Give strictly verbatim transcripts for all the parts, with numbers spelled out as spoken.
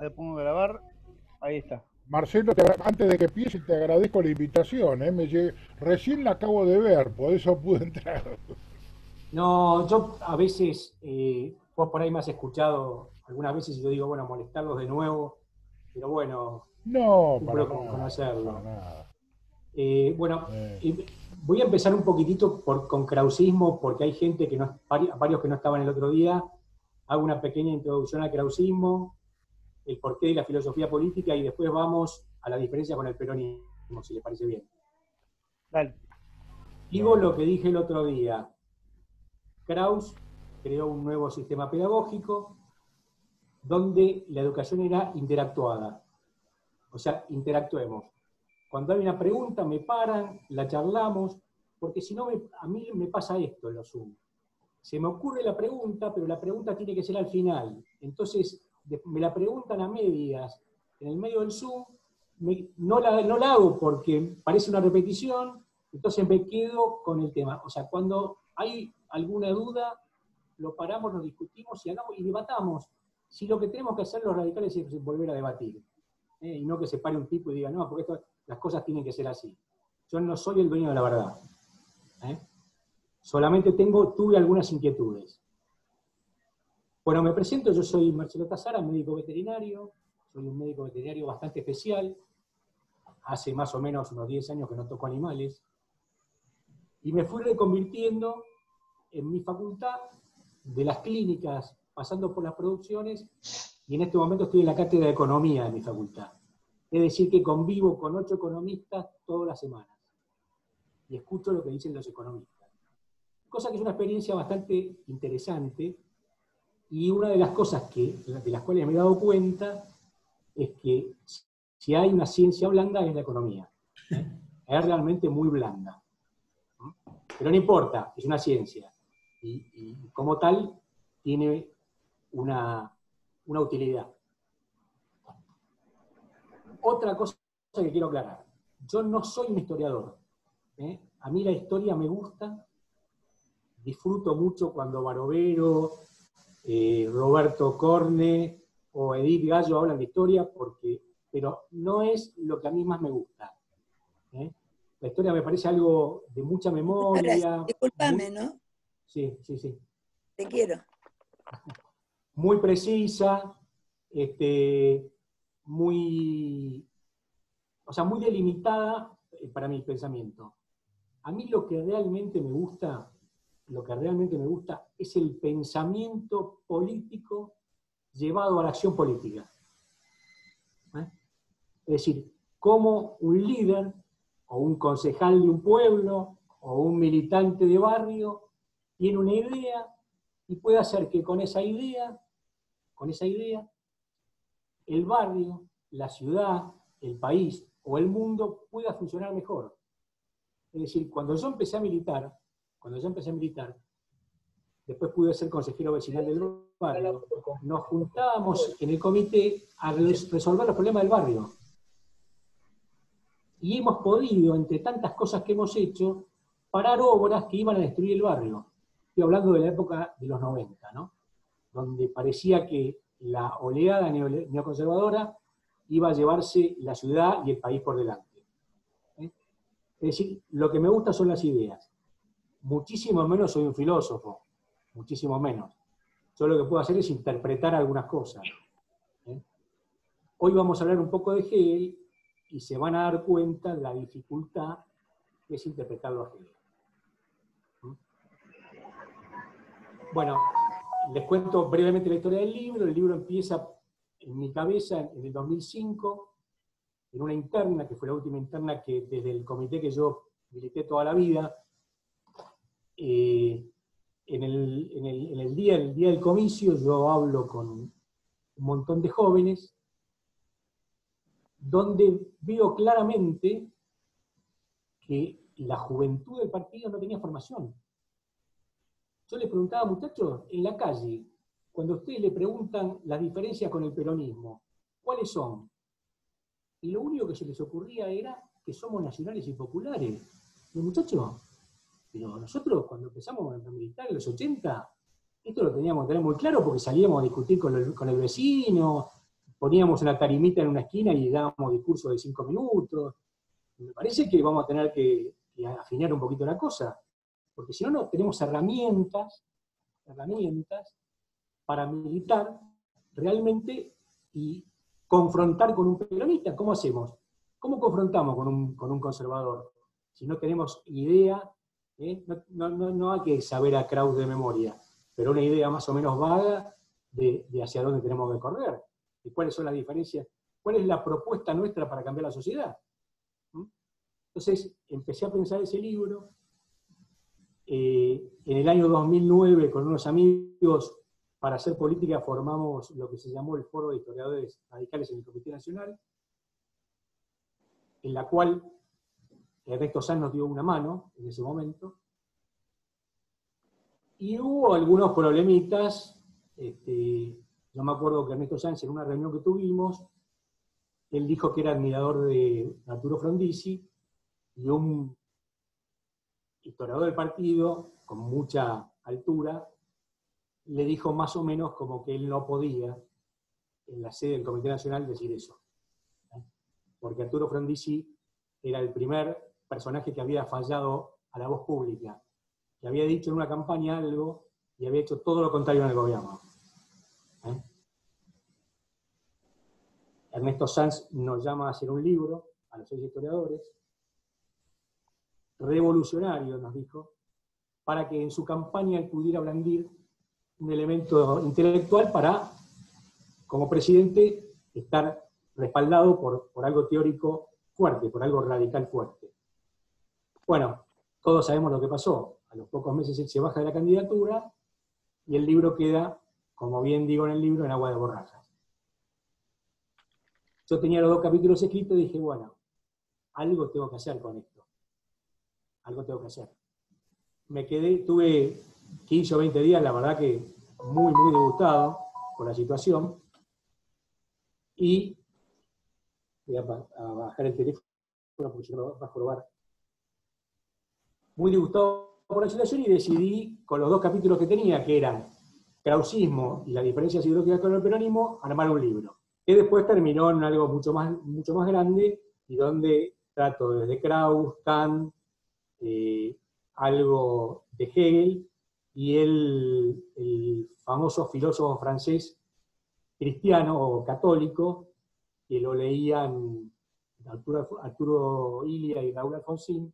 Le pongo a grabar. Ahí está. Marcelo, te, antes de que empieces, te agradezco la invitación. ¿eh? Me llegué, recién la acabo de ver, por eso pude entrar. No, yo a veces, eh, vos por ahí me has escuchado algunas veces y yo digo, bueno, molestarlos de nuevo, pero bueno, no, para nada, conocerlo. Para nada. Eh, bueno, eh. Eh, voy a empezar un poquitito por, con krausismo, porque hay gente que no, varios que no estaban el otro día. Hago una pequeña introducción al krausismo, el porqué de la filosofía política, y después vamos a la diferencia con el peronismo, si les parece bien. Dale. Digo lo que dije el otro día. Kraus creó un nuevo sistema pedagógico donde la educación era interactuada. O sea, interactuemos. Cuando hay una pregunta, me paran, la charlamos, porque si no, me, a mí me pasa esto en los Zoom. Se me ocurre la pregunta, pero la pregunta tiene que ser al final. Entonces, me la preguntan a medias, en el medio del Zoom, me, no, la, no la hago porque parece una repetición, entonces me quedo con el tema. O sea, cuando hay alguna duda, lo paramos, lo discutimos y hagamos y debatamos. Si lo que tenemos que hacer los radicales es volver a debatir, ¿eh? Y no que se pare un tipo y diga, no, porque esto, las cosas tienen que ser así. Yo no soy el dueño de la verdad. ¿eh? Solamente tengo, tuve algunas inquietudes. Bueno, me presento, yo soy Marcelo Tassara, médico veterinario, soy un médico veterinario bastante especial, hace más o menos unos diez años que no toco animales, y me fui reconvirtiendo en mi facultad, de las clínicas, pasando por las producciones, y en este momento estoy en la cátedra de economía de mi facultad. Es decir que convivo con ocho economistas todas las semanas, y escucho lo que dicen los economistas. Cosa que es una experiencia bastante interesante. Y una de las cosas que, de las cuales me he dado cuenta es que si hay una ciencia blanda es la economía. Es realmente muy blanda. Pero no importa, es una ciencia. Y, y como tal, tiene una, una utilidad. Otra cosa que quiero aclarar. Yo no soy un historiador. ¿eh? A mí la historia me gusta. Disfruto mucho cuando Barovero... Eh, Roberto Corne o Edith Gallo hablan de historia, porque, pero no es lo que a mí más me gusta. ¿eh? La historia me parece algo de mucha memoria. Disculpame, muy, ¿no? Sí, sí, sí. Te quiero. Muy precisa, este, muy, o sea, muy delimitada para mi pensamiento. A mí lo que realmente me gusta... Lo que realmente me gusta es el pensamiento político llevado a la acción política. ¿Eh? Es decir, cómo un líder, o un concejal de un pueblo, o un militante de barrio, tiene una idea y puede hacer que con esa idea, con esa idea, el barrio, la ciudad, el país o el mundo pueda funcionar mejor. Es decir, cuando yo empecé a militar, Cuando yo empecé a militar, después pude ser consejero vecinal del barrio, nos juntábamos en el comité a resolver los problemas del barrio. Y hemos podido, entre tantas cosas que hemos hecho, parar obras que iban a destruir el barrio. Estoy hablando de la época de los noventa, ¿no? Donde parecía que la oleada neoconservadora iba a llevarse la ciudad y el país por delante. ¿Eh? Es decir, lo que me gusta son las ideas. Muchísimo menos soy un filósofo, muchísimo menos. Yo lo que puedo hacer es interpretar algunas cosas. ¿eh? Hoy vamos a hablar un poco de Hegel y se van a dar cuenta de la dificultad que es interpretarlo a Hegel. ¿Eh? Bueno, les cuento brevemente la historia del libro. El libro empieza en mi cabeza en el dos mil cinco, en una interna, que fue la última interna que desde el comité que yo milité toda la vida. Eh, en, el, en, el, en el, día, el día del comicio yo hablo con un montón de jóvenes donde veo claramente que la juventud del partido no tenía formación. Yo les preguntaba, muchachos, en la calle, cuando a ustedes le preguntan las diferencias con el peronismo, ¿cuáles son? Y lo único que se les ocurría era que somos nacionales y populares. Y muchachos, pero nosotros cuando empezamos a militar en los ochenta, esto lo teníamos que tener muy claro porque salíamos a discutir con el, con el vecino, poníamos en la tarimita en una esquina y dábamos discursos de cinco minutos. Me parece que vamos a tener que, que afinar un poquito la cosa, porque si no, no tenemos herramientas, herramientas para militar realmente y confrontar con un peronista. ¿Cómo hacemos? ¿Cómo confrontamos con un, con un conservador? Si no tenemos idea, ¿eh? no, no, no hay que saber a Krauss de memoria, pero una idea más o menos vaga de, de hacia dónde tenemos que correr, y cuáles son las diferencias, cuál es la propuesta nuestra para cambiar la sociedad. Entonces, empecé a pensar ese libro, eh, en el año dos mil nueve con unos amigos. Para hacer política formamos lo que se llamó el Foro de Historiadores Radicales en el Comité Nacional, en la cual Ernesto Sanz nos dio una mano en ese momento, y hubo algunos problemitas. Este, yo me acuerdo que Ernesto Sanz, en una reunión que tuvimos, él dijo que era admirador de Arturo Frondizi, y un historiador del partido, con mucha altura, le dijo más o menos como que él no podía, en la sede del Comité Nacional, decir eso. Porque Arturo Frondizi era el primer personaje que había fallado a la voz pública, que había dicho en una campaña algo y había hecho todo lo contrario en el gobierno. ¿Eh? Ernesto Sanz nos llama a hacer un libro, a los seis historiadores, revolucionario, nos dijo, para que en su campaña él pudiera blandir un elemento intelectual para, como presidente, estar respaldado por, por algo teórico fuerte, por algo radical fuerte. Bueno, todos sabemos lo que pasó. A los pocos meses él se baja de la candidatura y el libro queda, como bien digo en el libro, en agua de borrajas. Yo tenía los dos capítulos escritos y dije, bueno, algo tengo que hacer con esto. Algo tengo que hacer. Me quedé, tuve quince o veinte días, la verdad que muy, muy disgustado con la situación. Y voy a, a bajar el teléfono porque si no va a probar. Muy disgustado por la situación y decidí, con los dos capítulos que tenía, que eran krausismo y las diferencias ideológicas con el peronismo, armar un libro. Que después terminó en algo mucho más, mucho más grande y donde trato desde Krauss, Kant, eh, algo de Hegel, y el, el famoso filósofo francés cristiano o católico, que lo leían Arturo, Arturo Illia y Raúl Alfonsín,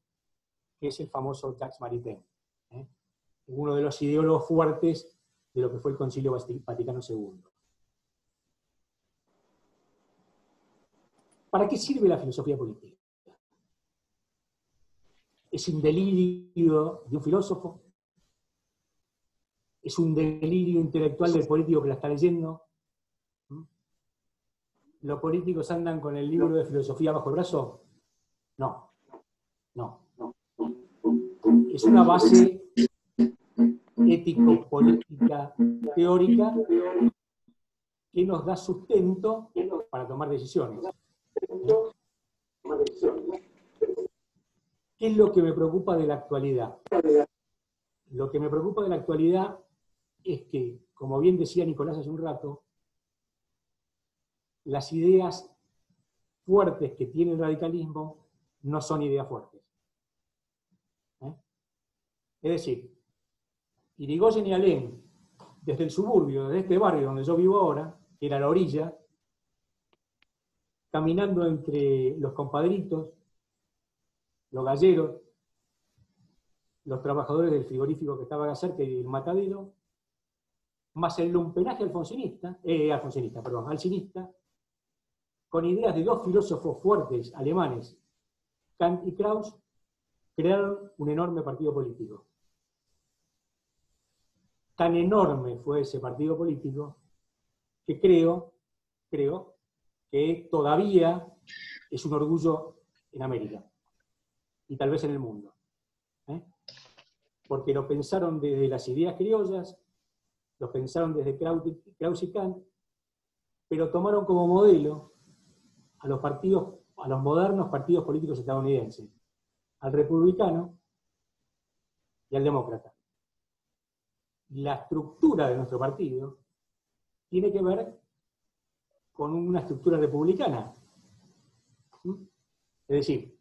que es el famoso Jacques Maritain, ¿eh? Uno de los ideólogos fuertes de lo que fue el Concilio Vaticano segundo. ¿Para qué sirve la filosofía política? ¿Es un delirio de un filósofo? ¿Es un delirio intelectual del político que la está leyendo? ¿Los políticos andan con el libro de filosofía bajo el brazo? No, no. Es una base ético-política teórica que nos da sustento para tomar decisiones. ¿Qué es lo que me preocupa de la actualidad? Lo que me preocupa de la actualidad es que, como bien decía Nicolás hace un rato, las ideas fuertes que tiene el radicalismo no son ideas fuertes. ¿Eh? Es decir, Irigoyen y Alem, desde el suburbio, desde este barrio donde yo vivo ahora, que era la orilla, caminando entre los compadritos, los galleros, los trabajadores del frigorífico que estaba acá cerca y el matadero, más el lumpenaje alfonsinista, eh, alfonsinista, perdón, alcinista, con ideas de dos filósofos fuertes alemanes, Kant y Krauss, crearon un enorme partido político. Tan enorme fue ese partido político que creo, creo que todavía es un orgullo en América. Y tal vez en el mundo. ¿Eh? Porque lo pensaron desde las ideas criollas, lo pensaron desde Krauss y Kant, pero tomaron como modelo a los partidos, a los modernos partidos políticos estadounidenses, al republicano y al demócrata. La estructura de nuestro partido tiene que ver con una estructura republicana. ¿Sí? Es decir,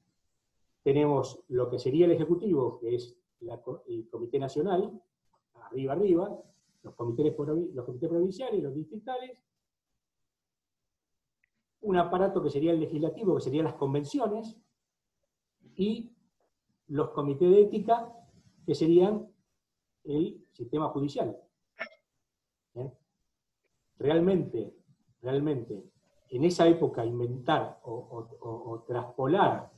tenemos lo que sería el Ejecutivo, que es la, el Comité Nacional, arriba arriba, los comités, los comités provinciales, los distritales, un aparato que sería el legislativo, que serían las convenciones, y los comités de ética, que serían el sistema judicial. ¿Eh? Realmente, realmente, en esa época inventar o, o, o, o traspolar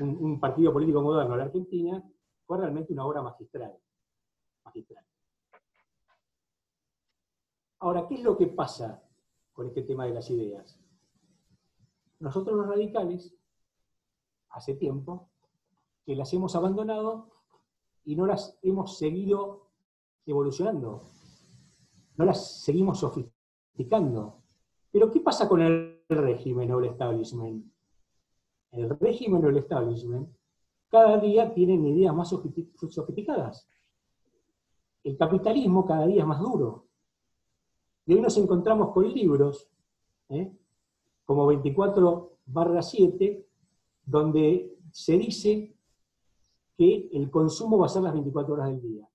un, un partido político moderno a la Argentina fue realmente una obra magistral. magistral. Ahora, ¿qué es lo que pasa con este tema de las ideas? Nosotros los radicales, hace tiempo, que las hemos abandonado y no las hemos seguido evolucionando, no las seguimos sofisticando. Pero ¿qué pasa con el régimen o el establishment? El régimen o el establishment cada día tienen ideas más sofisticadas. El capitalismo cada día es más duro. Y hoy nos encontramos con libros, ¿eh? como veinticuatro barra siete, donde se dice que el consumo va a ser las veinticuatro horas del día.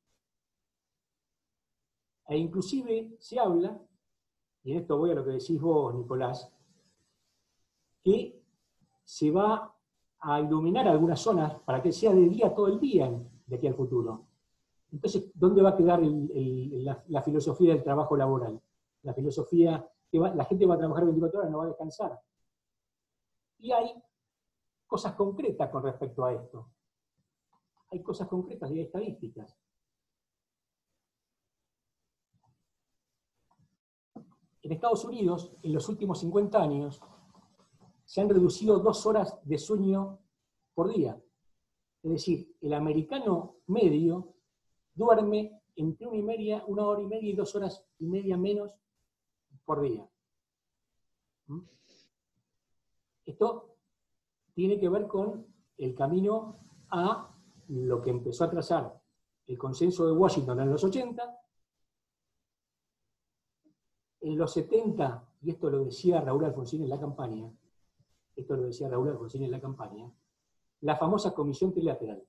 E inclusive se habla, y en esto voy a lo que decís vos, Nicolás, que se va a iluminar algunas zonas para que sea de día todo el día de aquí al futuro. Entonces, ¿dónde va a quedar el, el, la, la filosofía del trabajo laboral? La filosofía que va, la gente va a trabajar veinticuatro horas, no va a descansar. Y hay cosas concretas con respecto a esto. Hay cosas concretas y hay estadísticas. En Estados Unidos, en los últimos cincuenta años, se han reducido dos horas de sueño por día. Es decir, el americano medio duerme entre una, y media, una hora y media y dos horas y media menos por día. ¿Mm? Esto tiene que ver con el camino a lo que empezó a trazar el consenso de Washington en los ochenta, en los setenta, y esto lo decía Raúl Alfonsín en la campaña, esto lo decía Raúl Alfonsín en la campaña, la famosa comisión trilateral.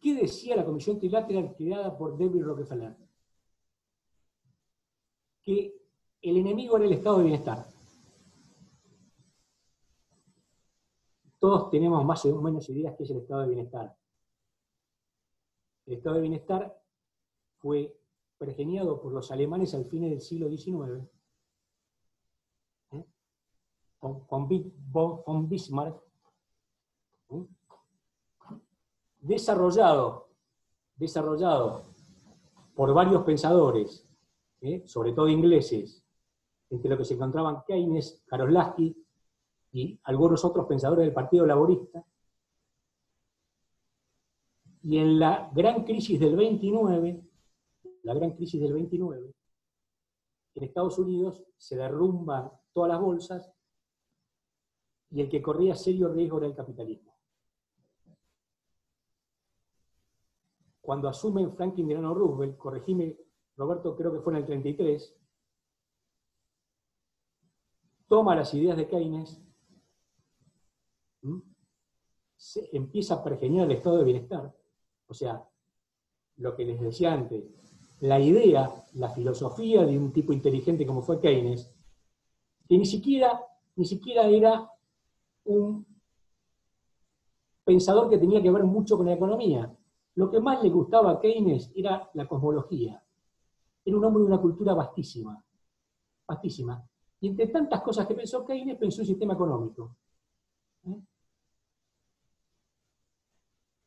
¿Qué decía la comisión trilateral creada por David Rockefeller? Que el enemigo era el estado de bienestar. Todos tenemos más o menos ideas que es el estado de bienestar. El estado de bienestar fue pergeniado por los alemanes al fin del siglo diecinueve, ¿eh? Von Bismarck, ¿eh? Desarrollado, desarrollado por varios pensadores, ¿eh? sobre todo ingleses, entre los que se encontraban Keynes, Karolowski y algunos otros pensadores del Partido Laborista, y en la gran crisis del veintinueve, la gran crisis del veintinueve, en Estados Unidos se derrumban todas las bolsas y el que corría serio riesgo era el capitalismo. Cuando asumen Franklin Delano Roosevelt, corregime Roberto, creo que fue en el treinta y tres, toma las ideas de Keynes, se empieza a pergeñar el estado de bienestar. O sea, lo que les decía antes, la idea, la filosofía de un tipo inteligente como fue Keynes, que ni siquiera, ni siquiera era un pensador que tenía que ver mucho con la economía. Lo que más le gustaba a Keynes era la cosmología. Era un hombre de una cultura vastísima. vastísima. Y entre tantas cosas que pensó Keynes, pensó un sistema económico. ¿Eh?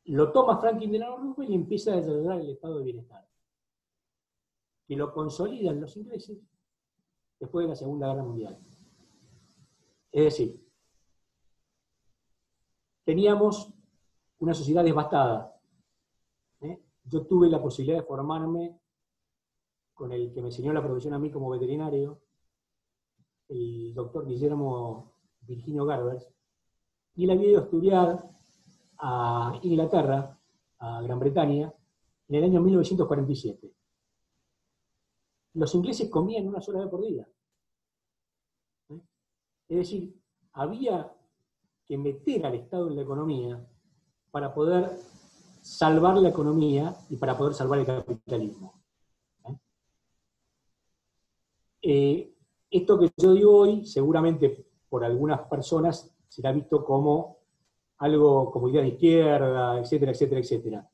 Lo toma Franklin Delano Roosevelt y empieza a desarrollar el estado de bienestar. Que lo consolidan los ingleses después de la Segunda Guerra Mundial. Es decir, teníamos una sociedad devastada. Yo tuve la posibilidad de formarme con el que me enseñó la profesión a mí como veterinario, el doctor Guillermo Virginio Garbers, y él había ido a estudiar a Inglaterra, a Gran Bretaña, en el año mil novecientos cuarenta y siete. los ingleses comían una sola vez por día. ¿Eh? Es decir, había que meter al Estado en la economía para poder salvar la economía y para poder salvar el capitalismo. ¿Eh? Eh, esto que yo digo hoy, seguramente por algunas personas será visto como algo como idea de izquierda, etcétera, etcétera, etcétera.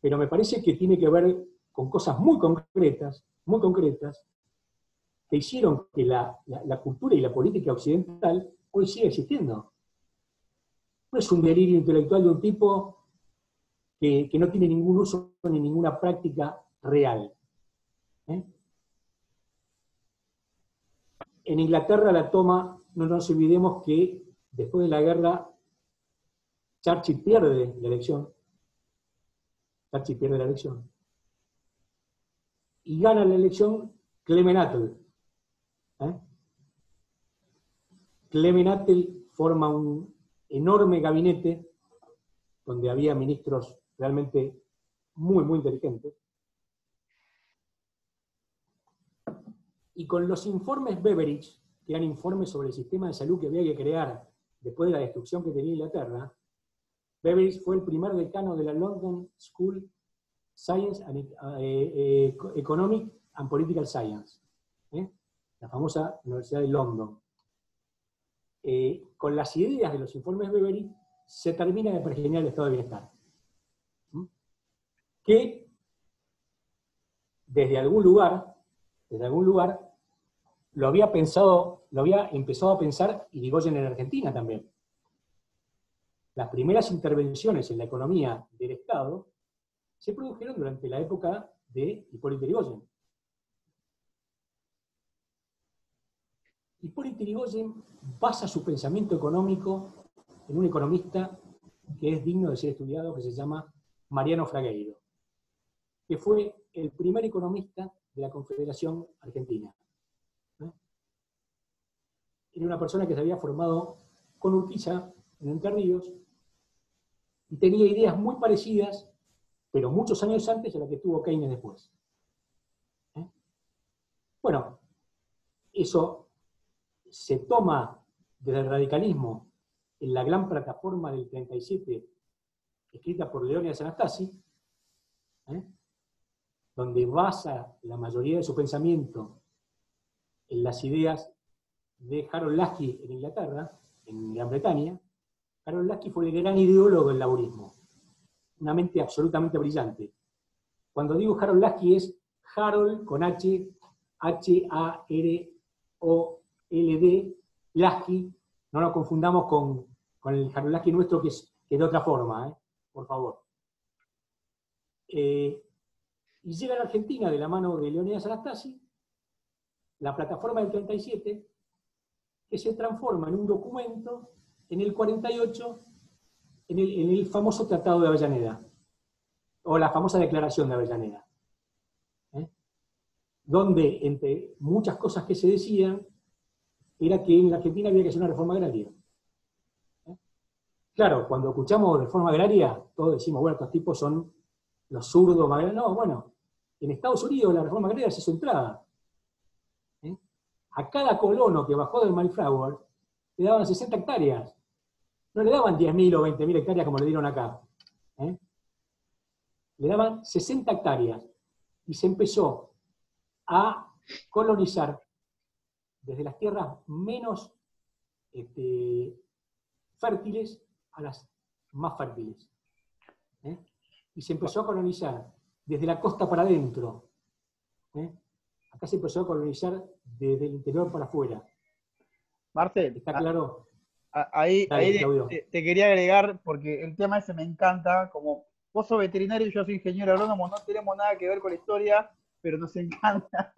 Pero me parece que tiene que ver con cosas muy concretas, muy concretas, que hicieron que la, la, la cultura y la política occidental hoy siga existiendo. No es un delirio intelectual de un tipo que, que no tiene ningún uso ni ninguna práctica real. ¿Eh? En Inglaterra la toma, no nos olvidemos que después de la guerra Churchill pierde la elección. Churchill pierde la elección. Y gana la elección Clement Attlee. ¿Eh? Clement Attlee forma un enorme gabinete donde había ministros realmente muy, muy inteligentes. Y con los informes Beveridge, que eran informes sobre el sistema de salud que había que crear después de la destrucción que tenía Inglaterra, Beveridge fue el primer decano de la London School of Science and Economic and Political Science, ¿eh? La famosa Universidad de London. Eh, con las ideas de los informes Beveridge se termina de pergeñar el estado de bienestar. ¿Mm? Que desde algún lugar, desde algún lugar, lo había pensado, lo había empezado a pensar Irigoyen en Argentina también. Las primeras intervenciones en la economía del Estado se produjeron durante la época de Hipólito Yrigoyen. Hipólito Yrigoyen basa su pensamiento económico en un economista que es digno de ser estudiado, que se llama Mariano Fragueiro, que fue el primer economista de la Confederación Argentina. ¿Eh? Era una persona que se había formado con Urquiza en Entre Ríos, y tenía ideas muy parecidas, pero muchos años antes, a las que tuvo Keynes después. ¿Eh? Bueno, eso se toma desde el radicalismo en la gran plataforma del treinta y siete, escrita por Leónidas Anastasi, ¿eh? Donde basa la mayoría de su pensamiento en las ideas de Harold Laski en Inglaterra, en Gran Bretaña. Harold Laski fue el gran ideólogo del laborismo, una mente absolutamente brillante. Cuando digo Harold Laski es Harold con H, H A R O L D, Laski, no nos confundamos con, con el Harold Laski nuestro que es, que es de otra forma, ¿eh? Por favor. Eh, y llega a la Argentina de la mano de Leónidas Anastasi, la plataforma del treinta y siete, que se transforma en un documento en el cuarenta y ocho, en el, en el famoso Tratado de Avellaneda, o la famosa Declaración de Avellaneda, ¿eh? Donde, entre muchas cosas que se decían, era que en la Argentina había que hacer una reforma agraria. ¿Eh? Claro, cuando escuchamos reforma agraria, todos decimos, bueno, estos tipos son los zurdos, no, bueno, en Estados Unidos la reforma agraria se hizo entrada. ¿Eh? A cada colono que bajó del Mayflower, le daban sesenta hectáreas. No le daban diez mil o veinte mil hectáreas como le dieron acá. ¿Eh? Le daban sesenta hectáreas. Y se empezó a colonizar desde las tierras menos este, fértiles a las más fértiles. ¿Eh? Y se empezó a colonizar desde la costa para adentro. ¿Eh? Acá se empezó a colonizar desde el interior para afuera. Marcel, ¿está claro? Ahí, ahí te, te quería agregar, porque el tema ese me encanta, como vos sos veterinario y yo soy ingeniero agrónomo, no tenemos nada que ver con la historia, pero nos encanta.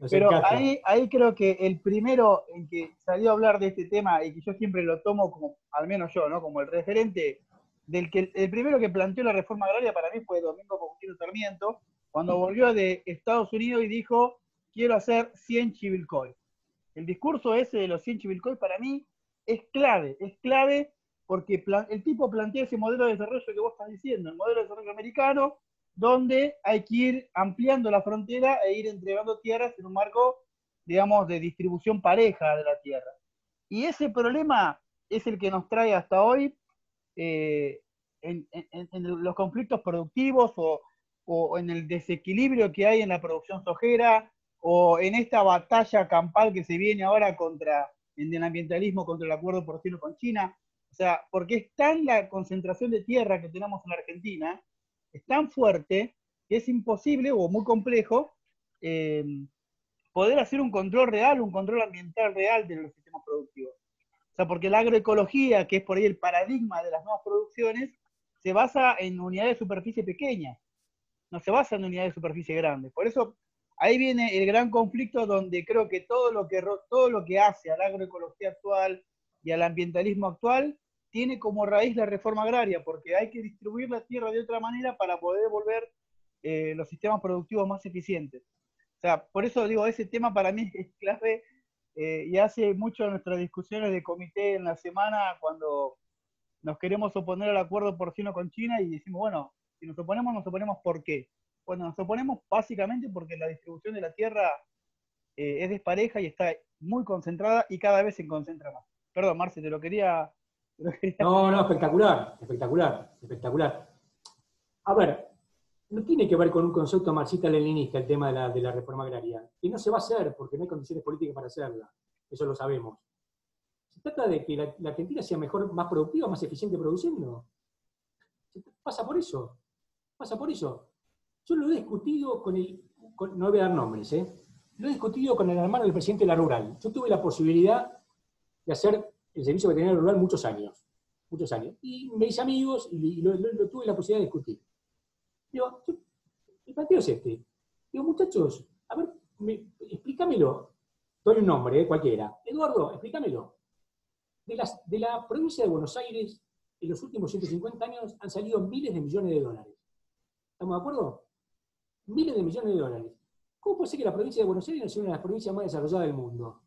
Nos pero encanta. Ahí, ahí creo que el primero en que salió a hablar de este tema, y que yo siempre lo tomo como, al menos yo, ¿no? Como el referente, del que el primero que planteó la reforma agraria para mí fue Domingo Faustino Sarmiento, cuando volvió de Estados Unidos y dijo, quiero hacer cien chivilcoy. El discurso ese de los cien chivilcoy para mí es clave, es clave porque el tipo plantea ese modelo de desarrollo que vos estás diciendo, el modelo de desarrollo americano, donde hay que ir ampliando la frontera e ir entregando tierras en un marco, digamos, de distribución pareja de la tierra. Y ese problema es el que nos trae hasta hoy eh, en, en, en los conflictos productivos o, o en el desequilibrio que hay en la producción sojera o en esta batalla campal que se viene ahora contra en el ambientalismo, contra el acuerdo porcino con China. O sea, porque es tan la concentración de tierra que tenemos en la Argentina, es tan fuerte, que es imposible o muy complejo eh, poder hacer un control real, un control ambiental real de los sistemas productivos. O sea, porque la agroecología, que es por ahí el paradigma de las nuevas producciones, se basa en unidades de superficie pequeñas, no se basa en unidades de superficie grandes. Por eso, ahí viene el gran conflicto donde creo que todo lo que, todo lo que hace a la agroecología actual y al ambientalismo actual tiene como raíz la reforma agraria, porque hay que distribuir la tierra de otra manera para poder volver eh, los sistemas productivos más eficientes. O sea, por eso digo, ese tema para mí es clave, eh, y hace mucho en nuestras discusiones de comité en la semana, cuando nos queremos oponer al acuerdo porcino con China, y decimos, bueno, si nos oponemos, nos oponemos ¿por qué? Bueno, nos oponemos básicamente porque la distribución de la tierra eh, es despareja y está muy concentrada, y cada vez se concentra más. Perdón, Marce, te lo quería... No, no, espectacular, espectacular, espectacular. A ver, no tiene que ver con un concepto marxista-leninista el tema de la, de la reforma agraria, que no se va a hacer porque no hay condiciones políticas para hacerla, eso lo sabemos. Se trata de que la, la Argentina sea mejor, más productiva, más eficiente produciendo. Pasa por eso, pasa por eso. Yo lo he discutido con el, con, no voy a dar nombres, ¿eh? Lo he discutido con el hermano del presidente de la Rural. Yo tuve la posibilidad de hacer el servicio veterinario rural muchos años, muchos años. Y me hice amigos y lo, lo, lo tuve la posibilidad de discutir. Digo, yo, el planteo es este. Digo, muchachos, a ver, me, explícamelo. Doy un nombre, eh, cualquiera. Eduardo, explícamelo. De, las, de la provincia de Buenos Aires, en los últimos ciento cincuenta años han salido miles de millones de dólares. ¿Estamos de acuerdo? Miles de millones de dólares. ¿Cómo puede ser que la provincia de Buenos Aires no sea una de las provincias más desarrolladas del mundo?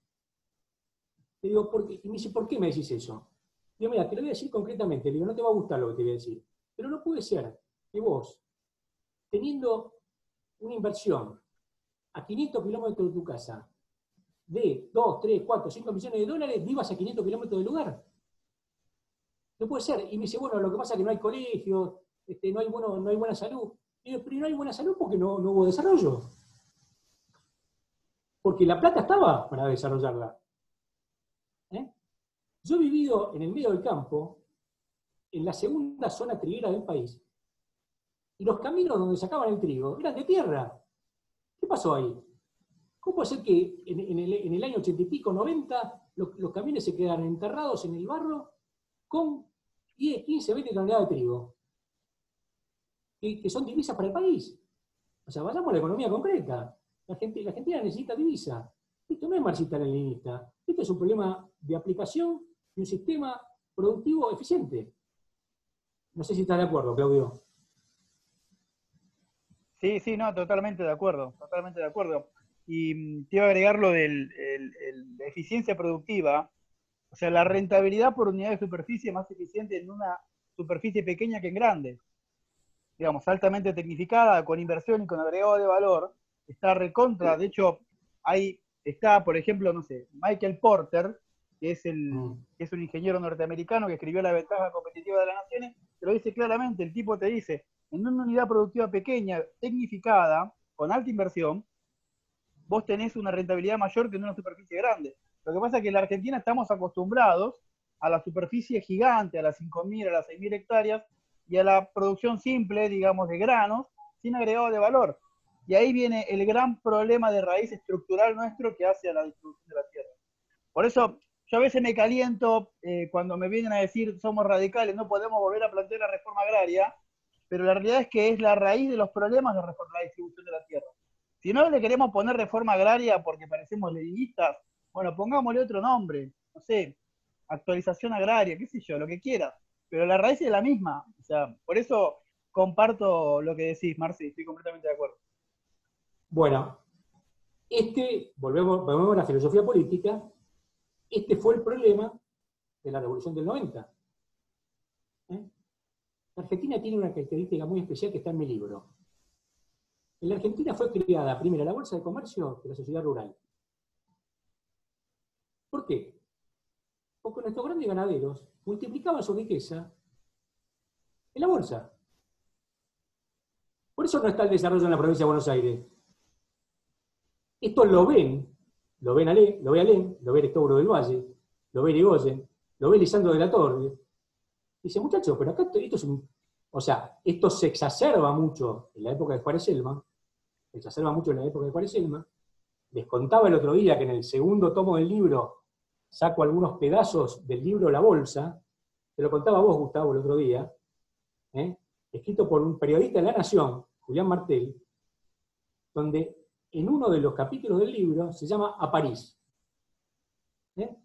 Le digo, ¿por qué? Y me dice, ¿por qué me decís eso? Le digo, mira, te lo voy a decir concretamente. Le digo, no te va a gustar lo que te voy a decir. Pero no puede ser que vos, teniendo una inversión a quinientos kilómetros de tu casa, de dos, tres, cuatro, cinco millones de dólares, vivas a quinientos kilómetros del lugar. No puede ser. Y me dice, bueno, lo que pasa es que no hay colegios, este, no, hay bueno, no hay buena salud. Le digo, pero no hay buena salud porque no, no hubo desarrollo. Porque la plata estaba para desarrollarla. ¿Eh? Yo he vivido en el medio del campo, en la segunda zona triguera del país, y los caminos donde sacaban el trigo eran de tierra. ¿Qué pasó ahí? ¿Cómo puede ser que en, en, el, en el año ochenta y pico, noventa, los, los camiones se quedaran enterrados en el barro con diez, quince, veinte toneladas de trigo? Que, que son divisas para el país. O sea, vayamos a la economía concreta. La gente, la Argentina necesita divisas. Esto no es marxista-leninista. Esto es un problema de aplicación de un sistema productivo eficiente. No sé si estás de acuerdo, Claudio. Sí, sí, no, totalmente de acuerdo. Totalmente de acuerdo. Y te iba a agregar lo de la eficiencia productiva. O sea, la rentabilidad por unidad de superficie es más eficiente en una superficie pequeña que en grande. Digamos, altamente tecnificada, con inversión y con agregado de valor. Está recontra. De hecho, hay... Está, por ejemplo, no sé, Michael Porter, que es, el, mm. que es un ingeniero norteamericano que escribió La ventaja competitiva de las naciones, te lo dice claramente, el tipo te dice, en una unidad productiva pequeña, tecnificada, con alta inversión, vos tenés una rentabilidad mayor que en una superficie grande. Lo que pasa es que en la Argentina estamos acostumbrados a la superficie gigante, a las cinco mil, a las seis mil hectáreas, y a la producción simple, digamos, de granos, sin agregado de valor. Y ahí viene el gran problema de raíz estructural nuestro que hace a la distribución de la tierra. Por eso, yo a veces me caliento eh, cuando me vienen a decir somos radicales, no podemos volver a plantear la reforma agraria, pero la realidad es que es la raíz de los problemas de la distribución de la tierra. Si no le queremos poner reforma agraria porque parecemos leninistas, bueno, pongámosle otro nombre, no sé, actualización agraria, qué sé yo, lo que quieras, pero la raíz es la misma. O sea, por eso comparto lo que decís, Marci, estoy completamente de acuerdo. Bueno, este, volvemos, volvemos a la filosofía política, este fue el problema de la Revolución del noventa. ¿Eh? La Argentina tiene una característica muy especial que está en mi libro. En la Argentina fue creada primero la Bolsa de Comercio que la Sociedad Rural. ¿Por qué? Porque nuestros grandes ganaderos multiplicaban su riqueza en la bolsa. Por eso no está el desarrollo en la provincia de Buenos Aires. Esto lo ven, lo ven Ale, lo ve Alem, lo ve Estobro del Valle, lo ve Egoyen, lo ve Lisandro de la Torre. Dice, muchachos, pero acá esto, esto es un... O sea, esto se exacerba mucho en la época de Juárez Celma, se exacerba mucho en la época de Juárez Celma. Les contaba el otro día que en el segundo tomo del libro saco algunos pedazos del libro La Bolsa, te lo contaba vos, Gustavo, el otro día, ¿eh? Escrito por un periodista de La Nación, Julián Martel, donde en uno de los capítulos del libro se llama A París. ¿Eh?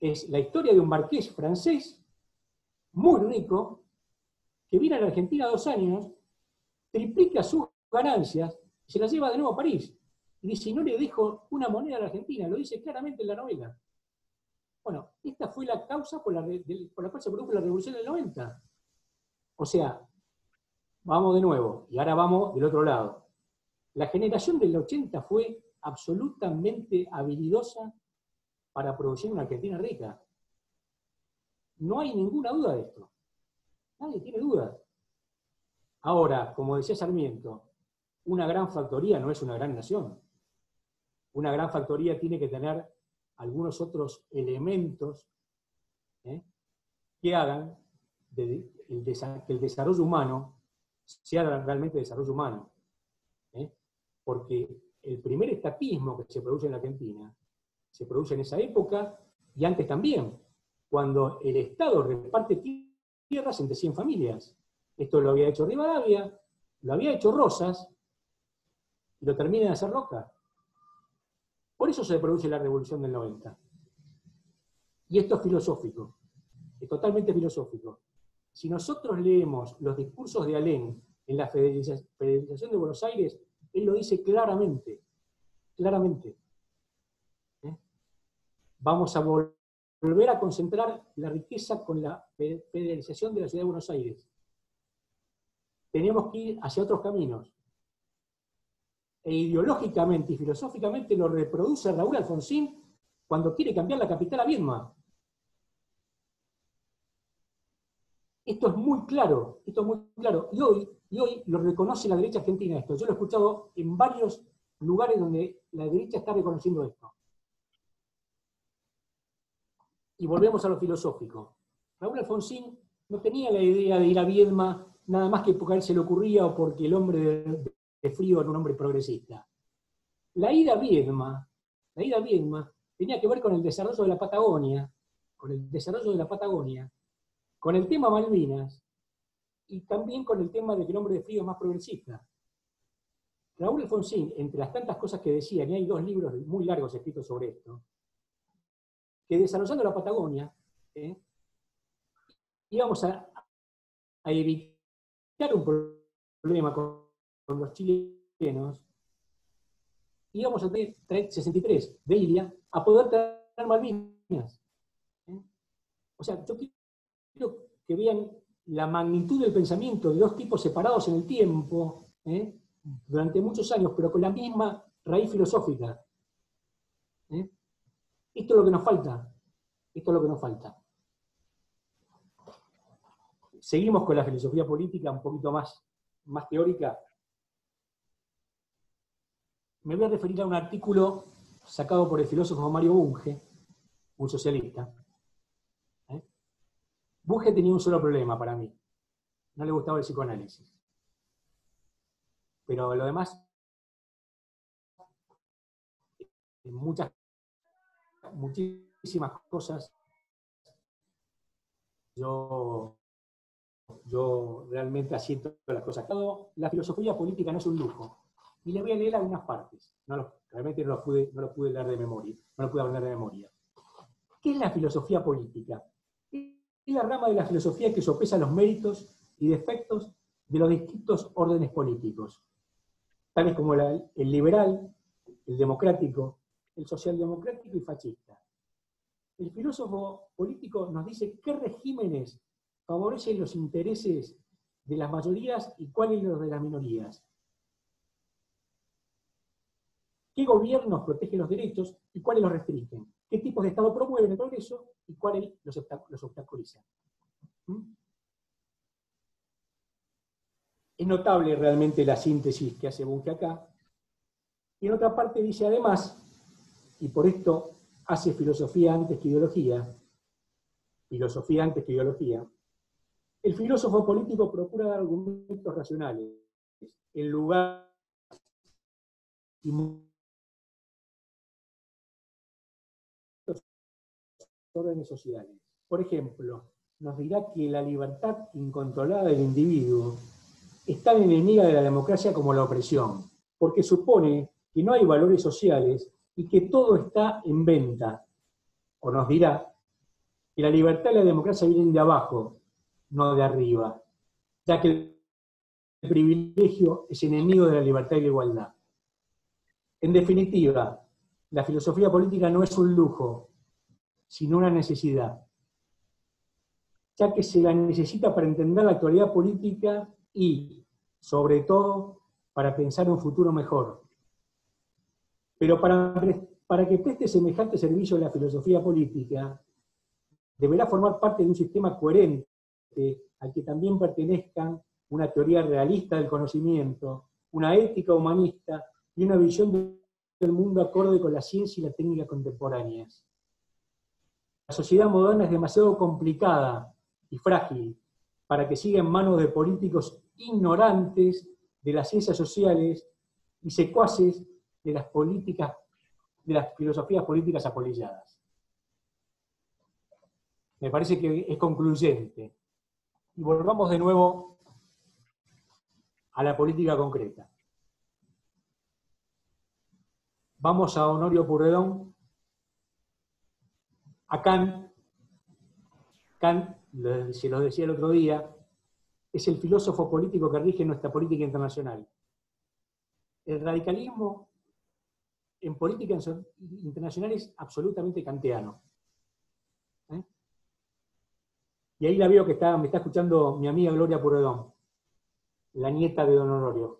Es la historia de un marqués francés muy rico, que viene a la Argentina dos años, triplica sus ganancias, y se las lleva de nuevo a París. Y dice, no le dejo una moneda a la Argentina, lo dice claramente en la novela. Bueno, esta fue la causa por la, por la cual se produjo la revolución del noventa. O sea, vamos de nuevo, y ahora vamos del otro lado. La generación del ochenta fue absolutamente habilidosa para producir una Argentina rica. No hay ninguna duda de esto. Nadie tiene dudas. Ahora, como decía Sarmiento, una gran factoría no es una gran nación. Una gran factoría tiene que tener algunos otros elementos, ¿eh? que hagan de, el desa- que el desarrollo humano sea realmente desarrollo humano. ¿eh? Porque el primer estatismo que se produce en la Argentina se produce en esa época y antes también, cuando el Estado reparte tiempo tierras entre cien familias. Esto lo había hecho Rivadavia, lo había hecho Rosas, y lo termina de hacer Roca. Por eso se produce la revolución del noventa. Y esto es filosófico, es totalmente filosófico. Si nosotros leemos los discursos de Alem en la Federalización de Buenos Aires, él lo dice claramente, claramente. ¿Eh? Vamos a volver volver a concentrar la riqueza con la federalización de la Ciudad de Buenos Aires. Tenemos que ir hacia otros caminos. E ideológicamente y filosóficamente lo reproduce Raúl Alfonsín cuando quiere cambiar la capital a Viedma. Esto es muy claro, esto es muy claro. Y hoy, y hoy lo reconoce la derecha argentina esto. Yo lo he escuchado en varios lugares donde la derecha está reconociendo esto. Y volvemos a lo filosófico. Raúl Alfonsín no tenía la idea de ir a Viedma nada más que porque a él se le ocurría o porque el hombre de, de frío era un hombre progresista. La ida a Viedma, la ida a Viedma tenía que ver con el desarrollo de la Patagonia, con el desarrollo de la Patagonia, con el tema Malvinas y también con el tema de que el hombre de frío es más progresista. Raúl Alfonsín, entre las tantas cosas que decía, y hay dos libros muy largos escritos sobre esto, que desarrollando la Patagonia, ¿eh? íbamos a, a evitar un problema con, con los chilenos, íbamos a tener sesenta y tres de Ilia a poder tener Malvinas. ¿eh? O sea, yo quiero que vean la magnitud del pensamiento de dos tipos separados en el tiempo, ¿eh? durante muchos años, pero con la misma raíz filosófica. ¿eh? Esto es lo que nos falta. Esto es lo que nos falta. Seguimos con la filosofía política un poquito más, más teórica. Me voy a referir a un artículo sacado por el filósofo Mario Bunge, un socialista. ¿Eh? Bunge tenía un solo problema para mí. No le gustaba el psicoanálisis. Pero lo demás, muchas muchísimas cosas yo, yo realmente asiento las cosas. La filosofía política no es un lujo, y les voy a leer algunas partes. No lo, realmente no lo pude, no lo pude leer de memoria, no lo pude aprender de memoria. ¿Qué es la filosofía política? Es la rama de la filosofía que sopesa los méritos y defectos de los distintos órdenes políticos, tales como la, el liberal, el democrático, el socialdemocrático y fascista. El filósofo político nos dice qué regímenes favorecen los intereses de las mayorías y cuáles los de las minorías, qué gobiernos protegen los derechos y cuáles los restringen, qué tipos de Estado promueven el progreso y cuáles los obstaculizan. ¿Mm? Es notable realmente la síntesis que hace Bunge acá. Y en otra parte dice además, y por esto hace filosofía antes que ideología, filosofía antes que ideología, el filósofo político procura dar argumentos racionales, en lugar de órdenes sociales. Por ejemplo, nos dirá que la libertad incontrolada del individuo es tan enemiga de la democracia como la opresión, porque supone que no hay valores sociales y que todo está en venta. O nos dirá que la libertad y la democracia vienen de abajo, no de arriba, ya que el privilegio es enemigo de la libertad y la igualdad. En definitiva, la filosofía política no es un lujo, sino una necesidad, ya que se la necesita para entender la actualidad política y, sobre todo, para pensar un futuro mejor. Pero para, para que preste semejante servicio a la filosofía política, deberá formar parte de un sistema coherente al que también pertenezcan una teoría realista del conocimiento, una ética humanista y una visión del mundo acorde con la ciencia y la técnica contemporáneas. La sociedad moderna es demasiado complicada y frágil para que siga en manos de políticos ignorantes de las ciencias sociales y secuaces de las políticas, de las filosofías políticas apolilladas. Me parece que es concluyente. Y volvamos de nuevo a la política concreta. Vamos a Honorio Purredón, a Kant. Kant, se lo decía el otro día, es el filósofo político que rige nuestra política internacional. El radicalismo en política internacional es absolutamente kantiano. ¿Eh? Y ahí la veo que está, me está escuchando mi amiga Gloria Purredón, la nieta de don Honorio.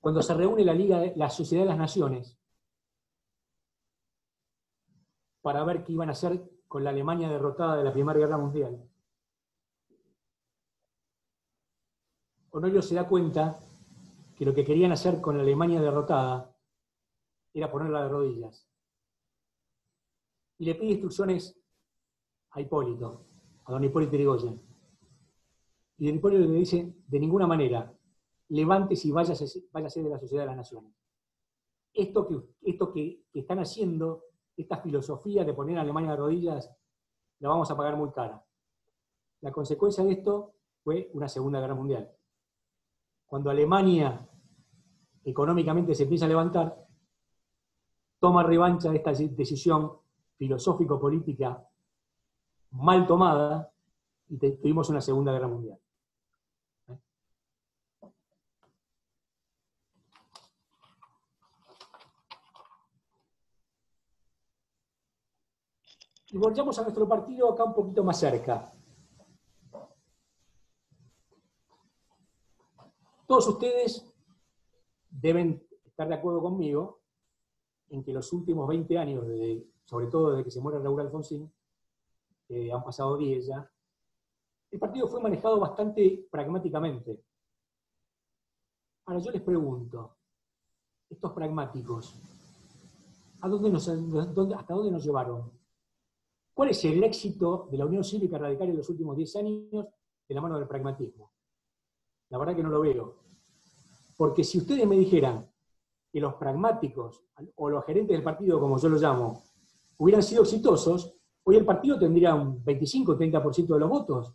Cuando se reúne la Liga de la Sociedad de las Naciones para ver qué iban a hacer con la Alemania derrotada de la Primera Guerra Mundial, Honorio se da cuenta que lo que querían hacer con la Alemania derrotada era ponerla de rodillas. Y le pide instrucciones a Hipólito, a don Hipólito Yrigoyen. Y don Hipólito le dice, de ninguna manera, levántese y váyase, váyase de la Sociedad de las Naciones. Esto, que, esto que, que están haciendo, esta filosofía de poner a Alemania de rodillas, la vamos a pagar muy cara. La consecuencia de esto fue una Segunda Guerra Mundial. Cuando Alemania económicamente se empieza a levantar, toma revancha de esta decisión filosófico-política mal tomada, y tuvimos una Segunda Guerra Mundial. ¿Eh? Y volvamos a nuestro partido acá un poquito más cerca. Todos ustedes deben estar de acuerdo conmigo en que los últimos veinte años, de, sobre todo desde que se muere Raúl Alfonsín, eh, han pasado diez ya, el partido fue manejado bastante pragmáticamente. Ahora yo les pregunto, estos pragmáticos, ¿a dónde nos, dónde, ¿hasta dónde nos llevaron? ¿Cuál es el éxito de la Unión Cívica Radical en los últimos diez años de la mano del pragmatismo? La verdad que no lo veo. Porque si ustedes me dijeran que los pragmáticos, o los gerentes del partido, como yo los llamo, hubieran sido exitosos, hoy el partido tendría un veinticinco o treinta por ciento de los votos.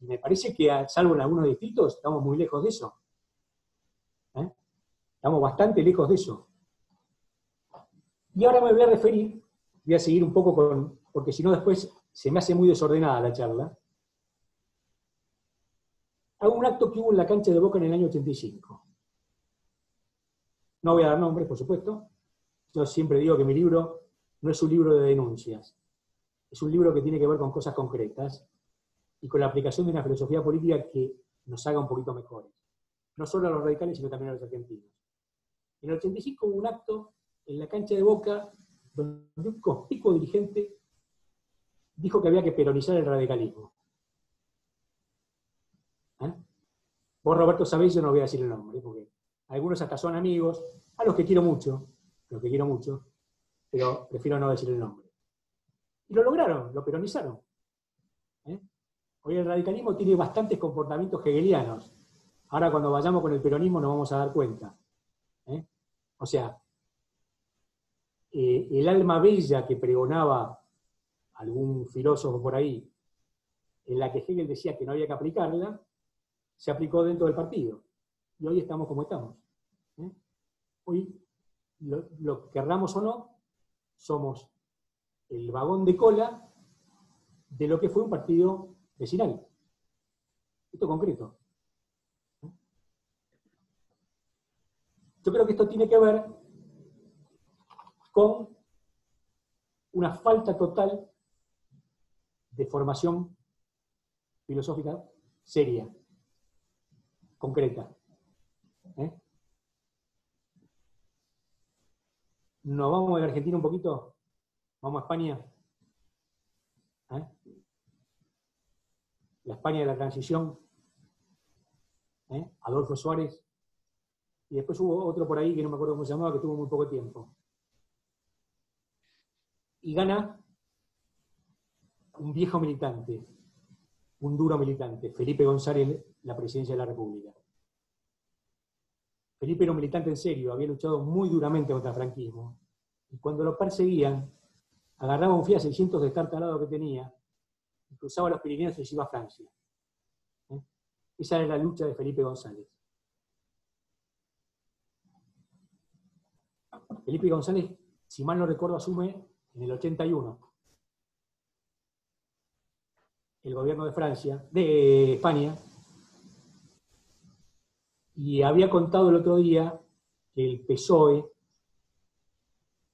Me parece que, salvo en algunos distritos, estamos muy lejos de eso. ¿Eh? Estamos bastante lejos de eso. Y ahora me voy a referir, voy a seguir un poco con, porque si no después se me hace muy desordenada la charla, a un acto que hubo en la cancha de Boca en el año ochenta y cinco. No voy a dar nombres, por supuesto. Yo siempre digo que mi libro no es un libro de denuncias. Es un libro que tiene que ver con cosas concretas y con la aplicación de una filosofía política que nos haga un poquito mejores. No solo a los radicales, sino también a los argentinos. En el ochenta y cinco hubo un acto en la cancha de Boca donde un conspicuo dirigente dijo que había que peronizar el radicalismo. ¿Eh? Vos, Roberto, sabéis, yo no voy a decir el nombre, porque algunos hasta son amigos, a los que quiero mucho, los que quiero mucho, pero prefiero no decir el nombre. Y lo lograron, lo peronizaron. ¿Eh? Hoy el radicalismo tiene bastantes comportamientos hegelianos. Ahora cuando vayamos con el peronismo nos vamos a dar cuenta. ¿Eh? O sea, eh, el alma bella que pregonaba algún filósofo por ahí, en la que Hegel decía que no había que aplicarla, se aplicó dentro del partido. Y hoy estamos como estamos. ¿Eh? Hoy, lo, lo querramos o no, somos el vagón de cola de lo que fue un partido vecinal. Esto concreto. ¿Eh? Yo creo que esto tiene que ver con una falta total de formación filosófica seria, concreta. ¿Eh? ¿Nos vamos de Argentina un poquito? ¿Vamos a España? ¿Eh? La España de la transición. ¿Eh? Adolfo Suárez. Y después hubo otro por ahí que no me acuerdo cómo se llamaba, que tuvo muy poco tiempo. Y gana un viejo militante, un duro militante, Felipe González, la presidencia de la República. Felipe era un militante en serio, había luchado muy duramente contra el franquismo. Y cuando lo perseguían, agarraba un Fiat seiscientos de destartalado que tenía, y cruzaba los Pirineos y se iba a Francia. ¿Eh? Esa era la lucha de Felipe González. Felipe González, si mal no recuerdo, asume en el ochenta y uno el gobierno de Francia, de España. Y había contado el otro día que el P S O E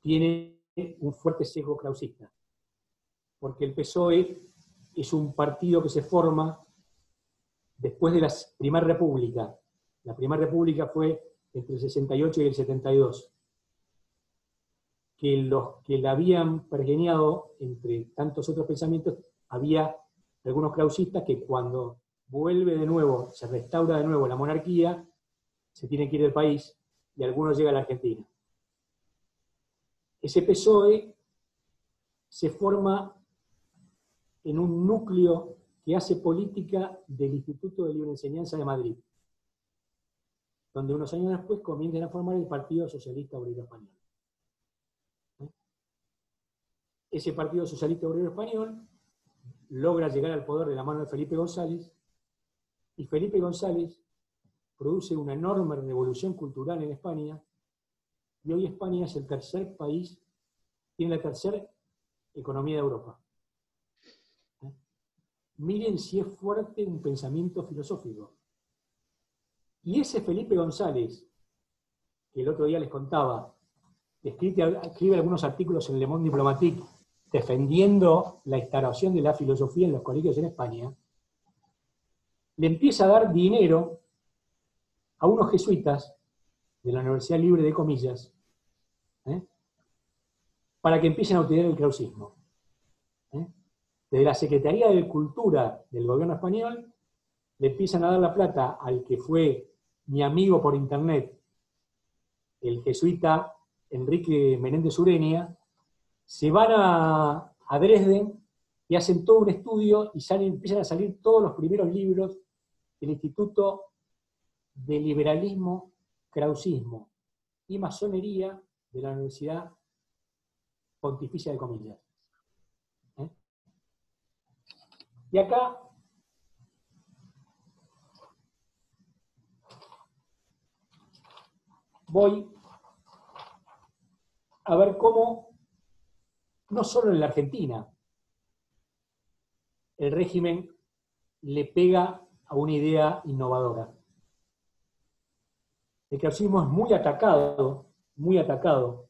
tiene un fuerte sesgo clausista, porque el P S O E es un partido que se forma después de la Primera República. La Primera República fue entre el sesenta y ocho y el setenta y dos, que los que la habían pergeñado, entre tantos otros pensamientos, había algunos clausistas que cuando vuelve de nuevo, se restaura de nuevo la monarquía, se tiene que ir del país, y algunos llegan a la Argentina. Ese P S O E se forma en un núcleo que hace política del Instituto de Libre Enseñanza de Madrid, donde unos años después comienzan a formar el Partido Socialista Obrero Español. ¿Eh? Ese Partido Socialista Obrero Español logra llegar al poder de la mano de Felipe González, y Felipe González produce una enorme revolución cultural en España, y hoy España es el tercer país, tiene la tercera economía de Europa. ¿Eh? Miren si es fuerte un pensamiento filosófico. Y ese Felipe González, que el otro día les contaba, escribe, escribe algunos artículos en Le Monde Diplomatique defendiendo la instalación de la filosofía en los colegios en España, le empieza a dar dinero a unos jesuitas de la Universidad Libre de Comillas, ¿eh? Para que empiecen a obtener el clausismo. ¿Eh? Desde la Secretaría de Cultura del gobierno español, le empiezan a dar la plata al que fue mi amigo por internet, el jesuita Enrique Menéndez Ureña. Se van a, a Dresden y hacen todo un estudio y salen, empiezan a salir todos los primeros libros del Instituto de Liberalismo, Krausismo y Masonería de la Universidad Pontificia de Comillas. ¿Eh? Y acá voy a ver cómo, no solo en la Argentina, el régimen le pega a una idea innovadora. El clausismo es muy atacado, muy atacado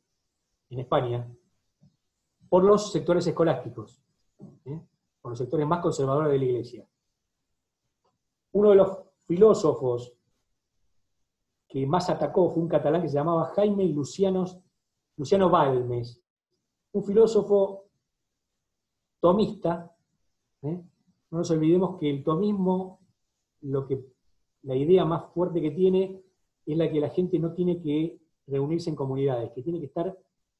en España por los sectores escolásticos, ¿eh? Por los sectores más conservadores de la Iglesia. Uno de los filósofos que más atacó fue un catalán que se llamaba Jaime Lucianos, Luciano Balmes, un filósofo tomista. ¿eh? No nos olvidemos que el tomismo, lo que, la idea más fuerte que tiene es la que la gente no tiene que reunirse en comunidades, que tiene que estar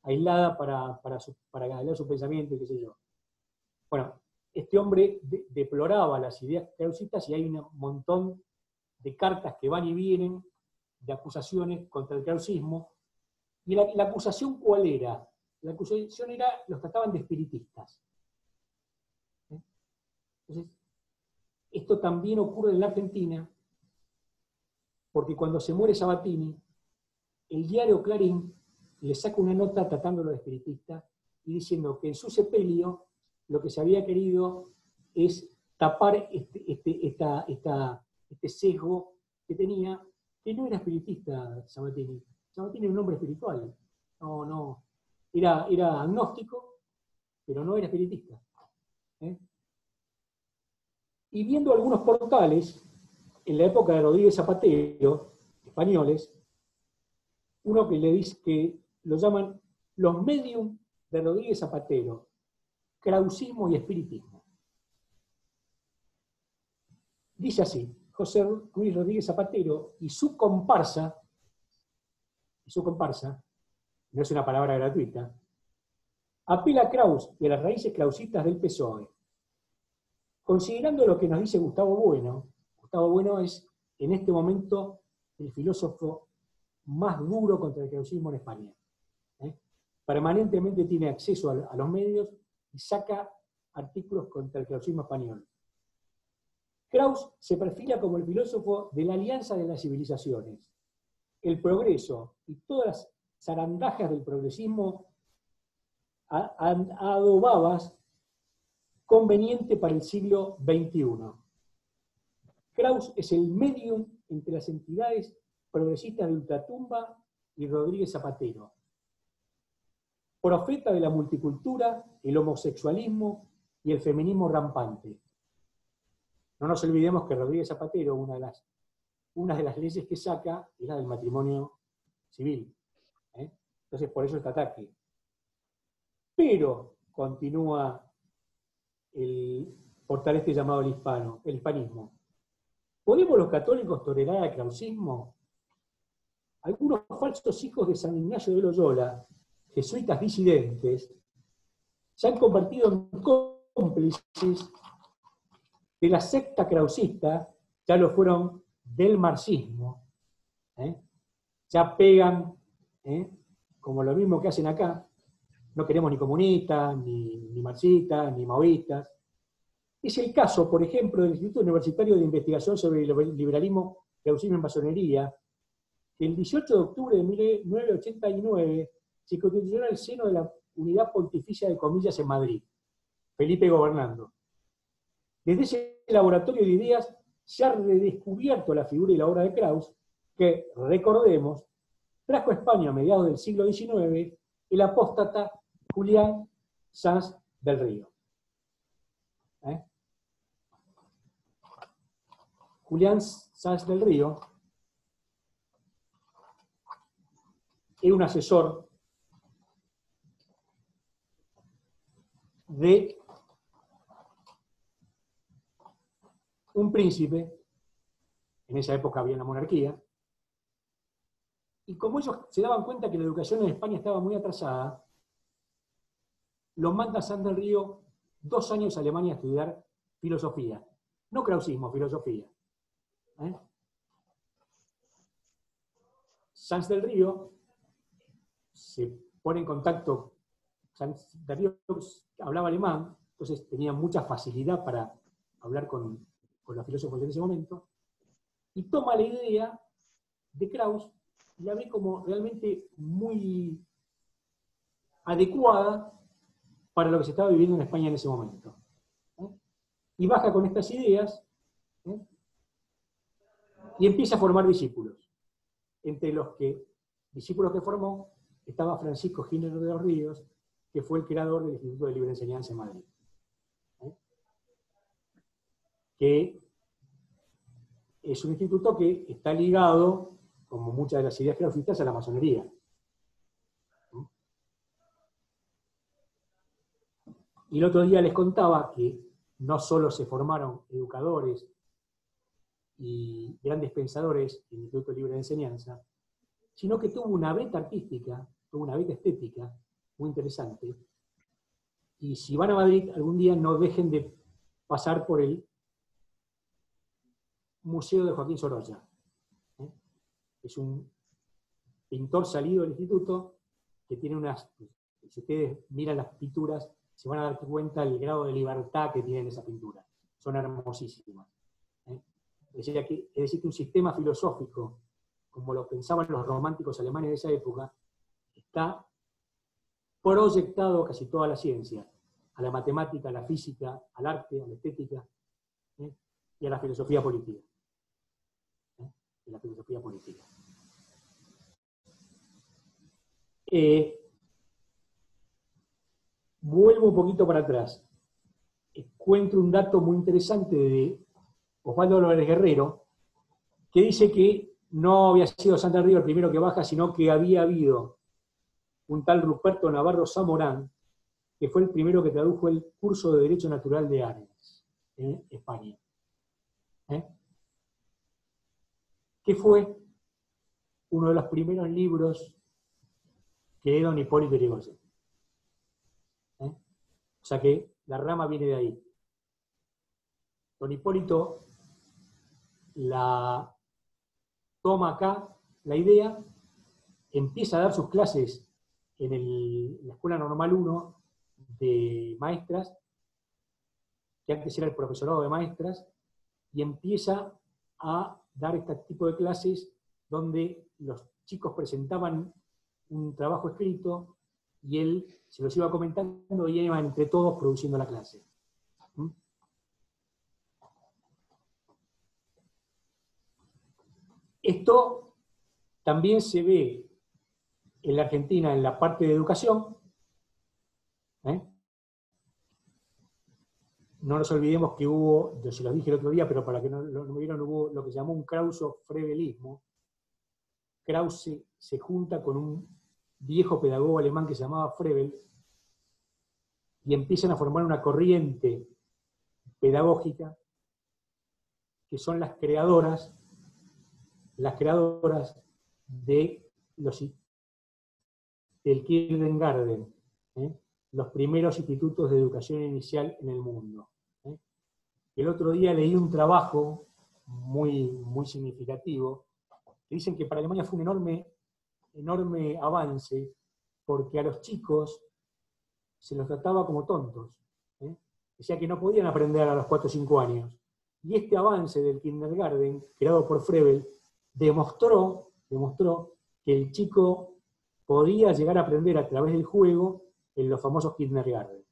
aislada para, para, su, para aislada su pensamiento, qué sé yo. Bueno, este hombre de, deploraba las ideas clausistas y hay un montón de cartas que van y vienen, de acusaciones contra el clausismo. ¿Y la, la acusación cuál era? La acusación era, los trataban de espiritistas. ¿Eh? Entonces, esto también ocurre en la Argentina, porque cuando se muere Sabatini, el diario Clarín le saca una nota tratándolo de espiritista y diciendo que en su sepelio lo que se había querido es tapar este, este, esta, esta, este sesgo que tenía, que no era espiritista Sabatini. Sabatini era un hombre espiritual. No, no. Era, era agnóstico, pero no era espiritista. ¿Eh? Y viendo algunos portales, en la época de Rodríguez Zapatero, españoles, uno que le dice que lo llaman los medium de Rodríguez Zapatero, clausismo y espiritismo. Dice así, José Luis Rodríguez Zapatero y su comparsa, y su comparsa, no es una palabra gratuita, apela a Kraus y a las raíces clausistas del P S O E. Considerando lo que nos dice Gustavo Bueno, Gustavo Bueno es, en este momento, el filósofo más duro contra el clausismo en España. ¿Eh? Permanentemente tiene acceso a, a los medios y saca artículos contra el clausismo español. Kraus se perfila como el filósofo de la alianza de las civilizaciones. El progreso y todas las zarandajas del progresismo a, a, a adobabas conveniente para el siglo veintiuno. Kraus es el medium entre las entidades progresistas de Ultratumba y Rodríguez Zapatero. Profeta de la multicultura, el homosexualismo y el feminismo rampante. No nos olvidemos que Rodríguez Zapatero, una de las, una de las leyes que saca es la del matrimonio civil. ¿eh? Entonces, por eso este ataque. Pero, continúa el portal este llamado el hispano, el hispanismo, ¿podemos los católicos tolerar el clausismo? Algunos falsos hijos de San Ignacio de Loyola, jesuitas disidentes, se han convertido en cómplices de la secta krausista, ya lo fueron del marxismo, ¿eh? ya pegan, ¿eh? como lo mismo que hacen acá, no queremos ni comunistas, ni, ni marxistas, ni maoístas. Es el caso, por ejemplo, del Instituto Universitario de Investigación sobre el Liberalismo, Clausismo y Masonería, que el dieciocho de octubre de mil novecientos ochenta y nueve se constituyó en el seno de la Unidad Pontificia de Comillas en Madrid, Felipe gobernando. Desde ese laboratorio de ideas se ha redescubierto la figura y la obra de Kraus, que, recordemos, trajo a España a mediados del siglo diecinueve el apóstata Julián Sanz del Río. ¿Eh? Julián Sanz del Río era un asesor de un príncipe, en esa época había la monarquía, y como ellos se daban cuenta que la educación en España estaba muy atrasada, los manda Sanz del Río dos años a Alemania a estudiar filosofía. No krausismo, filosofía. ¿Eh? Sanz del Río se pone en contacto, Sanz del Río hablaba alemán, entonces tenía mucha facilidad para hablar con, con los filósofos en ese momento, y toma la idea de Kraus, y la ve como realmente muy adecuada para lo que se estaba viviendo en España en ese momento. ¿Eh? Y baja con estas ideas, ¿eh? y empieza a formar discípulos. Entre los que, discípulos que formó estaba Francisco Giner de los Ríos, que fue el creador del Instituto de Libre Enseñanza en Madrid. ¿Eh? Que es un instituto que está ligado como muchas de las ideas clausistas, a la masonería. Y el otro día les contaba que no solo se formaron educadores y grandes pensadores en el Instituto Libre de Enseñanza, sino que tuvo una beta artística, tuvo una beta estética muy interesante. Y si van a Madrid algún día, no dejen de pasar por el Museo de Joaquín Sorolla. ¿Eh? Es un pintor salido del instituto que tiene unas... Si ustedes miran las pinturas, se van a dar cuenta del grado de libertad que tienen esas pinturas. Son hermosísimas. ¿Eh? Es decir, que, es decir, que un sistema filosófico, como lo pensaban los románticos alemanes de esa época, está proyectado casi toda la ciencia, a la matemática, a la física, al arte, a la estética, ¿eh? y a la filosofía política. ¿eh? Y a la filosofía política. Eh, vuelvo un poquito para atrás. Encuentro un dato muy interesante de Osvaldo López Guerrero, que dice que no había sido Santa Río el primero que baja, sino que había habido un tal Ruperto Navarro Zamorán, que fue el primero que tradujo el curso de Derecho Natural de Arenys en España. ¿Eh? Que fue uno de los primeros libros que dio don Hipólito Yrigoyen. ¿Eh? O sea que la rama viene de ahí. Don Hipólito la toma acá la idea, empieza a dar sus clases en el, la Escuela Normal uno de maestras, que antes era el profesorado de maestras, y empieza a dar este tipo de clases donde los chicos presentaban un trabajo escrito y él se los iba comentando y iba entre todos produciendo la clase. ¿Mm? Esto también se ve en la Argentina, en la parte de educación. ¿Eh? No nos olvidemos que hubo, yo se los dije el otro día, pero para que no, no me vieron, hubo lo que llamó un Krause-Frevelismo. Krause se junta con un viejo pedagogo alemán que se llamaba Frevel, y empiezan a formar una corriente pedagógica que son las creadoras, las creadoras de los del Kindergarten, ¿eh? los primeros institutos de educación inicial en el mundo. ¿eh? El otro día leí un trabajo muy, muy significativo, que dicen que para Alemania fue un enorme, enorme avance, porque a los chicos se los trataba como tontos. ¿eh? Decía que no podían aprender a los cuatro o cinco años. Y este avance del Kindergarten, creado por Frevel, demostró, demostró que el chico podía llegar a aprender a través del juego en los famosos Kindergarten.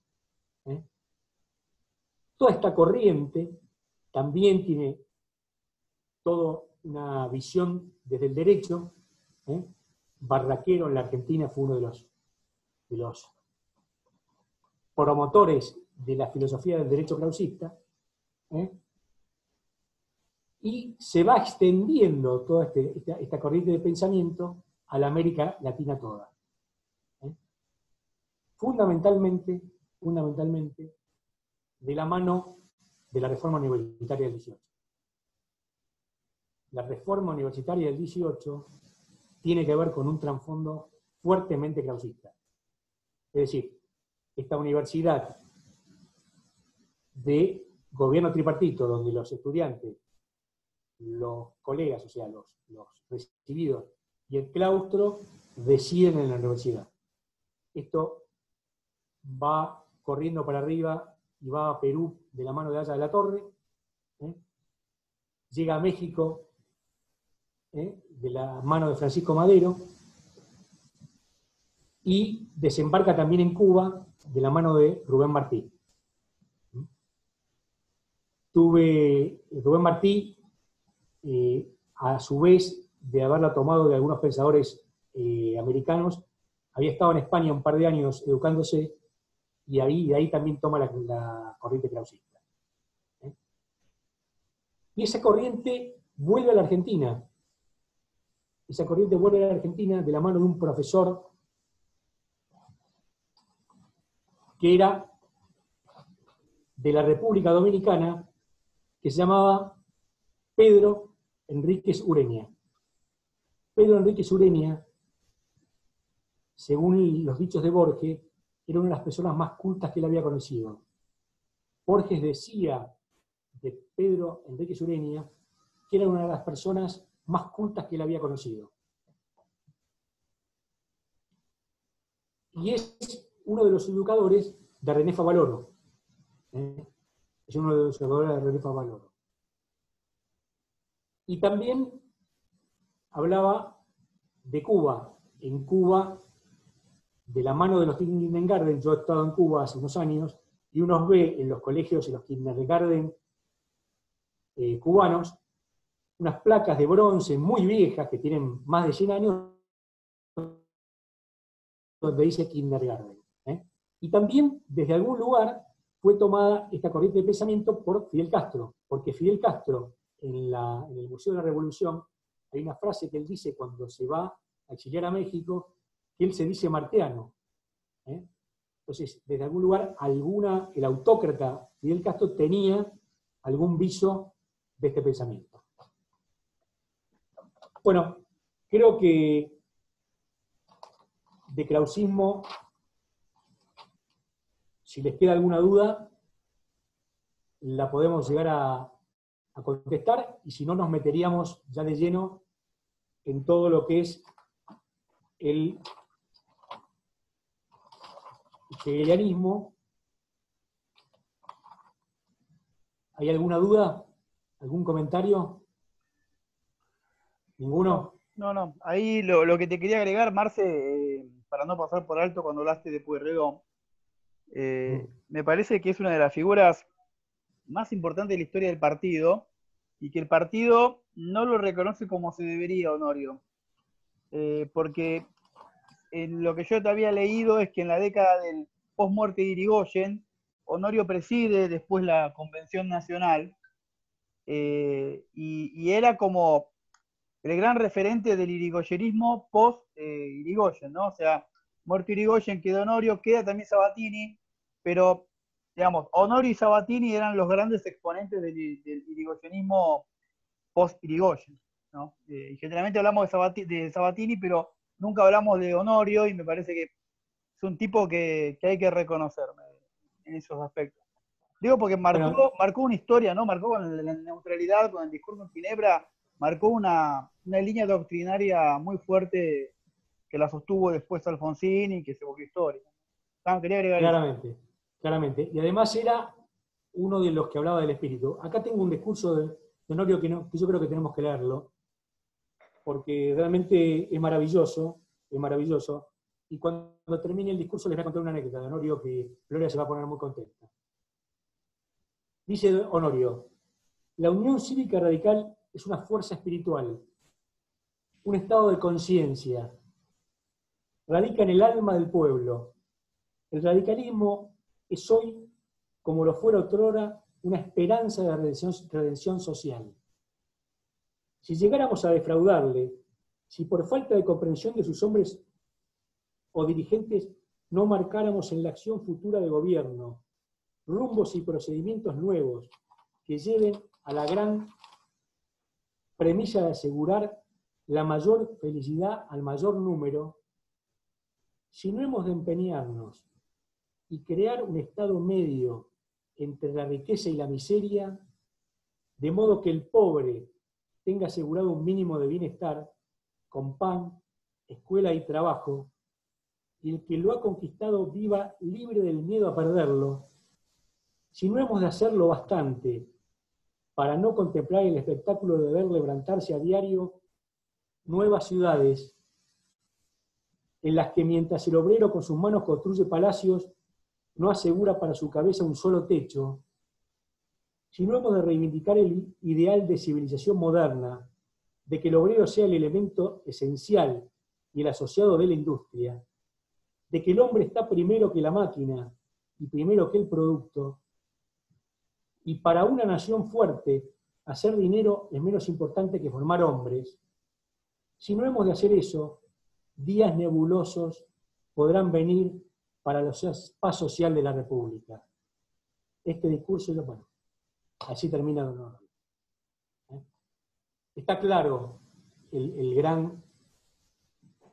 ¿Eh? Toda esta corriente también tiene toda una visión desde el derecho. ¿eh? Barraquero en la Argentina fue uno de los, de los promotores de la filosofía del derecho clausista. ¿eh? Y se va extendiendo toda este, esta, esta corriente de pensamiento a la América Latina toda. ¿Eh? Fundamentalmente, fundamentalmente, de la mano de la reforma universitaria del dieciocho. La reforma universitaria del dieciocho tiene que ver con un trasfondo fuertemente clausista. Es decir, esta universidad de gobierno tripartito, donde los estudiantes, los colegas, o sea, los, los recibidos, y el claustro deciden en la universidad. Esto va corriendo para arriba y va a Perú de la mano de Haya de la Torre, ¿eh? llega a México ¿eh? de la mano de Francisco Madero, y desembarca también en Cuba de la mano de Rubén Martí. ¿Mm? Tuve Rubén Martí, eh, a su vez, de haberla tomado de algunos pensadores eh, americanos, había estado en España un par de años educándose, y ahí, de ahí también toma la, la corriente clausista. ¿Eh? Y esa corriente vuelve a la Argentina. Esa corriente vuelve a la Argentina de la mano de un profesor que era de la República Dominicana, que se llamaba Pedro Enríquez Ureña. Pedro Enríquez Ureña, según los dichos de Borges, era una de las personas más cultas que él había conocido. Borges decía de Pedro Enríquez Ureña que era una de las personas más cultas que él había conocido. Y es uno de los educadores de René Favaloro. ¿Eh? Es uno de los educadores de René Favaloro. Y también hablaba de Cuba. En Cuba, de la mano de los kindergarten, yo he estado en Cuba hace unos años, y uno ve en los colegios y los kindergarten eh, cubanos unas placas de bronce muy viejas, que tienen más de cien años, donde dice kindergarten. ¿eh? Y también, desde algún lugar, fue tomada esta corriente de pensamiento por Fidel Castro, porque Fidel Castro, en, la, en el Museo de la Revolución, hay una frase que él dice cuando se va a exiliar a México, que él se dice marteano. ¿eh? Entonces, desde algún lugar, alguna, el autócrata Fidel Castro tenía algún viso de este pensamiento. Bueno, creo que de clausismo, si les queda alguna duda, la podemos llegar a, a contestar, y si no, nos meteríamos ya de lleno en todo lo que es el hegelianismo. ¿Hay alguna duda? ¿Algún comentario? ¿Ninguno? No, no. Ahí lo, lo que te quería agregar, Marce, eh, para no pasar por alto cuando hablaste de Pueyrredón, eh, mm. me parece que es una de las figuras más importantes de la historia del partido, y que el partido no lo reconoce como se debería, Honorio. Eh, porque en lo que yo te había leído es que en la década del post-muerte de Irigoyen, Honorio preside después la Convención Nacional, eh, y, y era como el gran referente del irigoyenismo post-Irigoyen, eh, ¿no? O sea, muerto Irigoyen, queda Honorio, queda también Sabatini, pero, digamos, Honorio y Sabatini eran los grandes exponentes del, del irigoyenismo post-Irigoyen, ¿no? Eh, generalmente hablamos de Sabati, de Sabatini, pero nunca hablamos de Honorio, y me parece que es un tipo que, que hay que reconocer en esos aspectos. Digo porque marcó, bueno, marcó una historia, ¿no? Marcó con la neutralidad, con el discurso en Ginebra, marcó una, una línea doctrinaria muy fuerte que la sostuvo después Alfonsín y que se volvió historia. Ah, quería agregar claramente, eso. claramente. Y además era uno de los que hablaba del espíritu. Acá tengo un discurso de, de Honorio que, no, que yo creo que tenemos que leerlo, porque realmente es maravilloso, es maravilloso, y cuando termine el discurso les voy a contar una anécdota de Honorio que Gloria se va a poner muy contenta. Dice Honorio: la unión cívica radical es una fuerza espiritual, un estado de conciencia, radica en el alma del pueblo. El radicalismo es hoy, como lo fuera otrora, una esperanza de redención, redención social. Si llegáramos a defraudarle, si por falta de comprensión de sus hombres o dirigentes no marcáramos en la acción futura de gobierno rumbos y procedimientos nuevos que lleven a la gran premisa de asegurar la mayor felicidad al mayor número, si no hemos de empeñarnos y crear un estado medio entre la riqueza y la miseria, de modo que el pobre tenga asegurado un mínimo de bienestar, con pan, escuela y trabajo, y el que lo ha conquistado viva libre del miedo a perderlo, si no hemos de hacerlo bastante para no contemplar el espectáculo de ver levantarse a diario nuevas ciudades, en las que mientras el obrero con sus manos construye palacios, no asegura para su cabeza un solo techo, si no hemos de reivindicar el ideal de civilización moderna, de que el obrero sea el elemento esencial y el asociado de la industria, de que el hombre está primero que la máquina y primero que el producto, y para una nación fuerte, hacer dinero es menos importante que formar hombres, Si no hemos de hacer eso, días nebulosos podrán venir para la paz social de la República. Este discurso, bueno, así termina Don Orbe. ¿Eh? Está claro el, el gran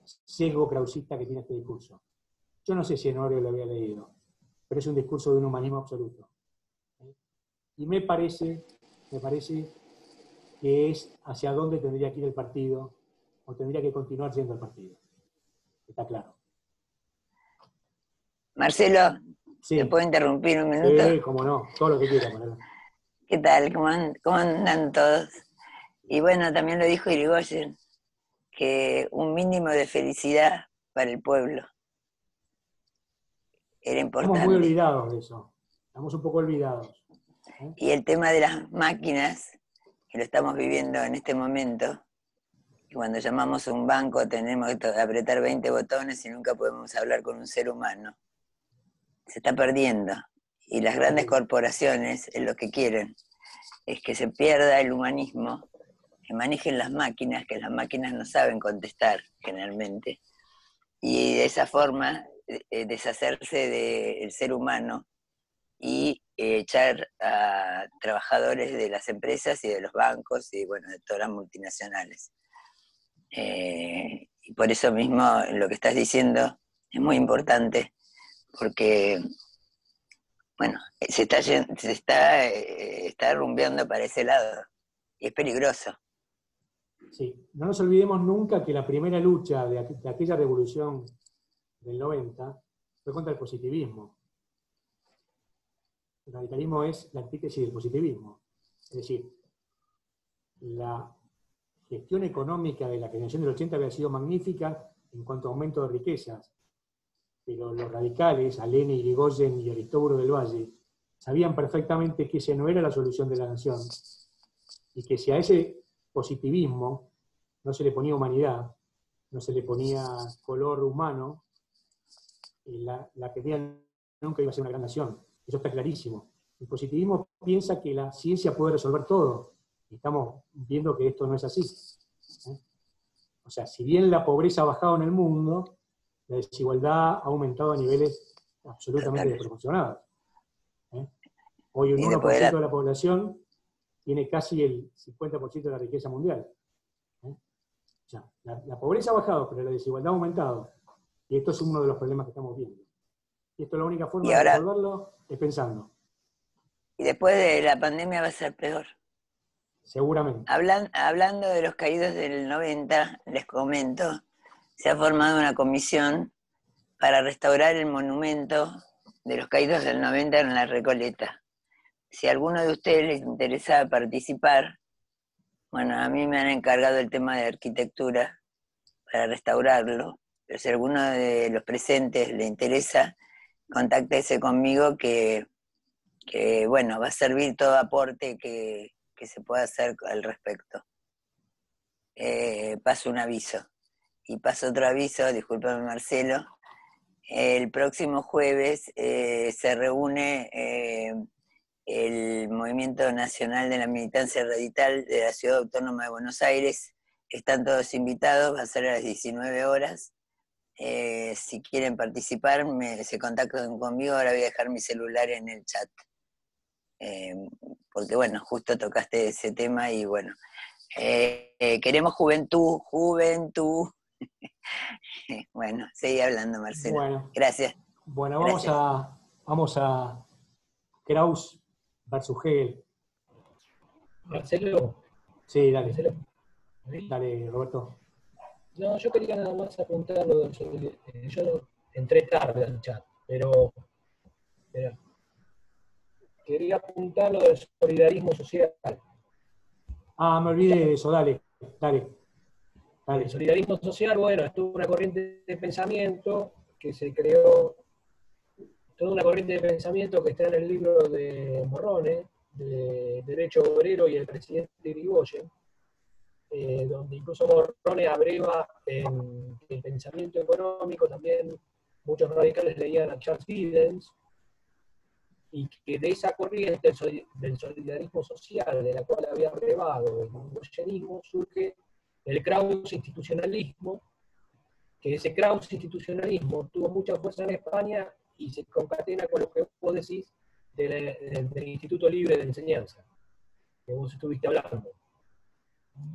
sesgo krausista que tiene este discurso. Yo no sé si en Orbe lo había leído, pero es un discurso de un humanismo absoluto. ¿Eh? Y me parece, me parece que es hacia dónde tendría que ir el partido, o tendría que continuar siendo el partido. Está claro. Marcelo, sí. ¿Te puedo interrumpir un minuto? Sí, cómo no, todo lo que quieras. ¿Qué tal? ¿Cómo, cómo andan todos? Y bueno, también lo dijo Irigoyen, que un mínimo de felicidad para el pueblo era importante. Estamos muy olvidados de eso, estamos un poco olvidados. ¿Eh? Y el tema de las máquinas, que lo estamos viviendo en este momento, cuando llamamos a un banco tenemos que apretar veinte botones y nunca podemos hablar con un ser humano. Se está perdiendo. Y las grandes corporaciones lo que quieren es que se pierda el humanismo, que manejen las máquinas, que las máquinas no saben contestar generalmente. Y de esa forma eh, deshacerse del ser humano y eh, echar a trabajadores de las empresas y de los bancos y bueno, de todas las multinacionales. Eh, y por eso mismo lo que estás diciendo es muy importante, porque bueno, se está, se está, eh, está rumbeando para ese lado, y es peligroso. Sí, no nos olvidemos nunca que la primera lucha de, aqu de aquella revolución del noventa fue contra el positivismo. El radicalismo es la antítesis del positivismo, es decir, la gestión económica de la generación del ochenta había sido magnífica en cuanto a aumento de riquezas, pero los radicales, Alene, Irigoyen y Aristóbulo del Valle, sabían perfectamente que esa no era la solución de la nación, y que si a ese positivismo no se le ponía humanidad, no se le ponía color humano, la, la que tenían nunca iba a ser una gran nación. Eso está clarísimo. El positivismo piensa que la ciencia puede resolver todo. Estamos viendo que esto no es así. ¿Eh? O sea, si bien la pobreza ha bajado en el mundo, la desigualdad ha aumentado a niveles absolutamente desproporcionados. ¿Eh? Hoy un uno por ciento de la población tiene casi el cincuenta por ciento de la riqueza mundial. ¿Eh? O sea, la, la pobreza ha bajado, pero la desigualdad ha aumentado. Y esto es uno de los problemas que estamos viendo. Y esto es la única forma de resolverlo es pensando. Y después de la pandemia va a ser peor. Seguramente. Hablan, hablando de los caídos del noventa, les comento, se ha formado una comisión para restaurar el monumento de los caídos del noventa en la Recoleta. Si a alguno de ustedes les interesa participar, bueno, a mí me han encargado el tema de arquitectura para restaurarlo, pero si a alguno de los presentes le interesa, contáctese conmigo que, que bueno, va a servir todo aporte que que se pueda hacer al respecto. Eh, paso un aviso. Y paso otro aviso, discúlpame Marcelo, el próximo jueves eh, se reúne eh, el Movimiento Nacional de la Militancia Radical de la Ciudad Autónoma de Buenos Aires. Están todos invitados, va a ser a las diecinueve horas. Eh, si quieren participar, me, se contactan conmigo, ahora voy a dejar mi celular en el chat. Eh, porque bueno, justo tocaste ese tema y bueno, eh, eh, queremos juventud, juventud. Bueno, seguí hablando Marcelo, bueno, gracias. Bueno, gracias. Vamos, a, vamos a Kraus versus Hegel. Marcelo. Sí, dale. Marcelo. Dale, Roberto. No, yo quería nada más apuntarlo, yo, yo entré tarde al chat, pero... pero quería apuntar lo del solidarismo social. Ah, me olvidé de eso, dale, dale, dale. El solidarismo social, bueno, es toda una corriente de pensamiento que se creó, toda una corriente de pensamiento que está en el libro de Morrone, de Derecho Obrero y el presidente Irigoyen, eh, donde incluso Morrone abreva en el pensamiento económico, también muchos radicales leían a Charles Dickens, y que de esa corriente del solidarismo social de la cual había abrevado el goyenismo surge del Krauss-institucionalismo, que ese Krauss-institucionalismo tuvo mucha fuerza en España y se concatena con lo que vos decís del, del, del Instituto Libre de Enseñanza, que vos estuviste hablando.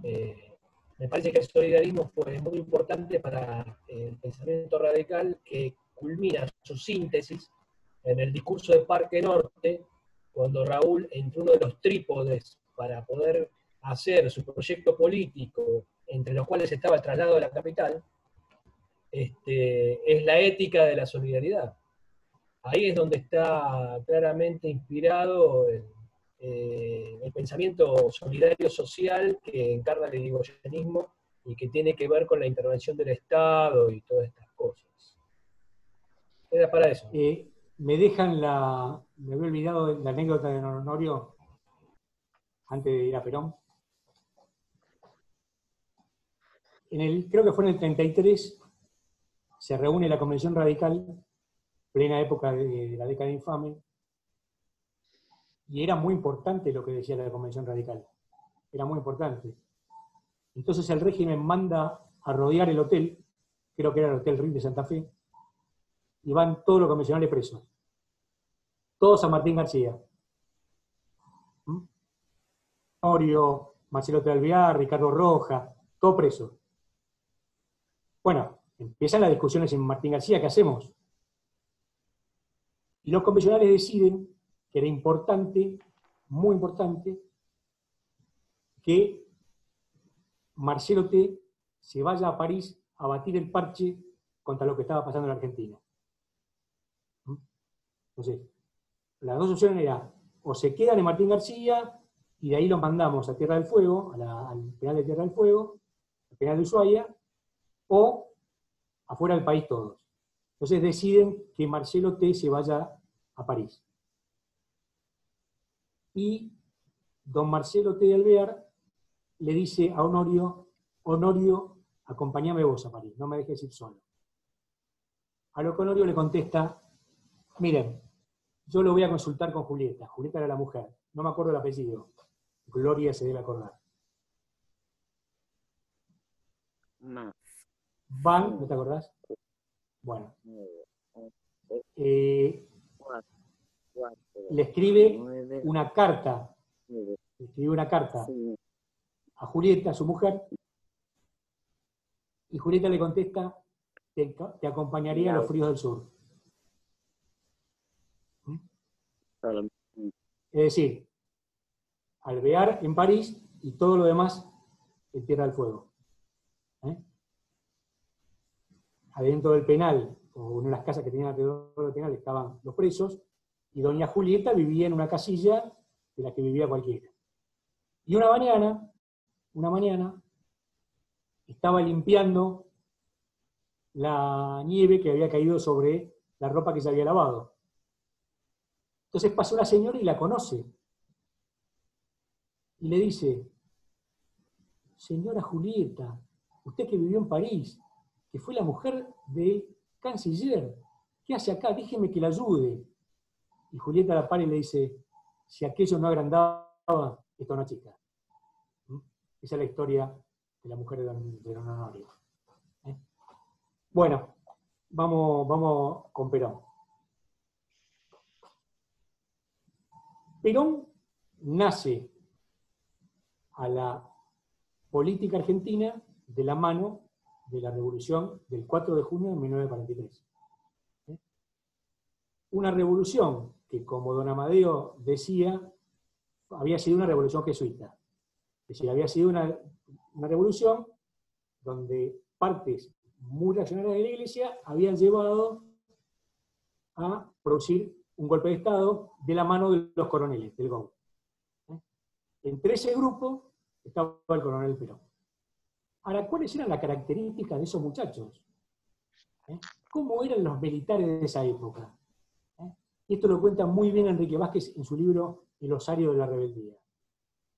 Eh, me parece que el solidarismo fue muy importante para el pensamiento radical, que culmina su síntesis en el discurso de Parque Norte, cuando Raúl, entre uno de los trípodes para poder hacer su proyecto político, entre los cuales estaba el traslado a la capital, este, es la ética de la solidaridad. Ahí es donde está claramente inspirado el, eh, el pensamiento solidario social que encarna el irigoyenismo y que tiene que ver con la intervención del Estado y todas estas cosas. Era para eso. Eh, me dejan la... Me había olvidado la anécdota de Honorio antes de ir a Perón. En el, creo que fue en el treinta y tres, se reúne la Convención Radical, plena época de, de la década infame, y era muy importante lo que decía la Convención Radical. Era muy importante. Entonces el régimen manda a rodear el hotel, creo que era el Hotel Ritz de Santa Fe, y van todos los convencionales presos. Todos a Martín García. ¿Mm? Honorio, Marcelo Talviar, Ricardo Roja, todo preso. Bueno, empiezan las discusiones en Martín García, ¿qué hacemos? Y los convencionales deciden que era importante, muy importante, que Marcelo T. se vaya a París a batir el parche contra lo que estaba pasando en la Argentina. ¿Mm? Entonces, las dos opciones eran, o se quedan en Martín García, y de ahí los mandamos a Tierra del Fuego, a la, al penal de Tierra del Fuego, al penal de Ushuaia, o afuera del país todos. Entonces deciden que Marcelo T. se vaya a París. Y don Marcelo T. de Alvear le dice a Honorio, Honorio, acompáñame vos a París, no me dejes ir solo. A lo que Honorio le contesta, miren, yo lo voy a consultar con Julieta, Julieta era la mujer, no me acuerdo el apellido, Gloria se debe acordar. No. Van, ¿no te acordás? Bueno. Eh, le escribe una carta, le escribe una carta a Julieta, a su mujer, y Julieta le contesta, te, te acompañaré a los fríos del sur. Es decir, Alvear en París y todo lo demás en Tierra del Fuego. ¿Eh? Adentro del penal, o en las casas que tenían alrededor del penal, estaban los presos, y doña Julieta vivía en una casilla de la que vivía cualquiera. Y una mañana, una mañana, estaba limpiando la nieve que había caído sobre la ropa que se había lavado. Entonces pasa una señora y la conoce. Y le dice, señora Julieta, usted que vivió en París, que fue la mujer del canciller, ¿qué hace acá? Déjeme que la ayude. Y Julieta la para y le dice, si aquello no agrandaba, esto no chica. ¿Mm? Esa es la historia de la mujer de don, de don Honorio. ¿Eh? Bueno, vamos, vamos con Perón. Perón nace a la política argentina de la mano de la revolución del cuatro de junio de mil novecientos cuarenta y tres. ¿Eh? Una revolución que, como don Amadeo decía, había sido una revolución jesuita. Es decir, había sido una, una revolución donde partes muy reaccionarias de la Iglesia habían llevado a producir un golpe de Estado de la mano de los coroneles, del G O U. ¿Eh? Entre ese grupo estaba el coronel Perón. Ahora, ¿cuáles eran las características de esos muchachos? ¿Eh? ¿Cómo eran los militares de esa época? ¿Eh? Esto lo cuenta muy bien Enrique Vázquez en su libro El osario de la rebeldía.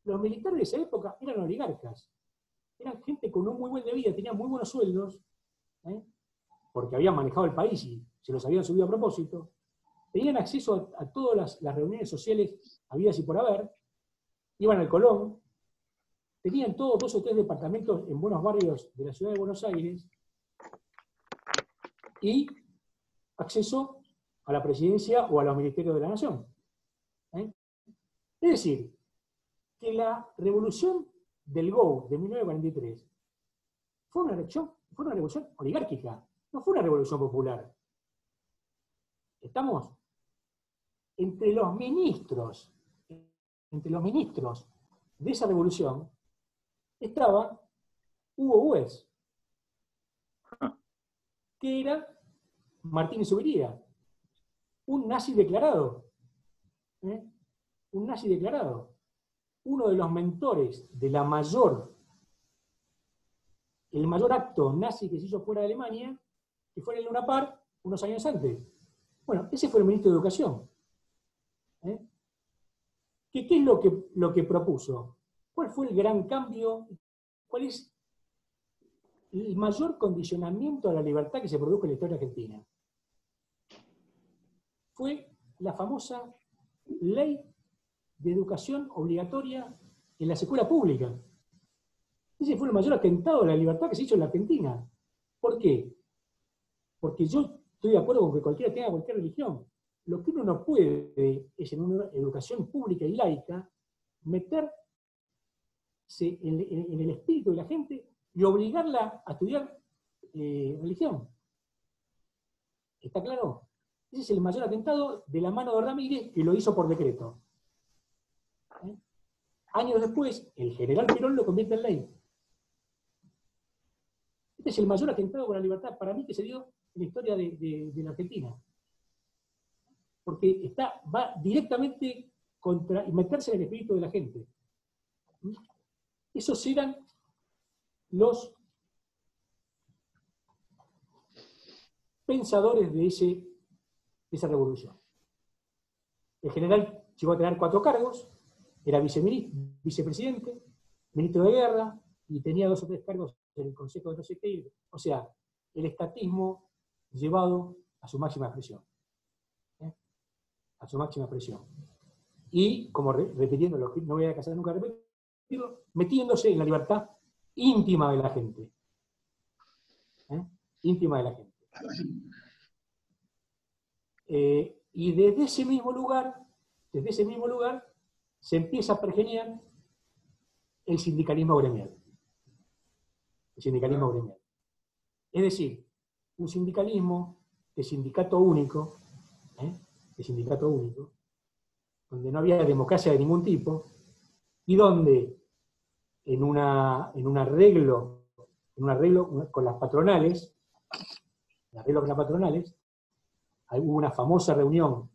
Los militares de esa época eran oligarcas. Eran gente con un muy buen de vida, tenían muy buenos sueldos, ¿eh? Porque habían manejado el país y se los habían subido a propósito. Tenían acceso a, a todas las, las reuniones sociales habidas y por haber, iban al Colón, tenían todos dos o tres departamentos en buenos barrios de la ciudad de Buenos Aires y acceso a la presidencia o a los ministerios de la nación. ¿Eh? Es decir, que la revolución del G O U de mil novecientos cuarenta y tres fue una revolución, fue una revolución oligárquica, no fue una revolución popular. Estamos entre los ministros, entre los ministros de esa revolución estaba Hugo Hues, que era Martínez Zubiría, un nazi declarado, ¿eh? un nazi declarado, uno de los mentores de la mayor, el mayor acto nazi que se hizo fuera de Alemania, que fue en el Luna Park unos años antes. Bueno, ese fue el ministro de Educación. ¿Eh? ¿Qué, qué es lo que, lo que propuso? ¿Cuál fue el gran cambio? ¿Cuál es el mayor condicionamiento a la libertad que se produjo en la historia argentina? Fue la famosa ley de educación obligatoria en las escuelas públicas. Ese fue el mayor atentado a la libertad que se hizo en la Argentina. ¿Por qué? Porque yo estoy de acuerdo con que cualquiera tenga cualquier religión. Lo que uno no puede es en una educación pública y laica meterse en, en, en el espíritu de la gente y obligarla a estudiar eh, religión. ¿Está claro? Ese es el mayor atentado de la mano de Ramírez, que lo hizo por decreto. ¿Eh? Años después, el general Perón lo convierte en ley. Este es el mayor atentado con la libertad, para mí, que se dio en la historia de, de, de la Argentina. Porque está, va directamente contra, meterse en el espíritu de la gente. ¿Eh? Esos eran los pensadores de, ese, de esa revolución. El general llegó a tener cuatro cargos, era vicepresidente, ministro de guerra, y tenía dos o tres cargos en el Consejo de no sé qué. O sea, el estatismo llevado a su máxima expresión. ¿Eh? A su máxima expresión. Y, como re, repitiendo lo que no voy a casar nunca, repetido, metiéndose en la libertad íntima de la gente. ¿Eh? Íntima de la gente. Eh, y desde ese mismo lugar, desde ese mismo lugar, se empieza a pergeñar el sindicalismo gremial. El sindicalismo gremial. Es decir, un sindicalismo de sindicato único, ¿eh? de sindicato único, donde no había democracia de ningún tipo, y donde en, una, en un arreglo, en un arreglo con las patronales, en arreglo con las patronales, hubo una famosa reunión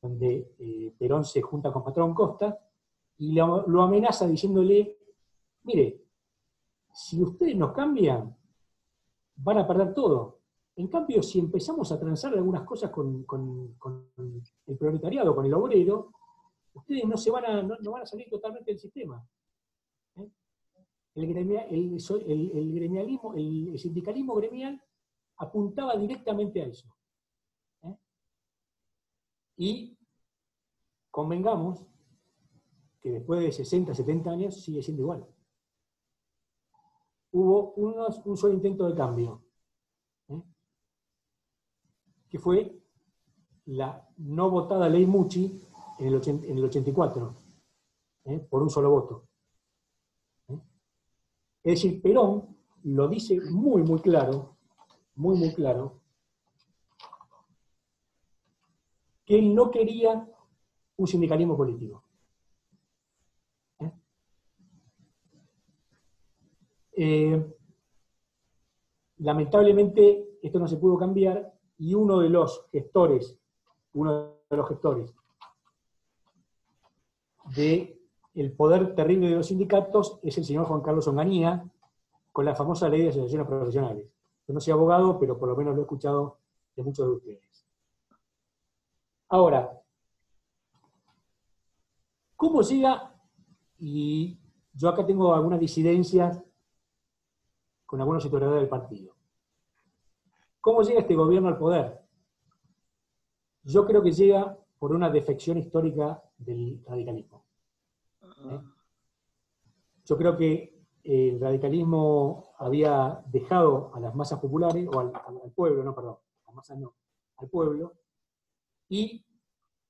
donde eh, Perón se junta con Patrón Costa y lo, lo amenaza diciéndole, mire, si ustedes nos cambian, van a perder todo. En cambio, si empezamos a transar algunas cosas con, con, con el proletariado, con el obrero, ustedes no se van a, no, no van a salir totalmente del sistema. ¿Eh? El, gremia, el, el, el, gremialismo, el, el sindicalismo gremial apuntaba directamente a eso. Y convengamos que después de sesenta, setenta años sigue siendo igual. Hubo unos, un solo intento de cambio, ¿eh? que fue la no votada ley Mucci en el, ochenta, en el ochenta y cuatro, ¿eh? por un solo voto. ¿Eh? Es decir, Perón lo dice muy, muy claro, muy, muy claro, que él no quería un sindicalismo político. ¿Eh? Eh, lamentablemente esto no se pudo cambiar y uno de los gestores, uno de los gestores de el poder terrible de los sindicatos es el señor Juan Carlos Onganía, con la famosa ley de asociaciones profesionales. Yo no soy abogado, pero por lo menos lo he escuchado de muchos de ustedes. Ahora, ¿cómo llega? Y yo acá tengo algunas disidencias con algunos historiadores del partido. ¿Cómo llega este gobierno al poder? Yo creo que llega por una defección histórica del radicalismo. ¿Eh? Yo creo que el radicalismo había dejado a las masas populares, o al, al pueblo, no, perdón, a las masas no, al pueblo, y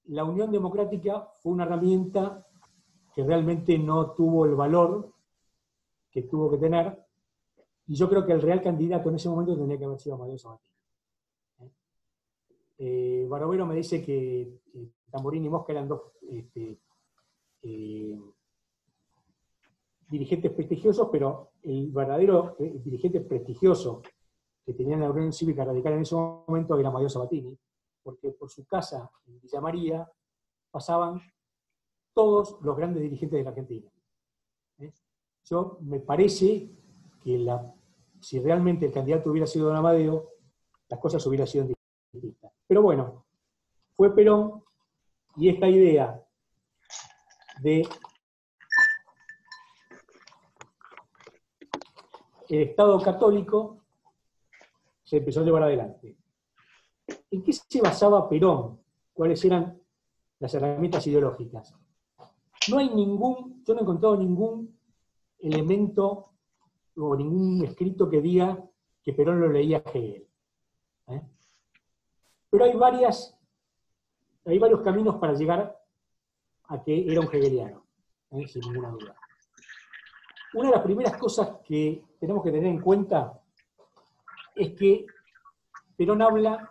la Unión Democrática fue una herramienta que realmente no tuvo el valor que tuvo que tener, y yo creo que el real candidato en ese momento tendría que haber sido Amadeo Sabatini. Eh, Barovero me dice que eh, Tamborini y Mosca eran dos este, eh, dirigentes prestigiosos, pero el verdadero eh, dirigente prestigioso que tenía la Unión Cívica Radical en ese momento era Amadeo Sabatini, porque por su casa en Villa María pasaban todos los grandes dirigentes de la Argentina. ¿Eh? Yo me parece que la, si realmente el candidato hubiera sido don Amadeo, las cosas hubieran sido distintas. Pero bueno, fue Perón, y esta idea de el Estado católico se empezó a llevar adelante. ¿En qué se basaba Perón? ¿Cuáles eran las herramientas ideológicas? No hay ningún, yo no he encontrado ningún elemento o ningún escrito que diga que Perón lo leía Hegel. ¿Eh? Pero hay, varias, hay varios caminos para llegar a que era un hegeliano, ¿eh? Sin ninguna duda. Una de las primeras cosas que tenemos que tener en cuenta es que Perón habla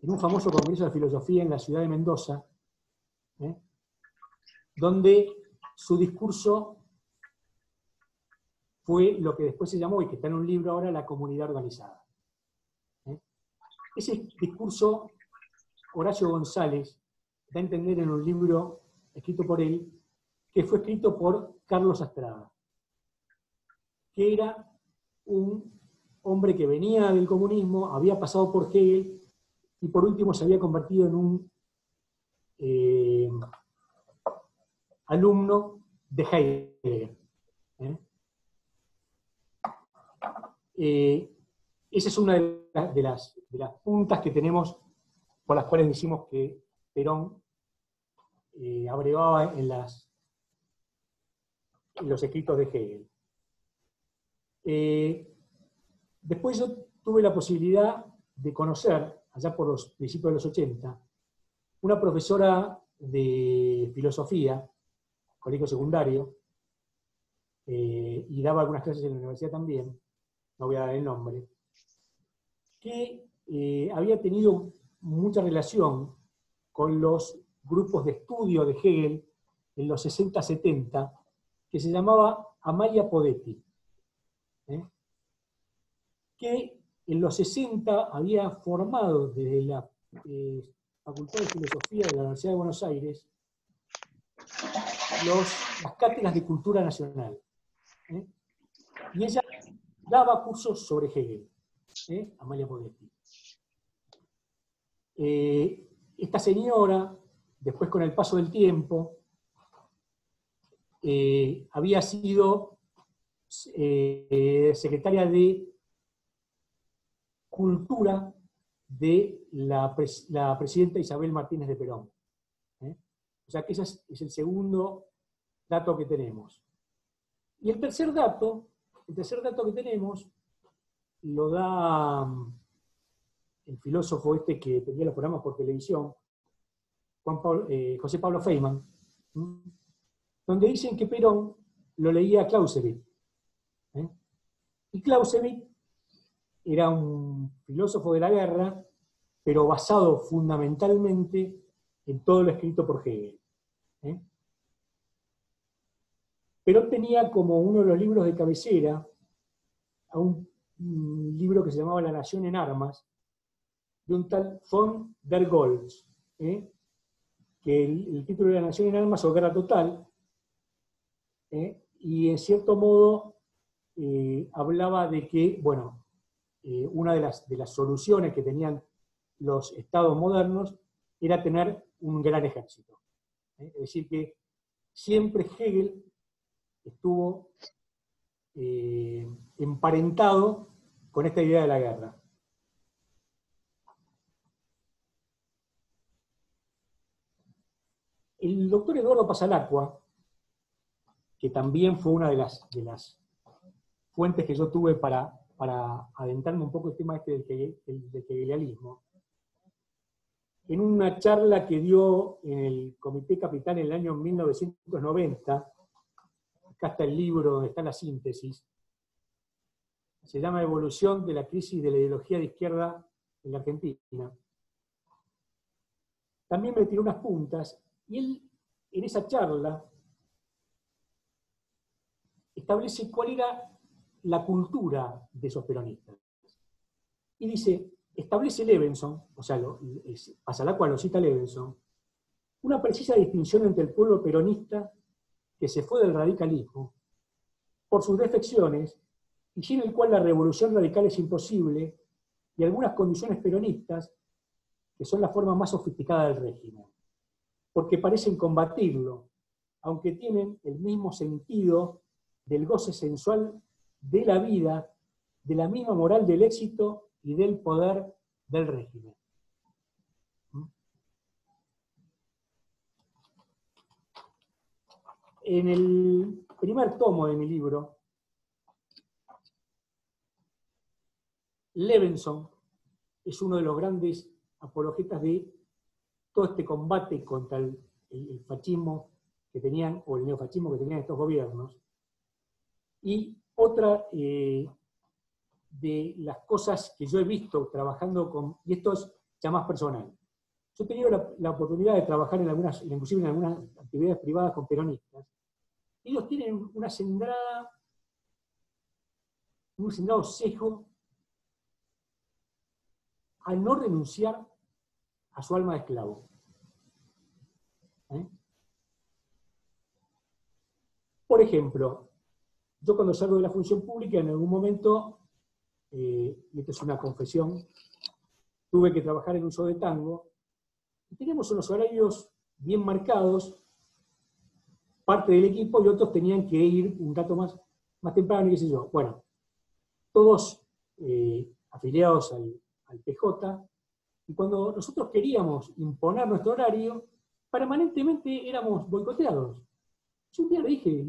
en un famoso congreso de filosofía en la ciudad de Mendoza, ¿eh? Donde su discurso fue lo que después se llamó, y que está en un libro ahora, la comunidad organizada. ¿Eh? Ese discurso, Horacio González da a entender en un libro escrito por él, que fue escrito por Carlos Astrada, que era un hombre que venía del comunismo, había pasado por Hegel, y por último se había convertido en un eh, alumno de Heidegger. ¿Eh? Eh, esa es una de, la, de, las, de las puntas que tenemos por las cuales decimos que Perón eh, abrevaba en, las, en los escritos de Hegel. Eh, después yo tuve la posibilidad de conocer, allá por los principios de los ochenta, una profesora de filosofía, colegio secundario, eh, y daba algunas clases en la universidad también, no voy a dar el nombre, que eh, había tenido mucha relación con los grupos de estudio de Hegel en los sesenta setenta, que se llamaba Amalia Podetti, ¿eh? Que en los sesenta había formado desde la eh, Facultad de Filosofía de la Universidad de Buenos Aires los, las cátedras de cultura nacional. ¿Eh? Y ella daba cursos sobre Hegel, ¿eh? Amalia Podetti. Eh, esta señora, después con el paso del tiempo, eh, había sido eh, secretaria de Cultura de la, pres la presidenta Isabel Martínez de Perón. ¿Eh? O sea que ese es, es el segundo dato que tenemos. Y el tercer dato, el tercer dato que tenemos, lo da el filósofo este que tenía los programas por televisión, Juan Pablo, eh, José Pablo Feynman, ¿eh? Donde dicen que Perón lo leía a Clausewitz. ¿Eh? Y Clausewitz era un filósofo de la guerra, pero basado fundamentalmente en todo lo escrito por Hegel. ¿Eh? Perón tenía como uno de los libros de cabecera a un, un libro que se llamaba La Nación en Armas, de un tal von der Goltz, ¿eh? Que el, el título era La Nación en Armas o Guerra Total, ¿eh? Y en cierto modo eh, hablaba de que, bueno, Eh, una de las, de las soluciones que tenían los estados modernos era tener un gran ejército. ¿Eh? Es decir que siempre Hegel estuvo eh, emparentado con esta idea de la guerra. El doctor Eduardo Pasalacqua que también fue una de las, de las fuentes que yo tuve para, para adentrarme un poco el tema este del, del, del hegelianismo. En una charla que dio en el Comité Capital en el año mil novecientos noventa, acá está el libro donde está la síntesis, se llama Evolución de la crisis de la ideología de izquierda en la Argentina. También me tiró unas puntas, y él, en esa charla, establece cuál era la cultura de esos peronistas. Y dice, establece Levenson, o sea, Pasalacqua lo cita Levenson, una precisa distinción entre el pueblo peronista que se fue del radicalismo por sus defecciones y sin el cual la revolución radical es imposible, y algunas condiciones peronistas que son la forma más sofisticada del régimen, porque parecen combatirlo, aunque tienen el mismo sentido del goce sensual de la vida, de la misma moral del éxito y del poder del régimen. En el primer tomo de mi libro, Levenson es uno de los grandes apologetas de todo este combate contra el, el, el fascismo que tenían, o el neofascismo que tenían estos gobiernos. Y otra... Eh, de las cosas que yo he visto trabajando con, y esto es ya más personal, yo he tenido la, la oportunidad de trabajar en algunas, inclusive en algunas actividades privadas con peronistas, ellos tienen una sembrada, un sembrado sesgo a no renunciar a su alma de esclavo. ¿Eh? Por ejemplo, yo cuando salgo de la función pública en algún momento, Eh, y esta es una confesión, tuve que trabajar en un show de tango, y tenemos unos horarios bien marcados, parte del equipo y otros tenían que ir un rato más, más temprano, y qué sé yo. Bueno, todos eh, afiliados al, al P J, y cuando nosotros queríamos imponer nuestro horario, permanentemente éramos boicoteados. Yo un día le dije,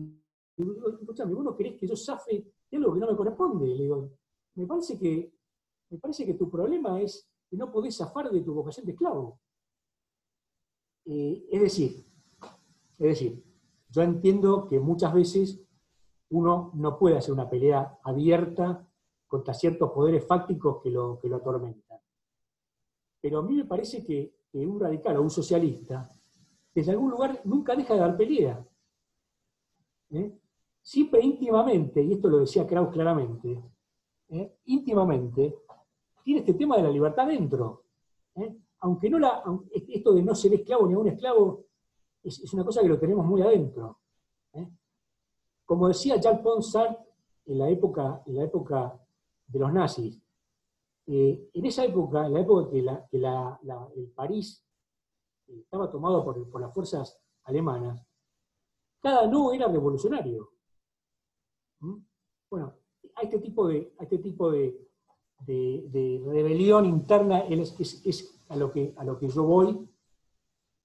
escuchame, ¿vos no querés que yo zafe de algo que no me corresponde? Le digo, Me parece, que, me parece que tu problema es que no podés zafar de tu vocación de esclavo. Eh, es decir, es decir, yo entiendo que muchas veces uno no puede hacer una pelea abierta contra ciertos poderes fácticos que lo, que lo atormentan. Pero a mí me parece que, que un radical o un socialista, desde algún lugar, nunca deja de dar pelea. ¿Eh? Siempre íntimamente, y esto lo decía Krauss claramente, Eh, íntimamente, tiene este tema de la libertad dentro. Eh. Aunque no la, esto de no ser esclavo ni un esclavo es, es una cosa que lo tenemos muy adentro. Eh. Como decía Jean Paul Sartre en la época, en la época de los nazis, eh, en esa época, en la época que, la, que la, la, el París estaba tomado por, por las fuerzas alemanas, cada no era revolucionario. ¿Mm? Bueno, a este tipo de, a este tipo de, de, de rebelión interna es, es, es a, lo que, a lo que yo voy,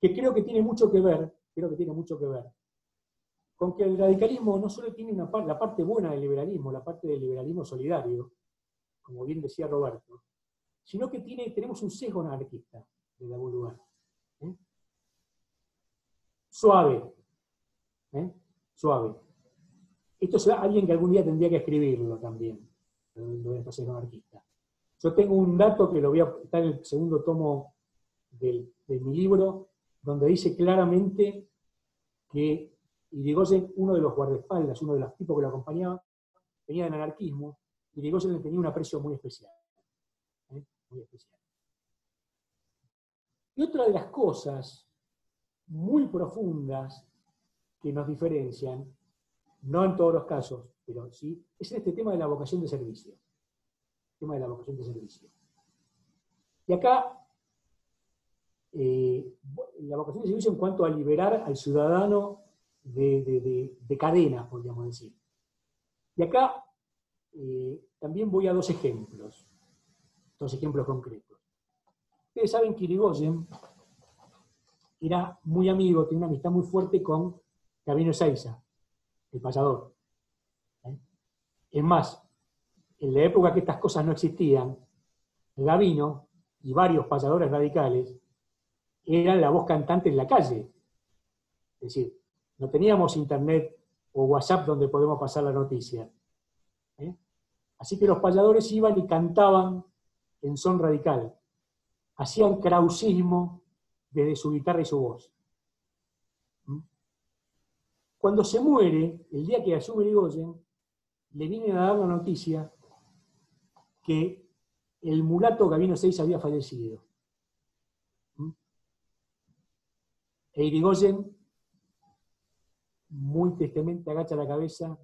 que creo que tiene mucho que ver, creo que tiene mucho que ver, con que el radicalismo no solo tiene una par, la parte buena del liberalismo, la parte del liberalismo solidario, como bien decía Roberto, sino que tiene, tenemos un sesgo anarquista en algún lugar. ¿Eh? Suave. ¿Eh? Suave. Esto es alguien que algún día tendría que escribirlo también, lo de estos anarquistas. Yo tengo un dato que lo voy a está en el segundo tomo del, de mi libro, donde dice claramente que Irigoyen, uno de los guardaespaldas, uno de los tipos que lo acompañaba, venía del anarquismo, y Irigoyen le tenía un aprecio muy especial. ¿Eh? Muy especial. Y otra de las cosas muy profundas que nos diferencian, no en todos los casos, pero sí, es este tema de la vocación de servicio. El tema de la vocación de servicio. Y acá, eh, la vocación de servicio en cuanto a liberar al ciudadano de, de, de, de cadenas, podríamos decir. Y acá eh, también voy a dos ejemplos, dos ejemplos concretos. Ustedes saben que Irigoyen era muy amigo, tenía una amistad muy fuerte con Gabino Ezeiza, el payador. ¿Eh? Es más, en la época que estas cosas no existían, Gavino y varios payadores radicales eran la voz cantante en la calle. Es decir, no teníamos internet o WhatsApp donde podemos pasar la noticia. ¿Eh? Así que los payadores iban y cantaban en son radical. Hacían krausismo desde su guitarra y su voz. ¿Mm? Cuando se muere, el día que asume Irigoyen, le vienen a dar la noticia que el mulato Gavino Seix había fallecido. ¿Mm? E Irigoyen, muy tristemente, agacha la cabeza,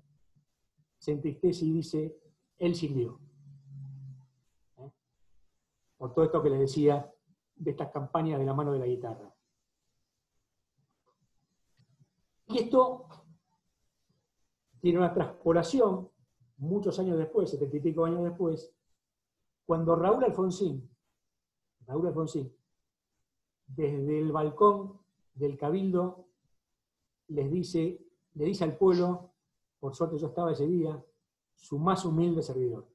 se entristece y dice, él sirvió. ¿Eh? Por todo esto que les decía de estas campañas de la mano de la guitarra. Y esto tiene una traspolación muchos años después, setenta y pico años después, cuando Raúl Alfonsín, Raúl Alfonsín, desde el balcón del Cabildo, les dice, le dice al pueblo, por suerte yo estaba ese día, su más humilde servidor.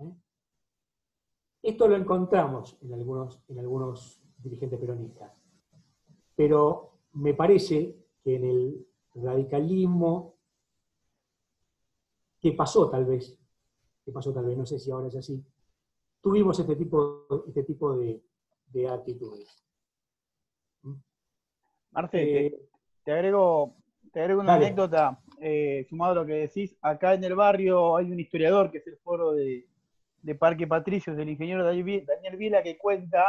¿Eh? Esto lo encontramos en algunos, en algunos dirigentes peronistas, pero me parece que en el radicalismo que pasó tal vez, que pasó tal vez, no sé si ahora es así, tuvimos este tipo, este tipo de, de actitudes. ¿Mm? Marte, eh, te, te, agrego, te agrego una dale. anécdota. Eh, sumado a lo que decís, acá en el barrio hay un historiador que es el foro de, de Parque Patricios, el ingeniero Daniel Vila, que cuenta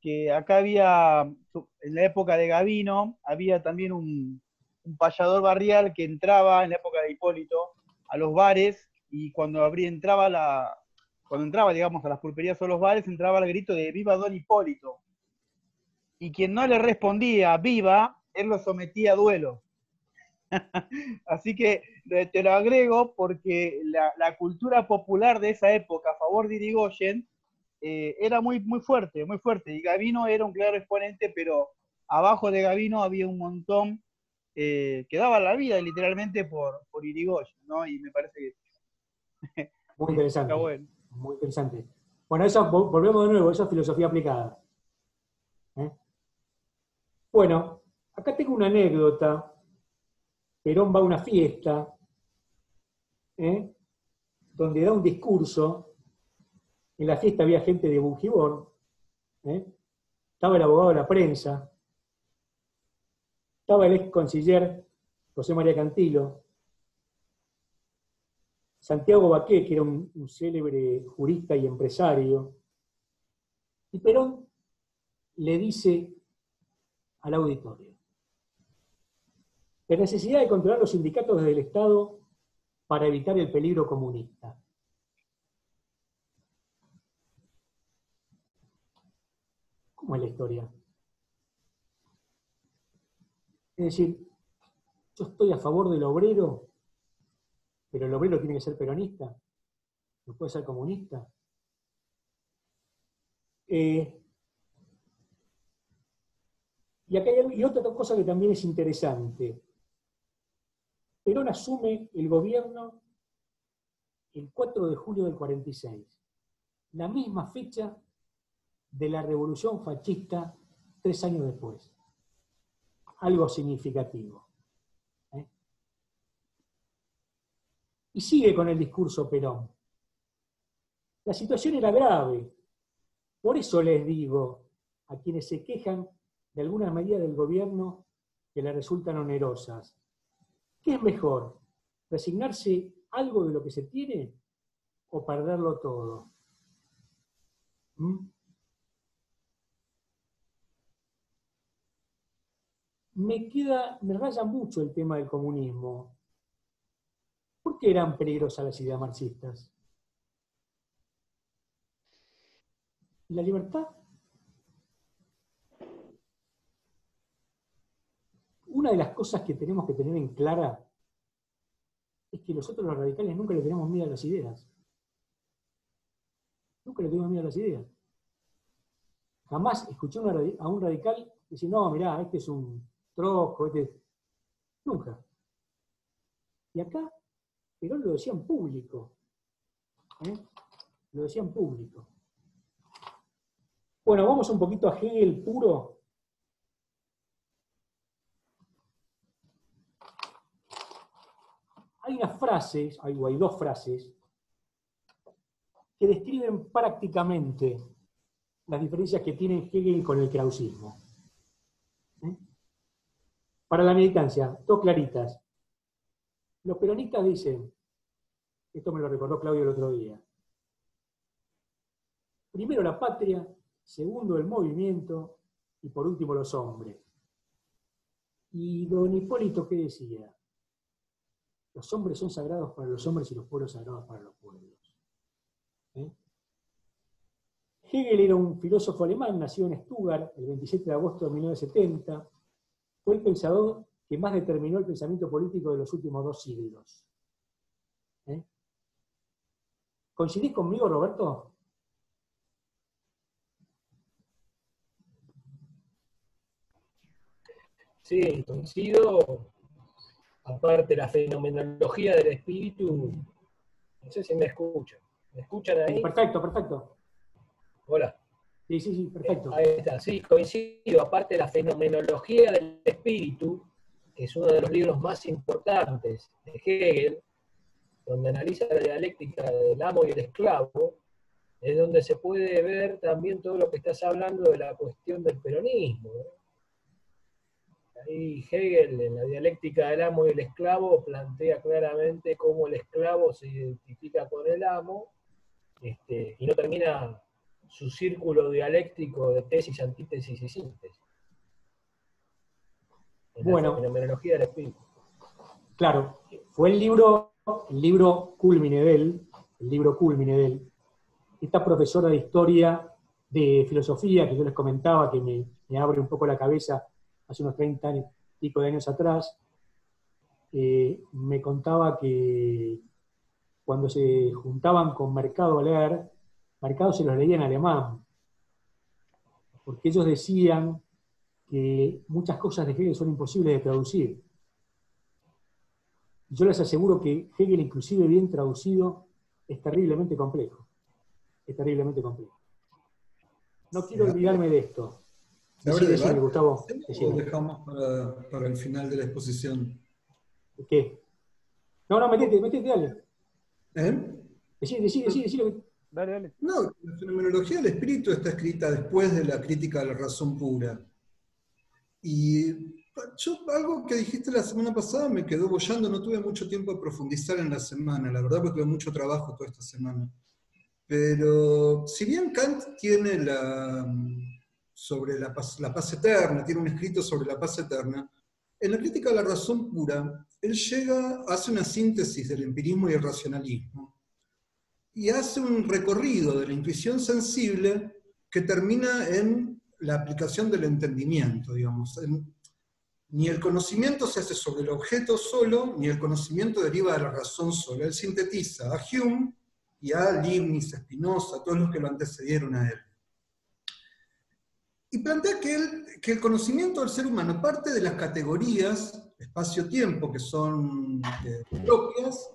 que acá había, en la época de Gavino, había también un, un payador barrial que entraba, en la época de Hipólito, a los bares, y cuando abría, entraba, la, cuando entraba digamos, a las pulperías o los bares, entraba el grito de ¡Viva Don Hipólito! Y quien no le respondía ¡Viva!, él lo sometía a duelo. Así que te lo agrego porque la, la cultura popular de esa época a favor de Irigoyen eh, era muy, muy fuerte, muy fuerte. Y Gavino era un claro exponente, pero abajo de Gavino había un montón eh, que daba la vida literalmente por, por Irigoyen, ¿no? Y me parece que... muy interesante, está bueno. Muy interesante. Bueno, eso, volvemos de nuevo, eso es filosofía aplicada. ¿Eh? Bueno, acá tengo una anécdota. Perón va a una fiesta, ¿eh?, donde da un discurso. En la fiesta había gente de Bujibor, ¿eh?, estaba el abogado de la prensa, estaba el ex canciller José María Cantilo, Santiago Baqué, que era un, un célebre jurista y empresario, y Perón le dice al auditorio: la necesidad de controlar los sindicatos desde el Estado para evitar el peligro comunista. ¿Cómo es la historia? Es decir, yo estoy a favor del obrero, pero el obrero tiene que ser peronista, no puede ser comunista. Eh, y acá hay y otra cosa que también es interesante. Perón asume el gobierno el cuatro de julio del cuarenta y seis, la misma fecha de la revolución fascista tres años después. Algo significativo. ¿Eh? Y sigue con el discurso Perón. La situación era grave. Por eso les digo a quienes se quejan de algunas medidas del gobierno que les resultan onerosas: ¿qué es mejor? ¿Resignarse algo de lo que se tiene o perderlo todo? ¿Mm? Me queda, me raya mucho el tema del comunismo. ¿Por qué eran peligrosas las ideas marxistas? ¿La libertad? Una de las cosas que tenemos que tener en clara es que nosotros los radicales nunca le tenemos miedo a las ideas. Nunca le tenemos miedo a las ideas. Jamás escuché a un radical decir, no, mirá, este es un troco, este es... Nunca. Y acá Perón lo decía en público. ¿eh? Lo decía en público. Bueno, vamos un poquito a Hegel puro. Hay unas frases, hay, hay dos frases, que describen prácticamente las diferencias que tiene Hegel con el krausismo. ¿Eh? Para la militancia, dos claritas. Los peronistas dicen, esto me lo recordó Claudio el otro día, primero la patria, segundo el movimiento, y por último los hombres. Y don Hipólito, ¿qué decía? Los hombres son sagrados para los hombres y los pueblos sagrados para los pueblos. ¿Eh? Hegel era un filósofo alemán, nacido en Stuttgart el veintisiete de agosto de mil novecientos setenta, fue el pensador que más determinó el pensamiento político de los últimos dos siglos. ¿Eh? ¿Coincidís conmigo, Roberto? Sí, coincido. Aparte, la fenomenología del espíritu, no sé si me escuchan. ¿Me escuchan ahí? Perfecto, perfecto. Hola. Sí, sí, sí, perfecto. Ahí está, sí, coincido. Aparte, la fenomenología del espíritu, que es uno de los libros más importantes de Hegel, donde analiza la dialéctica del amo y el esclavo, es donde se puede ver también todo lo que estás hablando de la cuestión del peronismo, ¿no? Ahí Hegel, en la dialéctica del amo y el esclavo, plantea claramente cómo el esclavo se identifica con el amo, este, y no termina su círculo dialéctico de tesis, antítesis y síntesis. En bueno, la fenomenología del espíritu. Claro, fue el libro, el libro cúlmine de él, el libro cúlmine de él, esta profesora de historia, de filosofía, que yo les comentaba, que me, me abre un poco la cabeza, hace unos treinta años, pico de años atrás, eh, me contaba que cuando se juntaban con Mercado a leer, Mercado se los leía en alemán, porque ellos decían que muchas cosas de Hegel son imposibles de traducir. Yo les aseguro que Hegel, inclusive bien traducido, es terriblemente complejo. Es terriblemente complejo. No quiero olvidarme de esto. ¿Se abre debate, Gustavo? ¿O dejamos para, para el final de la exposición? ¿Qué? No, no, metete, metete, dale. ¿Eh? Decí, decí, decí, decí lo que... Dale, dale. No, la fenomenología del espíritu está escrita después de la crítica de la razón pura. Y yo, algo que dijiste la semana pasada me quedó bollando, no tuve mucho tiempo a profundizar en la semana, la verdad porque tuve mucho trabajo toda esta semana. Pero, si bien Kant tiene la... sobre la paz, la paz eterna, tiene un escrito sobre la paz eterna, en la crítica de la razón pura, él llega, hace una síntesis del empirismo y el racionalismo, y hace un recorrido de la intuición sensible que termina en la aplicación del entendimiento, digamos. En, ni el conocimiento se hace sobre el objeto solo, ni el conocimiento deriva de la razón solo. Él sintetiza a Hume y a Leibniz, a Spinoza, a todos los que lo antecedieron a él. Y plantea que el, que el conocimiento del ser humano parte de las categorías espacio-tiempo que son eh, propias,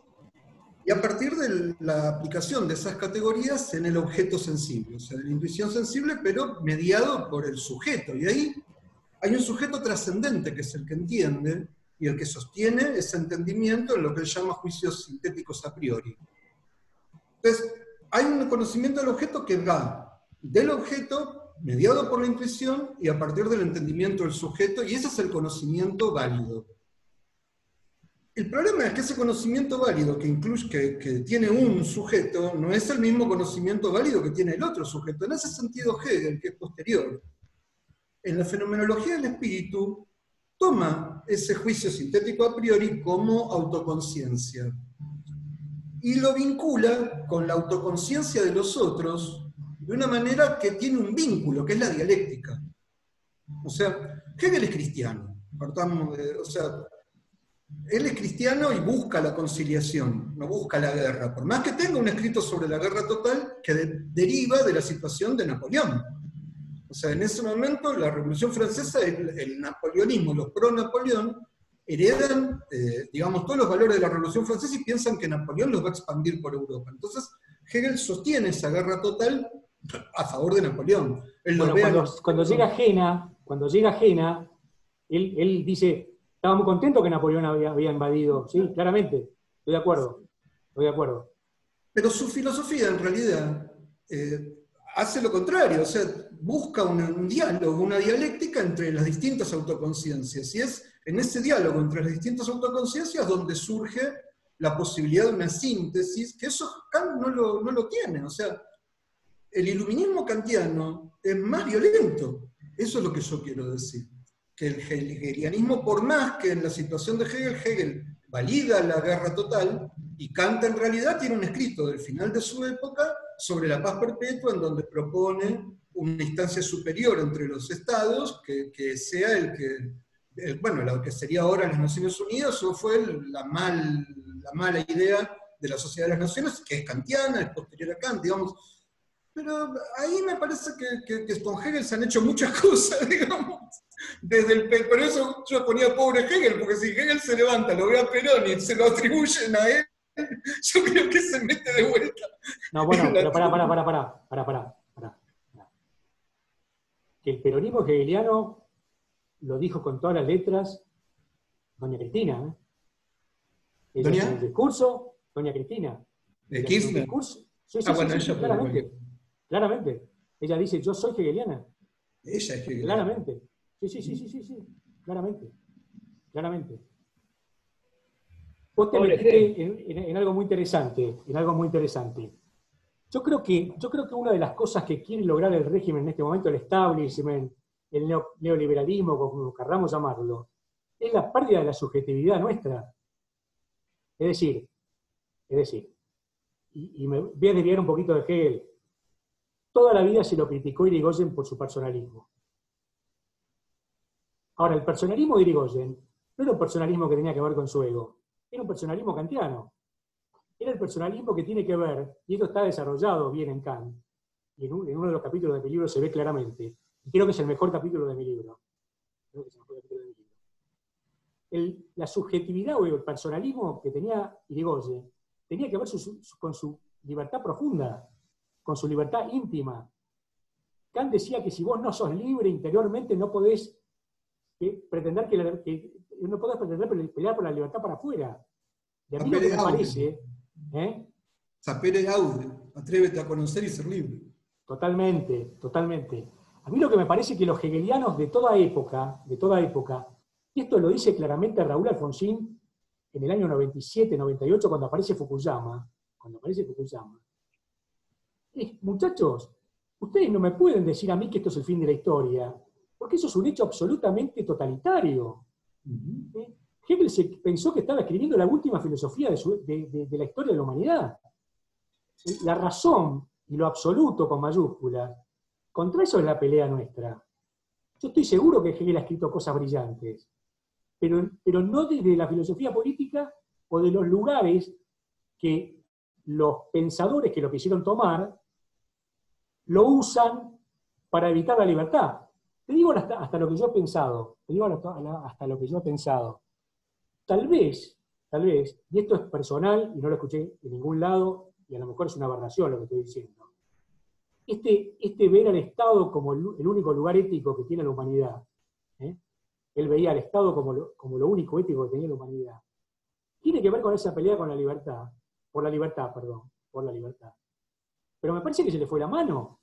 y a partir de la aplicación de esas categorías en el objeto sensible, o sea, de la intuición sensible, pero mediado por el sujeto. Y ahí hay un sujeto trascendente que es el que entiende, y el que sostiene ese entendimiento en lo que él llama juicios sintéticos a priori. Entonces, hay un conocimiento del objeto que va del objeto mediado por la intuición y a partir del entendimiento del sujeto, y ese es el conocimiento válido. El problema es que ese conocimiento válido que, incluye, que, que tiene un sujeto no es el mismo conocimiento válido que tiene el otro sujeto. En ese sentido Hegel, que es posterior, en la fenomenología del espíritu, toma ese juicio sintético a priori como autoconciencia, y lo vincula con la autoconciencia de los otros, de una manera que tiene un vínculo, que es la dialéctica. O sea, Hegel es cristiano, partamos de, o sea, él es cristiano y busca la conciliación, no busca la guerra, por más que tenga un escrito sobre la guerra total que de, deriva de la situación de Napoleón. O sea, en ese momento la Revolución Francesa, el, el napoleonismo, los pro-Napoleón, heredan, eh, digamos, todos los valores de la Revolución Francesa y piensan que Napoleón los va a expandir por Europa. Entonces, Hegel sostiene esa guerra total a favor de Napoleón. Él bueno, vea... cuando, cuando llega Jena, cuando llega Jena, él, él dice, estaba muy contento que Napoleón había, había invadido, sí, claramente, estoy de acuerdo, estoy de acuerdo. Pero su filosofía, en realidad, eh, hace lo contrario, o sea, busca un, un diálogo, una dialéctica entre las distintas autoconciencias, y es en ese diálogo entre las distintas autoconciencias donde surge la posibilidad de una síntesis, que eso Kant no lo, no lo tiene, o sea, el iluminismo kantiano es más violento, eso es lo que yo quiero decir, que el hegelianismo, por más que en la situación de Hegel, Hegel valida la guerra total, y Kant en realidad tiene un escrito del final de su época sobre la paz perpetua, en donde propone una instancia superior entre los estados, que, que sea el que, el, bueno, lo que sería ahora las Naciones Unidas, o fue la, mal, la mala idea de la Sociedad de las Naciones, que es kantiana, es posterior a Kant, digamos. Pero ahí me parece que, que, que con Hegel se han hecho muchas cosas, digamos. Desde el, por eso yo ponía pobre Hegel, porque si Hegel se levanta, lo ve a Perón y se lo atribuyen a él, yo creo que se mete de vuelta. No, bueno, pero pará, pará, pará, pará, pará, pará, pará, pará. Que el peronismo hegeliano lo dijo con todas las letras doña Cristina. ¿eh? ¿Doña? En el discurso, doña Cristina. ¿De Kirchner? En el discurso, sí, sí, ah, sí, bueno, sí, claramente. Bueno. Claramente. Ella dice, yo soy hegeliana. Ella es hegeliana. Claramente. Sí, sí, sí, sí, sí, sí. Claramente. Claramente. Vos te metiste en, en, en algo muy interesante, en algo muy interesante. Yo creo, que, yo creo que una de las cosas que quiere lograr el régimen en este momento, el establishment, el neo, neoliberalismo, como querramos llamarlo, es la pérdida de la subjetividad nuestra. Es decir, es decir, y, y me voy a desviar un poquito de Hegel, toda la vida se lo criticó Irigoyen por su personalismo. Ahora, el personalismo de Irigoyen no era un personalismo que tenía que ver con su ego. Era un personalismo kantiano. Era el personalismo que tiene que ver, y esto está desarrollado bien en Kant, y en, un, en uno de los capítulos de mi libro se ve claramente, y creo que es el mejor capítulo de mi libro. Creo que es el mejor capítulo de mi libro. El, la subjetividad o el personalismo que tenía Irigoyen tenía que ver su, su, con su libertad profunda, con su libertad íntima. Kant decía que si vos no sos libre interiormente no podés eh, pretender que la... Que, no podés pretender pelear por la libertad para afuera. Y a mí lo que me parece... ¿eh? Sapere aude, atrévete a conocer y ser libre. Totalmente, totalmente. A mí lo que me parece que los hegelianos de toda época, de toda época, y esto lo dice claramente Raúl Alfonsín en el año noventa y siete, noventa y ocho, cuando aparece Fukuyama, cuando aparece Fukuyama, es, muchachos, ustedes no me pueden decir a mí que esto es el fin de la historia, porque eso es un hecho absolutamente totalitario. Uh-huh. Hegel se pensó que estaba escribiendo la última filosofía de, su, de, de, de la historia de la humanidad. La razón y lo absoluto con mayúsculas, contra eso es la pelea nuestra. Yo estoy seguro que Hegel ha escrito cosas brillantes, pero, pero no desde la filosofía política o de los lugares que los pensadores que lo quisieron tomar lo usan para evitar la libertad. Te digo hasta, hasta lo que yo he pensado, te digo hasta, hasta lo que yo he pensado. Tal vez, tal vez, y esto es personal y no lo escuché de ningún lado, y a lo mejor es una aberración lo que estoy diciendo, este, este ver al Estado como el, el único lugar ético que tiene la humanidad, ¿eh? Él veía al Estado como lo, como lo único ético que tenía la humanidad, tiene que ver con esa pelea con la libertad, por la libertad, perdón, por la libertad. Pero me parece que se le fue la mano.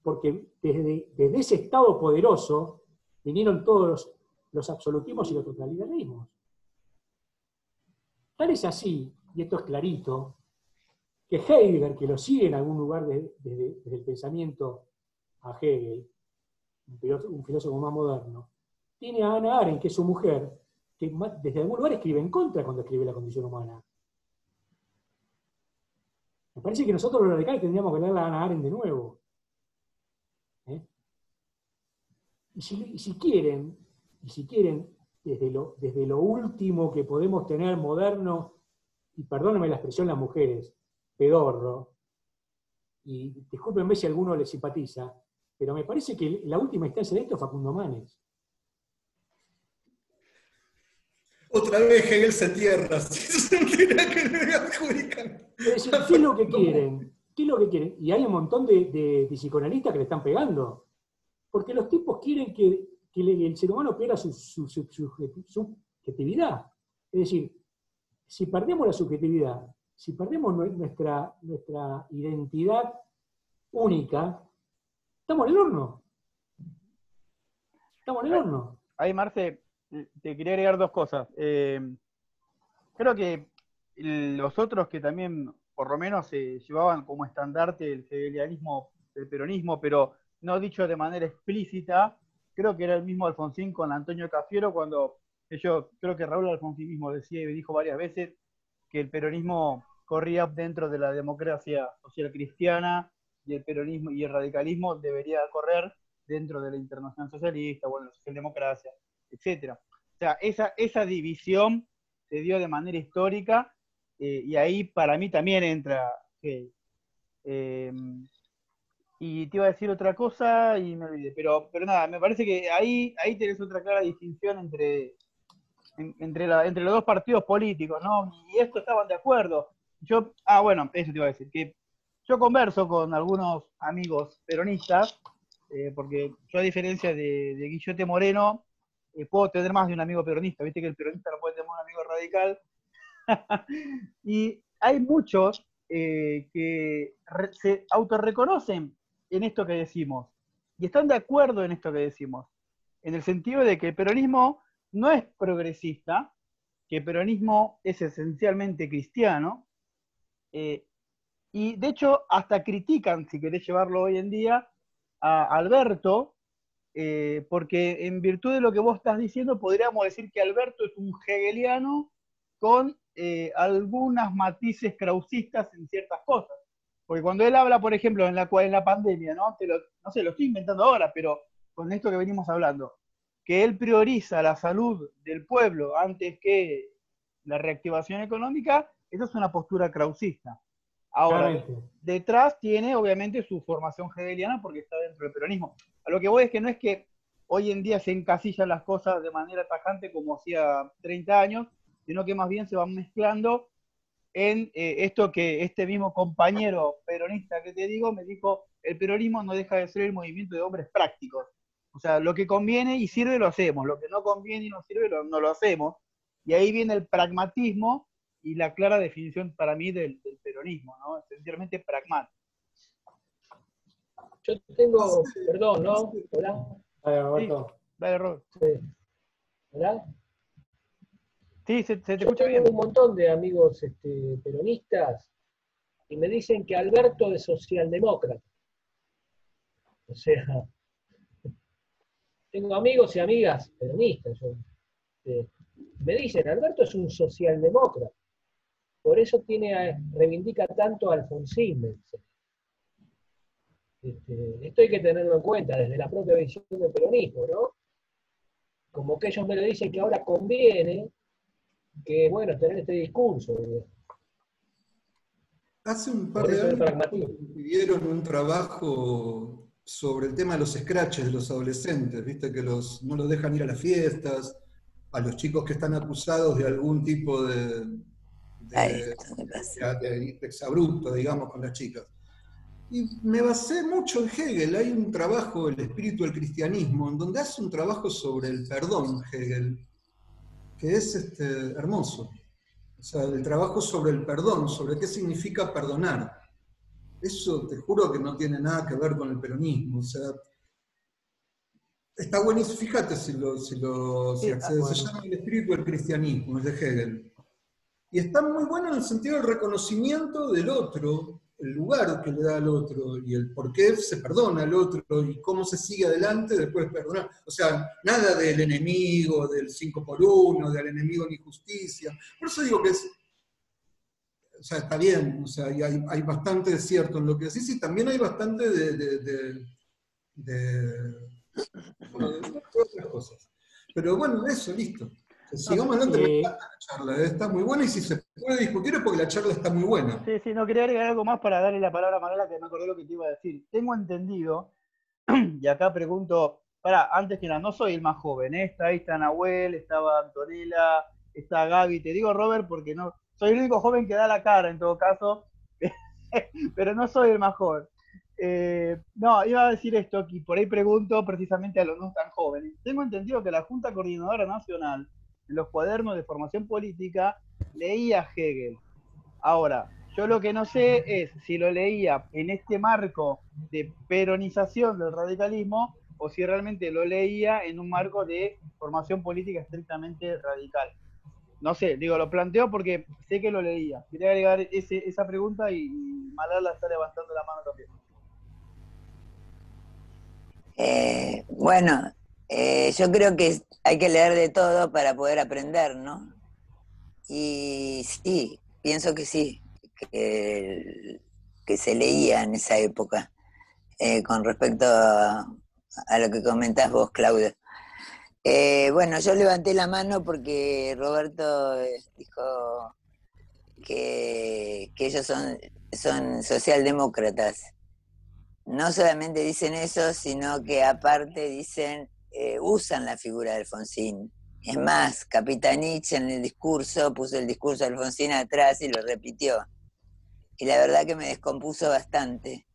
Porque desde, desde ese Estado poderoso vinieron todos los, los absolutismos y los totalitarismos. Tal es así, y esto es clarito, que Heidegger, que lo sigue en algún lugar desde de, de, de el pensamiento a Hegel, un filósofo más moderno, tiene a Hannah Arendt, que es su mujer, que desde algún lugar escribe en contra cuando escribe La condición humana. Me parece que nosotros los radicales tendríamos que leer a Hannah Arendt de nuevo. ¿Eh? Y, si, y si quieren, y si quieren desde, lo, desde lo último que podemos tener moderno, y perdónenme la expresión las mujeres, pedorro, y discúlpenme si alguno les simpatiza, pero me parece que la última instancia de esto es Facundo Manes. Otra vez Hegel se entierra. ¿Qué es lo que quieren? ¿Qué es lo que quieren? Y hay un montón de, de, de psicoanalistas que le están pegando. Porque los tipos quieren que, que el ser humano pierda su, su, su, su, su subjetividad. Es decir, si perdemos la subjetividad, si perdemos nuestra, nuestra identidad única, estamos en el horno. Estamos en el horno. Ahí, Marce, te quería agregar dos cosas. Eh, creo que los otros que también, por lo menos, se eh, llevaban como estandarte el hegelianismo, el peronismo, pero no dicho de manera explícita, creo que era el mismo Alfonsín con Antonio Cafiero, cuando ellos, creo que Raúl Alfonsín mismo decía y dijo varias veces que el peronismo corría dentro de la democracia social cristiana, y el peronismo y el radicalismo debería correr dentro de la internacional socialista, bueno, la socialdemocracia, etcétera. O sea, esa, esa división se dio de manera histórica, eh, y ahí para mí también entra Hegel. Eh, y te iba a decir otra cosa y me olvidé, pero, pero nada, me parece que ahí, ahí tenés otra clara distinción entre, en, entre, la, entre los dos partidos políticos, ¿no? Y esto estaban de acuerdo. Yo, ah, bueno, eso te iba a decir, que yo converso con algunos amigos peronistas, eh, porque yo a diferencia de, de Guillote Moreno, Eh, puedo tener más de un amigo peronista, viste que el peronista no puede tener un amigo radical. Y hay muchos eh, que re, se autorreconocen en esto que decimos, y están de acuerdo en esto que decimos, en el sentido de que el peronismo no es progresista, que el peronismo es esencialmente cristiano, eh, y de hecho hasta critican, si querés llevarlo hoy en día, a Alberto, Eh, porque en virtud de lo que vos estás diciendo, podríamos decir que Alberto es un hegeliano con eh, algunas matices krausistas en ciertas cosas. Porque cuando él habla, por ejemplo, en la, en la pandemia, ¿no? Te lo, no sé, lo estoy inventando ahora, pero con esto que venimos hablando, que él prioriza la salud del pueblo antes que la reactivación económica, esa es una postura krausista. Ahora, claramente, detrás tiene obviamente su formación hegeliana porque está dentro del peronismo. A lo que voy es que no es que hoy en día se encasillan las cosas de manera tajante como hacía treinta años, sino que más bien se van mezclando en eh, esto que este mismo compañero peronista que te digo me dijo, el peronismo no deja de ser el movimiento de hombres prácticos. O sea, lo que conviene y sirve lo hacemos, lo que no conviene y no sirve lo, no lo hacemos. Y ahí viene el pragmatismo y la clara definición para mí del, del peronismo, ¿no? Esencialmente pragmático. Yo tengo, perdón, ¿no? ¿Hola? Dale, Roberto. Sí, dale, Roberto. Sí. ¿Hola? Sí, se, se te Yo escucha tengo bien. Tengo un montón de amigos este, peronistas y me dicen que Alberto es socialdemócrata. O sea, tengo amigos y amigas peronistas. Yo, eh, me dicen, Alberto es un socialdemócrata. Por eso tiene, reivindica tanto a Alfonsín, me dicen. Este, esto hay que tenerlo en cuenta desde la propia visión del peronismo, ¿no? Como que ellos me lo dicen que ahora conviene que, bueno, tener este discurso. ¿Verdad? Hace un par de años pidieron un trabajo sobre el tema de los escraches de los adolescentes, viste que los, no los dejan ir a las fiestas, a los chicos que están acusados de algún tipo de, de, Ay, de, de exabrupto, digamos, con las chicas. Y me basé mucho en Hegel. Hay un trabajo, El espíritu del cristianismo, en donde hace un trabajo sobre el perdón, Hegel, que es este, hermoso. O sea, el trabajo sobre el perdón, sobre qué significa perdonar. Eso te juro que no tiene nada que ver con el peronismo. O sea, está buenísimo. Fíjate si lo, si lo si sí, accedes. Bueno. Se llama El espíritu del cristianismo, es de Hegel. Y está muy bueno en el sentido del reconocimiento del otro, el lugar que le da al otro, y el por qué se perdona al otro, y cómo se sigue adelante después de perdonar. O sea, nada del enemigo, del cinco por uno, del enemigo ni justicia. Por eso digo que es... O sea, está bien, o sea, y hay, hay bastante de cierto en lo que decís, y también hay bastante de... de, de, de bueno, de otras cosas. Pero bueno, eso, listo. Sigamos hablando, me encanta la charla, está muy buena y si se puede discutir es porque la charla está muy buena. Sí, sí, no quería agregar algo más para darle la palabra a Manuela, que me acordé lo que te iba a decir. Tengo entendido, y acá pregunto, pará, antes que nada, no soy el más joven, ¿eh? Está, ahí está Nahuel, estaba Antonella, está Gaby. Te digo Robert porque no soy el único joven que da la cara en todo caso, pero no soy el más joven. Eh, no, iba a decir esto aquí, por ahí pregunto precisamente a los no tan jóvenes. Tengo entendido que la Junta Coordinadora Nacional, en los cuadernos de formación política, leía Hegel. Ahora, yo lo que no sé es si lo leía en este marco de peronización del radicalismo o si realmente lo leía en un marco de formación política estrictamente radical. No sé, digo, lo planteo porque sé que lo leía. Quería agregar ese, esa pregunta y Malala está levantando la mano también. Eh, bueno, eh, yo creo que hay que leer de todo para poder aprender, ¿no? Y sí, pienso que sí, que, que se leía en esa época, eh, con respecto a, a lo que comentás vos, Claudio. Eh, bueno, yo levanté la mano porque Roberto dijo que, que ellos son, son socialdemócratas. No solamente dicen eso, sino que aparte dicen, eh, usan la figura de Alfonsín. Es más, Capitanich en el discurso puso el discurso de Alfonsín atrás y lo repitió. Y la verdad que me descompuso bastante,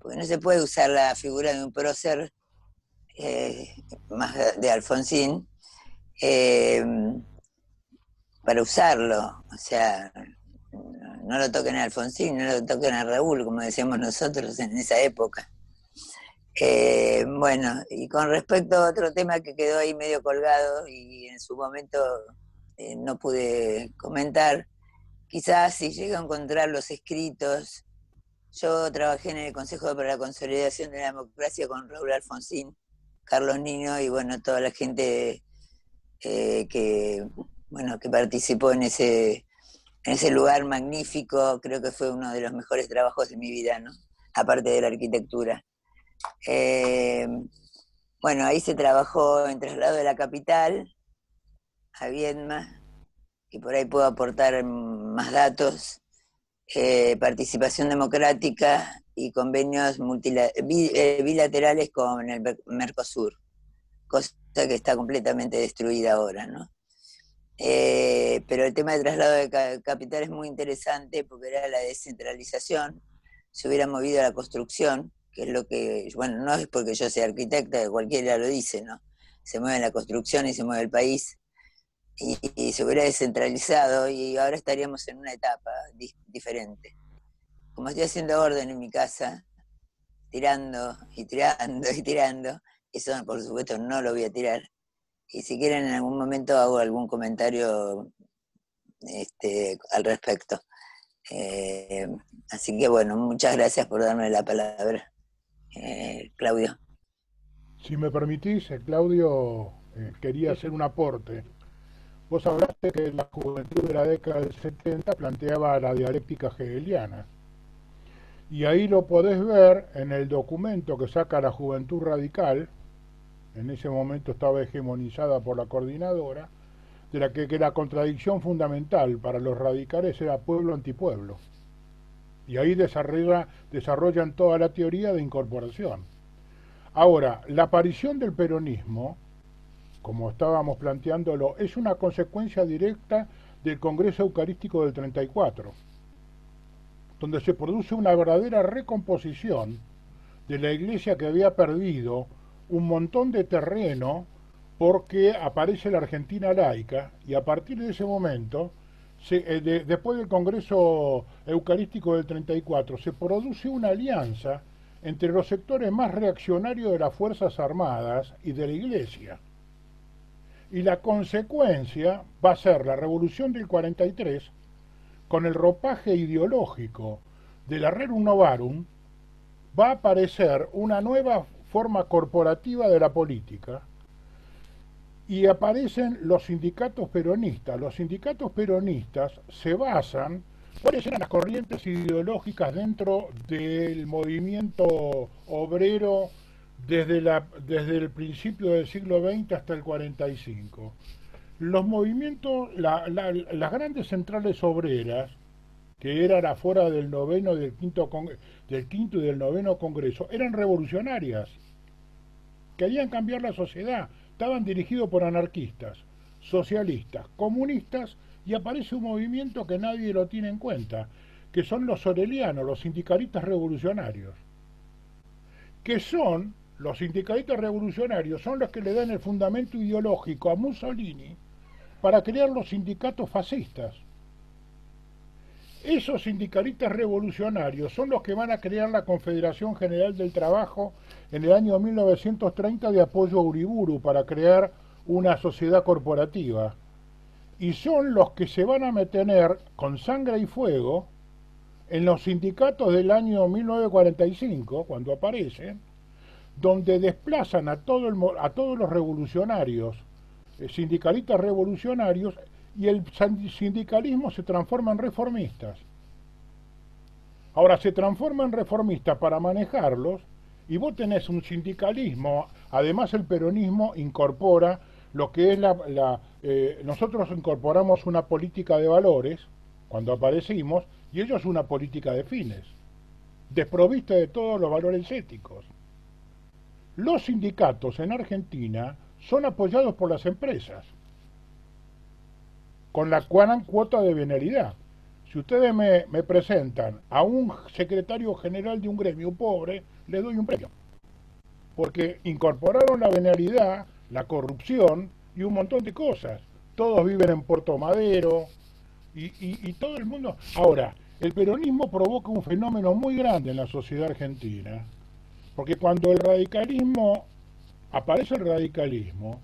porque no se puede usar la figura de un prócer eh, más de Alfonsín eh, para usarlo. O sea, no lo toquen a Alfonsín, no lo toquen a Raúl, como decíamos nosotros en esa época. Eh, bueno, y con respecto a otro tema que quedó ahí medio colgado y en su momento eh, no pude comentar, quizás si llego a encontrar los escritos. Yo trabajé en el Consejo para la Consolidación de la Democracia con Raúl Alfonsín, Carlos Nino y bueno, toda la gente eh, que, bueno, que participó en ese, en ese lugar magnífico. Creo que fue uno de los mejores trabajos de mi vida, ¿no? Aparte de la arquitectura. Eh, bueno, ahí se trabajó en traslado de la capital a Viedma, y por ahí puedo aportar más datos, eh, participación democrática y convenios bilaterales con el Mercosur, cosa que está completamente destruida ahora, ¿no? Eh, pero el tema de traslado de capital es muy interesante porque era la descentralización, se hubiera movido a la construcción, que es lo que, bueno, no es porque yo sea arquitecta, que cualquiera lo dice, ¿no? Se mueve la construcción y se mueve el país, y, y se hubiera descentralizado, y ahora estaríamos en una etapa di diferente. Como estoy haciendo orden en mi casa, tirando y tirando y tirando, eso por supuesto no lo voy a tirar, y si quieren en algún momento hago algún comentario este, al respecto. Eh, así que bueno, muchas gracias por darme la palabra. Eh, Claudio. Si me permitís, eh, Claudio, eh, quería hacer un aporte. Vos hablaste que la juventud de la década del setenta planteaba la dialéctica hegeliana. Y ahí lo podés ver en el documento que saca la Juventud Radical, en ese momento estaba hegemonizada por la coordinadora, de la que, que la contradicción fundamental para los radicales era pueblo-antipueblo. Y ahí desarrolla, desarrollan toda la teoría de incorporación. Ahora, la aparición del peronismo, como estábamos planteándolo, es una consecuencia directa del Congreso Eucarístico del treinta y cuatro, donde se produce una verdadera recomposición de la Iglesia que había perdido un montón de terreno porque aparece la Argentina laica, y a partir de ese momento, Se, de, después del Congreso Eucarístico del treinta y cuatro, se produce una alianza entre los sectores más reaccionarios de las Fuerzas Armadas y de la Iglesia. Y la consecuencia va a ser la Revolución del cuarenta y tres, con el ropaje ideológico de la Rerum Novarum, va a aparecer una nueva forma corporativa de la política, y aparecen los sindicatos peronistas. Los sindicatos peronistas se basan, ¿cuáles eran las corrientes ideológicas dentro del movimiento obrero desde, la, desde el principio del siglo veinte hasta el cuarenta y cinco? Los movimientos, la, la, las grandes centrales obreras, que eran afuera del noveno, del quinto, del quinto y del noveno congreso, eran revolucionarias, querían cambiar la sociedad. Estaban dirigidos por anarquistas, socialistas, comunistas, y aparece un movimiento que nadie lo tiene en cuenta, que son los orelianos, los sindicalistas revolucionarios, que son, los sindicalistas revolucionarios, son los que le dan el fundamento ideológico a Mussolini para crear los sindicatos fascistas. Esos sindicalistas revolucionarios son los que van a crear la Confederación General del Trabajo en el año mil novecientos treinta de apoyo a Uriburu para crear una sociedad corporativa. Y son los que se van a meter con sangre y fuego en los sindicatos del año mil novecientos cuarenta y cinco, cuando aparecen, donde desplazan a, todo el, a todos los revolucionarios, eh, sindicalistas revolucionarios, y el sindicalismo se transforma en reformistas. Ahora, se transforma en reformistas para manejarlos, y vos tenés un sindicalismo, además el peronismo incorpora lo que es la... la eh, nosotros incorporamos una política de valores cuando aparecimos, y ellos una política de fines, desprovista de todos los valores éticos. Los sindicatos en Argentina son apoyados por las empresas, con la cuota de venalidad. Si ustedes me, me presentan a un secretario general de un gremio pobre, le doy un premio. Porque incorporaron la venalidad, la corrupción y un montón de cosas. Todos viven en Puerto Madero y, y, y todo el mundo... Ahora, el peronismo provoca un fenómeno muy grande en la sociedad argentina. Porque cuando el radicalismo... aparece el radicalismo,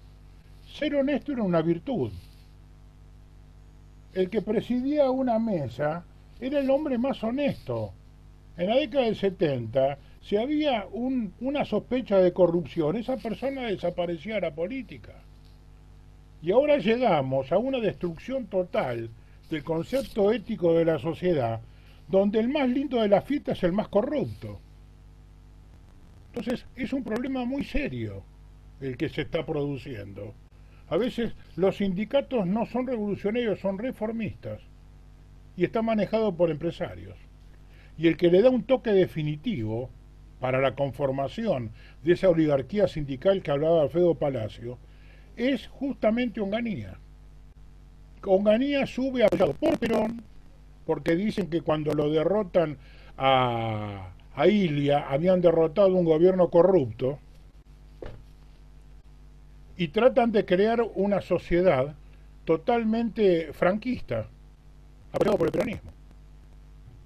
ser honesto era una virtud. El que presidía una mesa era el hombre más honesto. En la década del setenta, si había un, una sospecha de corrupción, esa persona desaparecía de la política. Y ahora llegamos a una destrucción total del concepto ético de la sociedad, donde el más lindo de la fiesta es el más corrupto. Entonces, es un problema muy serio el que se está produciendo. A veces los sindicatos no son revolucionarios, son reformistas, y está manejado por empresarios. Y el que le da un toque definitivo para la conformación de esa oligarquía sindical que hablaba Alfredo Palacio es justamente Onganía. Onganía sube apoyado por Perón, porque dicen que cuando lo derrotan a, a Ilia habían derrotado un gobierno corrupto, y tratan de crear una sociedad totalmente franquista, apoyado por el peronismo.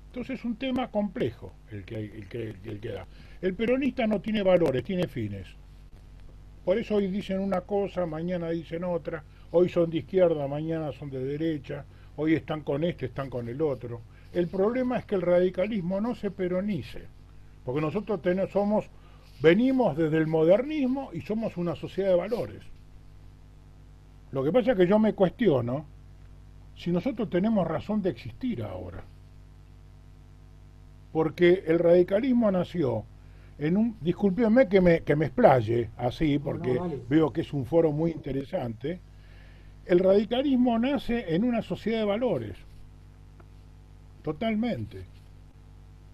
Entonces es un tema complejo el que, el, que, el que da. El peronista no tiene valores, tiene fines. Por eso hoy dicen una cosa, mañana dicen otra, hoy son de izquierda, mañana son de derecha, hoy están con este, están con el otro. El problema es que el radicalismo no se peronice, porque nosotros tenemos, somos... venimos desde el modernismo y somos una sociedad de valores. Lo que pasa es que yo me cuestiono si nosotros tenemos razón de existir ahora. Porque el radicalismo nació en un... Discúlpenme que me, que me explaye así, porque no, vale. Veo que es un foro muy interesante. El radicalismo nace en una sociedad de valores. Totalmente.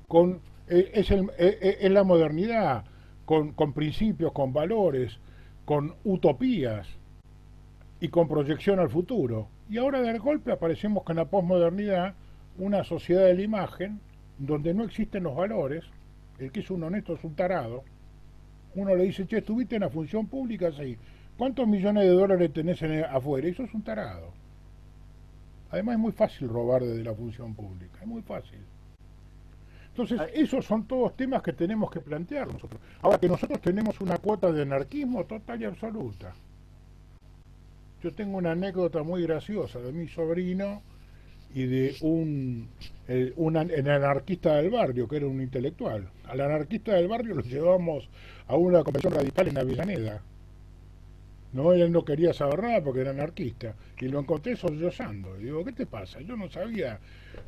Con, eh, es, el, eh, es la modernidad. Con, con principios, con valores, con utopías y con proyección al futuro. Y ahora de golpe aparecemos con la posmodernidad, una sociedad de la imagen, donde no existen los valores. El que es un honesto es un tarado. Uno le dice, che, estuviste en la función pública, sí. ¿Cuántos millones de dólares tenés en el, afuera? Eso es un tarado. Además es muy fácil robar desde la función pública, es muy fácil. Entonces, esos son todos temas que tenemos que plantear nosotros. Ahora, que nosotros tenemos una cuota de anarquismo total y absoluta. Yo tengo una anécdota muy graciosa de mi sobrino y de un, el, un el anarquista del barrio, que era un intelectual. Al anarquista del barrio lo llevamos a una convención radical en Avellaneda. No, él no quería saber nada porque era anarquista. Y lo encontré sollozando. Y digo, ¿qué te pasa? Yo no sabía.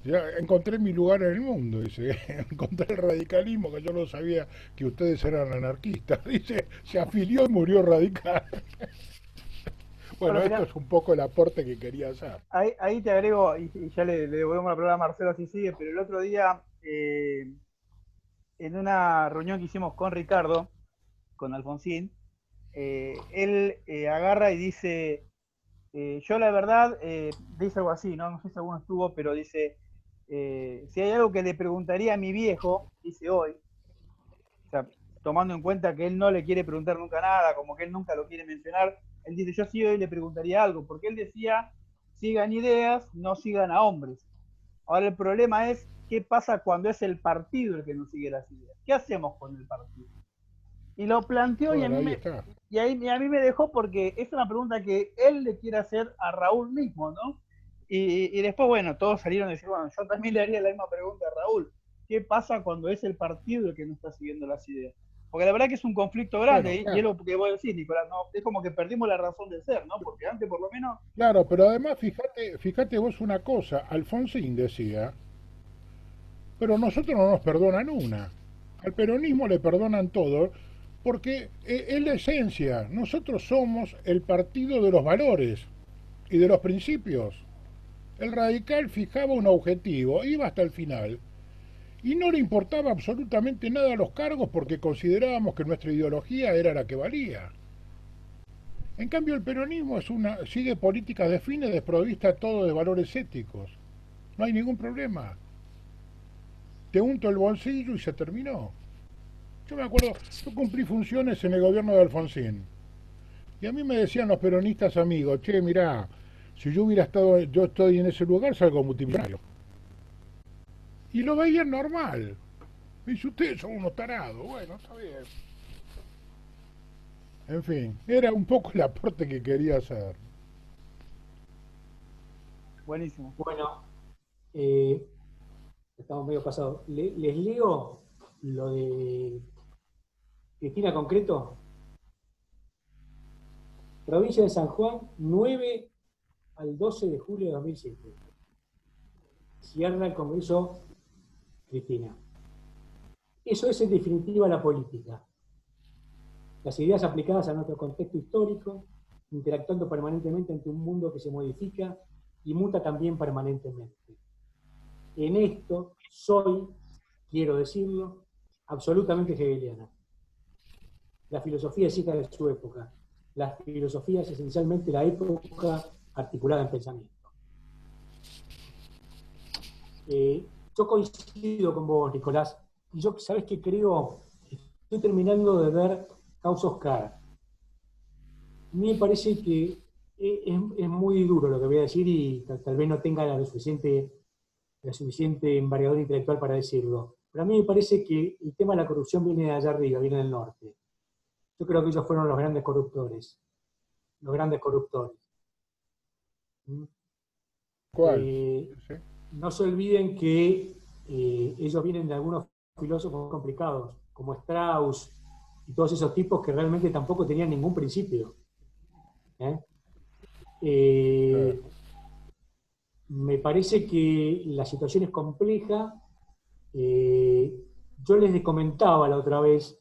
Ya encontré mi lugar en el mundo. Dice, encontré el radicalismo, que yo no sabía que ustedes eran anarquistas. Dice, se afilió y murió radical. Bueno, bueno, mirá, esto es un poco el aporte que quería hacer. Ahí, ahí te agrego, y, y ya le, le devolvemos la palabra a Marcelo si sigue, pero el otro día, eh, en una reunión que hicimos con Ricardo, con Alfonsín, Eh, él eh, agarra y dice, Eh, yo la verdad, eh, dice algo así, ¿no? No sé si alguno estuvo, pero dice, eh, si hay algo que le preguntaría a mi viejo, dice hoy, o sea, tomando en cuenta que él no le quiere preguntar nunca nada, como que él nunca lo quiere mencionar, él dice, yo sí hoy le preguntaría algo, porque él decía, sigan ideas, no sigan a hombres. Ahora el problema es, ¿qué pasa cuando es el partido el que no sigue las ideas? ¿Qué hacemos con el partido? Y lo planteó bueno, y, a mí me, y, ahí, y a mí me dejó porque es una pregunta que él le quiere hacer a Raúl mismo, ¿no? Y, y después, bueno, todos salieron a decir, bueno, yo también le haría la misma pregunta a Raúl. ¿Qué pasa cuando es el partido el que no está siguiendo las ideas? Porque la verdad que es un conflicto grande, bueno, claro. Y es lo que voy a decir, Nicolás, ¿no? Es como que perdimos la razón de ser, ¿no? Porque antes por lo menos... Claro, pero además, fíjate, fíjate vos una cosa, Alfonsín decía, pero nosotros no nos perdonan una. Al peronismo le perdonan todo, porque es la esencia, nosotros somos el partido de los valores y de los principios. El radical fijaba un objetivo, iba hasta el final, y no le importaba absolutamente nada a los cargos porque considerábamos que nuestra ideología era la que valía. En cambio el peronismo es una, sigue políticas de fines, desprovista todo de valores éticos. No hay ningún problema. Te unto el bolsillo y se terminó. Yo me acuerdo, yo cumplí funciones en el gobierno de Alfonsín. Y a mí me decían los peronistas amigos, che, mirá, si yo hubiera estado, yo estoy en ese lugar, salgo multimillonario. Y lo veían normal. Me dice, ustedes son unos tarados. Bueno, está bien. En fin, era un poco el aporte que quería hacer. Buenísimo. Bueno, eh, estamos medio pasados. Le, les leo lo de Cristina Concreto. Provincia de San Juan, nueve al doce de julio de dos mil siete. Cierra el Congreso Cristina. Eso es en definitiva la política. Las ideas aplicadas a nuestro contexto histórico, interactuando permanentemente ante un mundo que se modifica y muta también permanentemente. En esto soy, quiero decirlo, absolutamente hegeliana. La filosofía es hija de su época. La filosofía es esencialmente la época articulada en pensamiento. Eh, yo coincido con vos, Nicolás, y yo, ¿sabés qué creo? Estoy terminando de ver House of Cards. Me parece que es, es muy duro lo que voy a decir y tal, tal vez no tenga la suficiente, la suficiente envergadura intelectual para decirlo. Pero a mí me parece que el tema de la corrupción viene de allá arriba, viene del norte. Yo creo que ellos fueron los grandes corruptores. Los grandes corruptores. ¿Cuál? Eh, ¿Sí? No se olviden que eh, ellos vienen de algunos filósofos complicados, como Strauss y todos esos tipos que realmente tampoco tenían ningún principio. ¿Eh? Eh, me parece que la situación es compleja. Eh, yo les comentaba la otra vez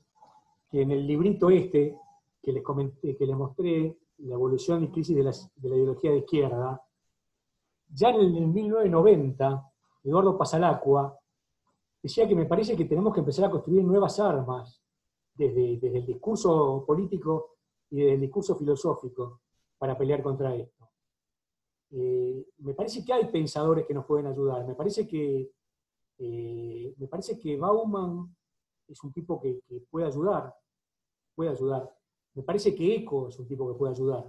que en el librito este que les, comenté, que les mostré, la evolución y crisis de, las, de la ideología de izquierda, ya en el mil novecientos noventa, Eduardo Pasalacqua decía que me parece que tenemos que empezar a construir nuevas armas desde, desde el discurso político y desde el discurso filosófico para pelear contra esto. Eh, me parece que hay pensadores que nos pueden ayudar, me parece que Eh, me parece que Bauman es un tipo que, que puede ayudar, puede ayudar. Me parece que Eco es un tipo que puede ayudar.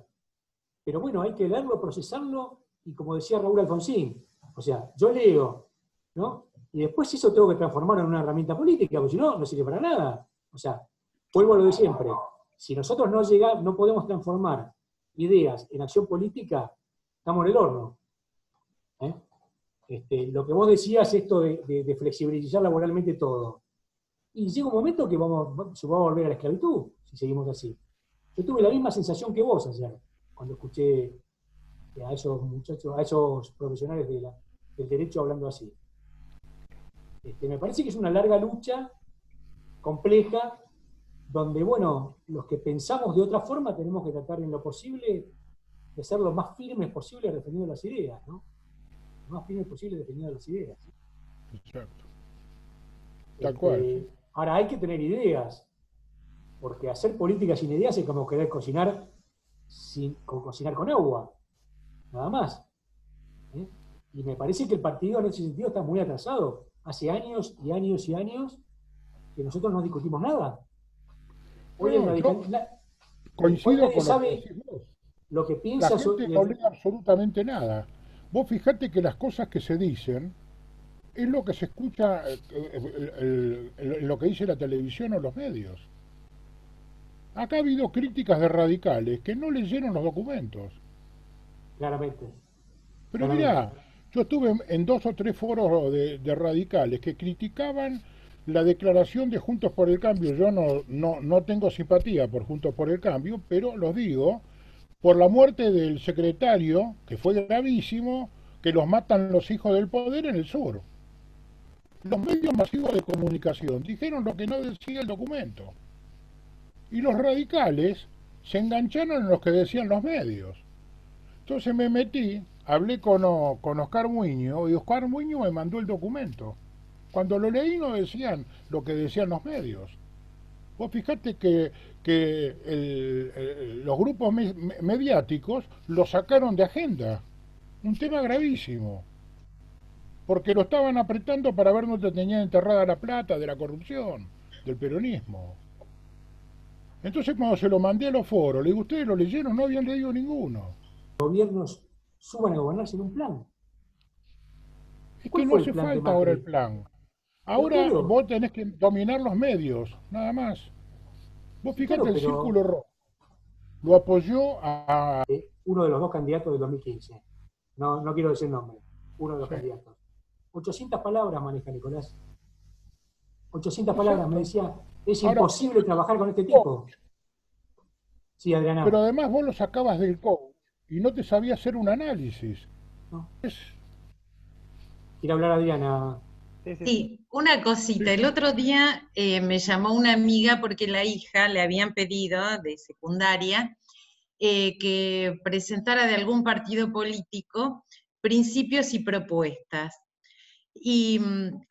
Pero bueno, hay que leerlo, procesarlo, y como decía Raúl Alfonsín, o sea, yo leo, ¿no? Y después eso tengo que transformarlo en una herramienta política, porque si no, no sirve para nada. O sea, vuelvo a lo de siempre. Si nosotros no llegamos, no podemos transformar ideas en acción política, estamos en el horno. ¿Eh? Este, lo que vos decías, esto de, de, de flexibilizar laboralmente todo. Y llega un momento que vamos, se va a volver a la esclavitud, si seguimos así. Yo tuve la misma sensación que vos ayer, cuando escuché a esos muchachos, a esos profesionales de la, del derecho hablando así. Este, me parece que es una larga lucha, compleja, donde, bueno, los que pensamos de otra forma tenemos que tratar en lo posible de ser lo más firmes posible defendiendo las ideas, ¿no? Lo más firme posible dependiendo de las ideas. Exacto. Tal este, cual. Ahora hay que tener ideas, porque hacer política sin ideas es como querer cocinar sin, como cocinar con agua. nada más. ¿Eh? Y me parece que el partido en ese sentido está muy atrasado. Hace años y años y años que nosotros no discutimos nada. Hoy en la, coincido con sabe lo que piensa. La gente no lee absolutamente nada. Vos fijate que las cosas que se dicen es lo que se escucha, el, el, el, lo que dice la televisión o los medios. Acá ha habido críticas de radicales que no leyeron los documentos. Claramente. Pero mirá, yo estuve en, en dos o tres foros de, de radicales que criticaban la declaración de Juntos por el Cambio. Yo no, no, no tengo simpatía por Juntos por el Cambio, pero los digo, por la muerte del secretario, que fue gravísimo, que los matan los hijos del poder en el sur. Los medios masivos de comunicación dijeron lo que no decía el documento. Y los radicales se engancharon en lo que decían los medios. Entonces me metí, hablé con, con Oscar Muiño, y Oscar Muiño me mandó el documento. Cuando lo leí no decían lo que decían los medios. Vos fijate que, que el, el, los grupos me, me, mediáticos lo sacaron de agenda. Un tema gravísimo. Porque lo estaban apretando para ver dónde tenían enterrada la plata de la corrupción, del peronismo. Entonces cuando se lo mandé a los foros, le digo, ustedes lo leyeron, no habían leído ninguno. Gobiernos suban a gobernar sin un plan. Es que no hace falta ahora el plan. Ahora vos tenés que dominar los medios, nada más. Vos fijate, claro, el Círculo Rojo lo apoyó a... uno de los dos candidatos del dos mil quince. No, no quiero decir nombre. Uno de los sí. candidatos. ochocientas palabras maneja Nicolás. ochocientas palabras, me decía, es ahora, imposible trabajar con este tipo. Sí, Adriana. Pero además vos lo sacabas del coach y no te sabía hacer un análisis. No. Es... Quiero hablar a Adriana. Sí, una cosita. El otro día eh, me llamó una amiga porque la hija le habían pedido de secundaria eh, que presentara de algún partido político principios y propuestas. Y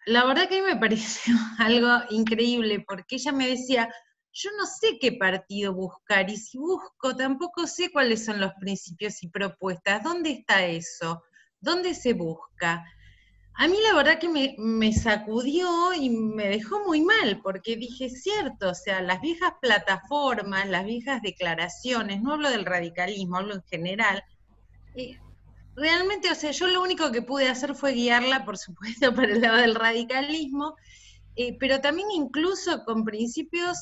la verdad que a mí me pareció algo increíble porque ella me decía, yo no sé qué partido buscar y si busco tampoco sé cuáles son los principios y propuestas. ¿Dónde está eso? ¿Dónde se busca? A mí la verdad que me, me sacudió y me dejó muy mal, porque dije, cierto, o sea, las viejas plataformas, las viejas declaraciones, no hablo del radicalismo, hablo en general, eh, realmente, o sea, yo lo único que pude hacer fue guiarla, por supuesto, para el lado del radicalismo, eh, pero también incluso con principios,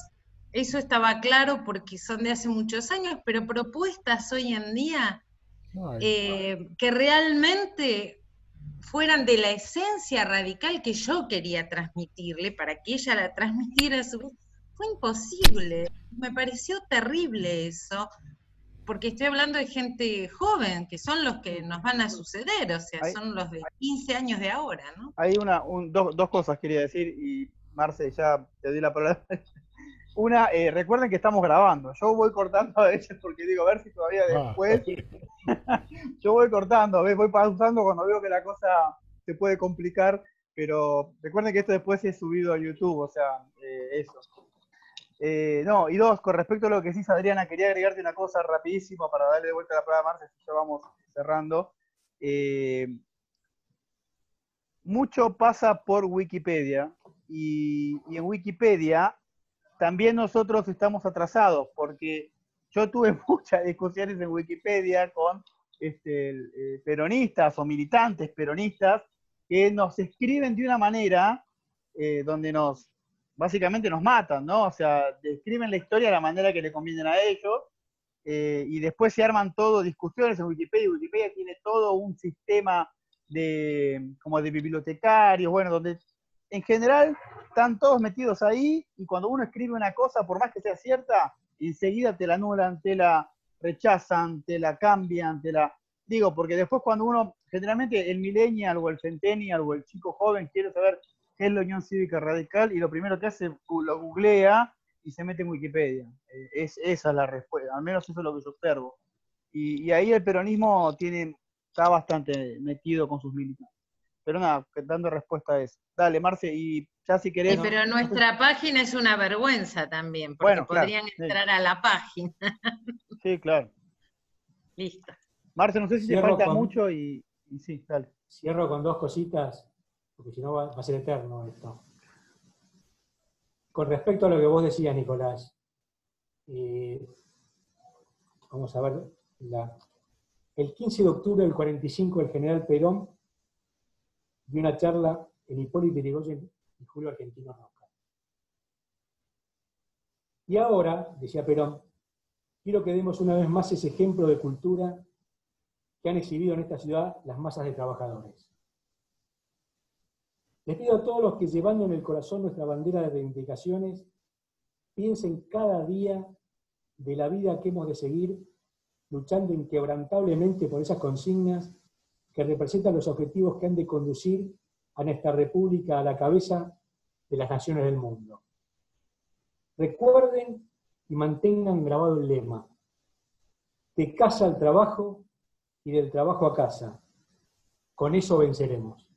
eso estaba claro porque son de hace muchos años, pero propuestas hoy en día eh, que realmente... fueran de la esencia radical que yo quería transmitirle, para que ella la transmitiera a su vez, fue imposible. Me pareció terrible eso, porque estoy hablando de gente joven, que son los que nos van a suceder, o sea, hay, son los de quince años de ahora, ¿no? Hay una, un, dos, dos cosas quería decir, y Marce, ya te doy la palabra. Una, eh, recuerden que estamos grabando, yo voy cortando a veces porque digo, a ver si todavía después... Ah. Yo voy cortando, ¿ves? Voy pausando cuando veo que la cosa se puede complicar, pero recuerden que esto después es subido a YouTube, o sea, eh, eso. Eh, no, y dos, con respecto a lo que decís, Adriana, quería agregarte una cosa rapidísimo para darle de vuelta la palabra a Marce, si ya vamos cerrando. Eh, mucho pasa por Wikipedia, y, y en Wikipedia también nosotros estamos atrasados, porque... yo tuve muchas discusiones en Wikipedia con este, eh, peronistas o militantes peronistas que nos escriben de una manera eh, donde nos, básicamente nos matan, ¿no? O sea, describen la historia de la manera que le conviene a ellos eh, y después se arman todo discusiones en Wikipedia. Wikipedia tiene todo un sistema de, como de bibliotecarios, bueno, donde en general están todos metidos ahí y cuando uno escribe una cosa, por más que sea cierta, enseguida te la anulan, te la rechazan, te la cambian, te la... Digo, porque después cuando uno, generalmente el millennial o el centennial o el chico joven quiere saber qué es la Unión Cívica Radical y lo primero que hace, lo googlea y se mete en Wikipedia. Es, esa es la respuesta, al menos eso es lo que yo observo. Y, y ahí el peronismo tiene, está bastante metido con sus militantes. Pero nada, dando respuesta a eso. Dale, Marce, y ya si querés... Sí, pero no, nuestra no... página es una vergüenza también, porque bueno, podrían claro, entrar sí. a la página. Sí, claro. Listo. Marce, no sé si te falta con... mucho y, y sí, dale. Cierro con dos cositas, porque si no va, va a ser eterno esto. Con respecto a lo que vos decías, Nicolás, eh, vamos a ver, la, el quince de octubre del cuarenta y cinco el general Perón dio una charla en Hipólito Yrigoyen y Julio Argentino Roca. Y ahora, decía Perón, quiero que demos una vez más ese ejemplo de cultura que han exhibido en esta ciudad las masas de trabajadores. Les pido a todos los que llevando en el corazón nuestra bandera de reivindicaciones, piensen cada día de la vida que hemos de seguir, luchando inquebrantablemente por esas consignas que representan los objetivos que han de conducir a nuestra república a la cabeza de las naciones del mundo. Recuerden y mantengan grabado el lema, de casa al trabajo y del trabajo a casa. Con eso venceremos.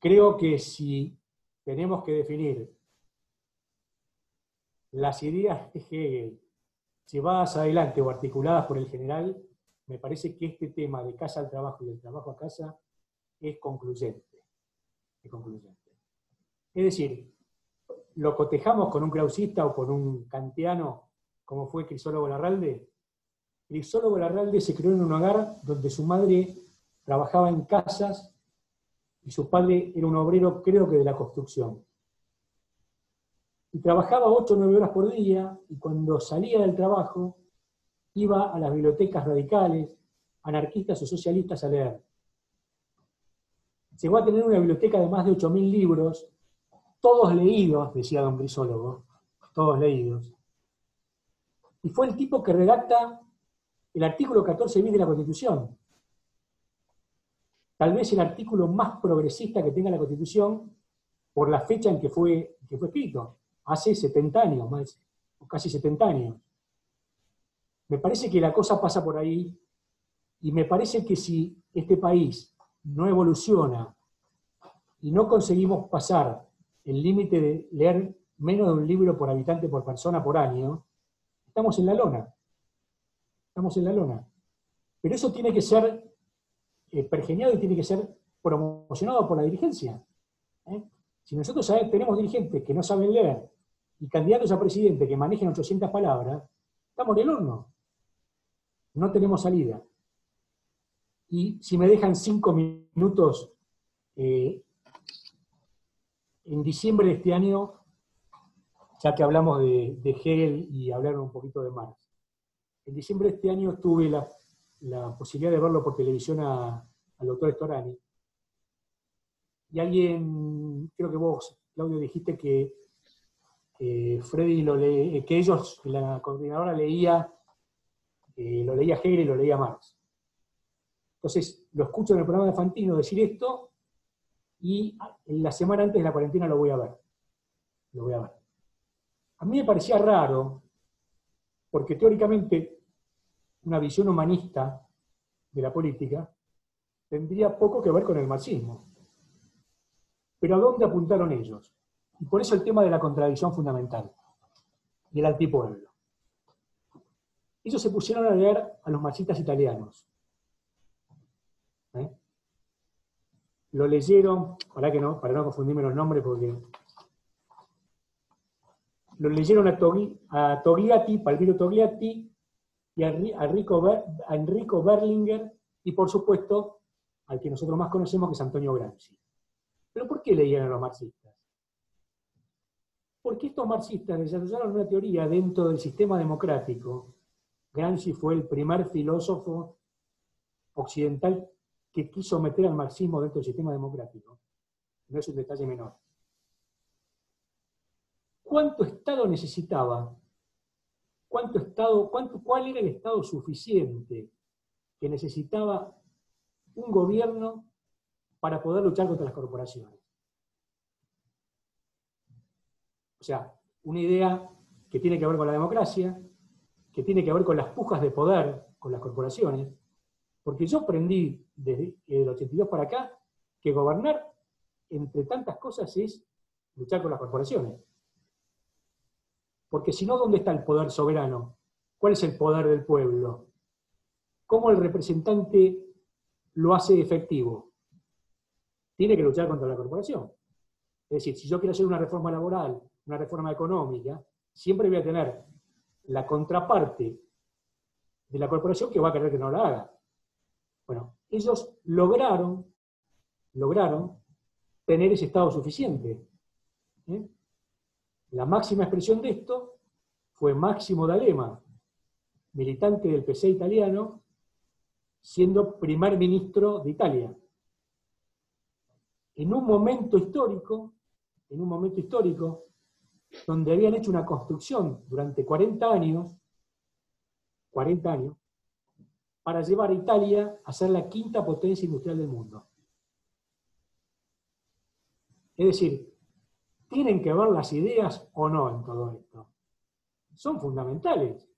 Creo que si tenemos que definir las ideas de Hegel llevadas adelante o articuladas por el general, me parece que este tema de casa al trabajo y del trabajo a casa es concluyente. Es concluyente. Es decir, lo cotejamos con un clausista o con un kantiano, como fue Crisólogo Larralde. Crisólogo Larralde se crió en un hogar donde su madre trabajaba en casas y su padre era un obrero, creo que de la construcción. Y trabajaba ocho o nueve horas por día, y cuando salía del trabajo, iba a las bibliotecas radicales, anarquistas o socialistas a leer. Llegó a tener una biblioteca de más de ocho mil libros, todos leídos, decía don Crisólogo, todos leídos. Y fue el tipo que redacta el artículo catorce bis de la Constitución. Tal vez el artículo más progresista que tenga la Constitución por la fecha en que fue, que fue escrito, hace setenta años, más, o casi setenta años. Me parece que la cosa pasa por ahí, y me parece que si este país no evoluciona y no conseguimos pasar el límite de leer menos de un libro por habitante, por persona, por año, estamos en la lona. Estamos en la lona. Pero eso tiene que ser Eh, pergeñado y tiene que ser promocionado por la dirigencia. ¿Eh? Si nosotros sabemos, tenemos dirigentes que no saben leer y candidatos a presidente que manejen ochocientas palabras, estamos en el horno. No tenemos salida. Y si me dejan cinco minutos, eh, en diciembre de este año, ya que hablamos de, de Hegel y hablaron un poquito de Marx, en diciembre de este año tuve la la posibilidad de verlo por televisión a, al doctor Storani. Y alguien, creo que vos, Claudio, dijiste que eh, Freddy lo lee, que ellos, la coordinadora leía, eh, lo leía Hegel y lo leía Marx. Entonces, lo escucho en el programa de Fantino decir esto, y en la semana antes de la cuarentena lo voy a ver. Lo voy a ver. A mí me parecía raro, porque teóricamente una visión humanista de la política, tendría poco que ver con el marxismo. Pero ¿a dónde apuntaron ellos? Y por eso el tema de la contradicción fundamental, del antipueblo. Ellos se pusieron a leer a los marxistas italianos. ¿Eh? Lo leyeron, para que no, para no confundirme los nombres, porque lo leyeron a, Togli, a Togliatti, Palmiro Togliatti, y a Enrico Berlinguer, y por supuesto, al que nosotros más conocemos, que es Antonio Gramsci. ¿Pero por qué leían a los marxistas? Porque estos marxistas desarrollaron una teoría dentro del sistema democrático. Gramsci fue el primer filósofo occidental que quiso meter al marxismo dentro del sistema democrático. No es un detalle menor. ¿Cuánto Estado necesitaba? ¿Cuánto estado, cuánto, ¿Cuál era el Estado suficiente que necesitaba un gobierno para poder luchar contra las corporaciones? O sea, una idea que tiene que ver con la democracia, que tiene que ver con las pujas de poder con las corporaciones, porque yo aprendí desde el ochenta y dos para acá que gobernar, entre tantas cosas, es luchar con las corporaciones. Porque si no, ¿dónde está el poder soberano? ¿Cuál es el poder del pueblo? ¿Cómo el representante lo hace efectivo? Tiene que luchar contra la corporación. Es decir, si yo quiero hacer una reforma laboral, una reforma económica, siempre voy a tener la contraparte de la corporación que va a querer que no la haga. Bueno, ellos lograron, lograron tener ese estado suficiente. ¿Eh? La máxima expresión de esto fue Máximo D'Alema, militante del P C italiano, siendo primer ministro de Italia. En un momento histórico, en un momento histórico, donde habían hecho una construcción durante cuarenta años, cuarenta años, para llevar a Italia a ser la quinta potencia industrial del mundo. Es decir, tienen que ver las ideas o no en todo esto. Son fundamentales.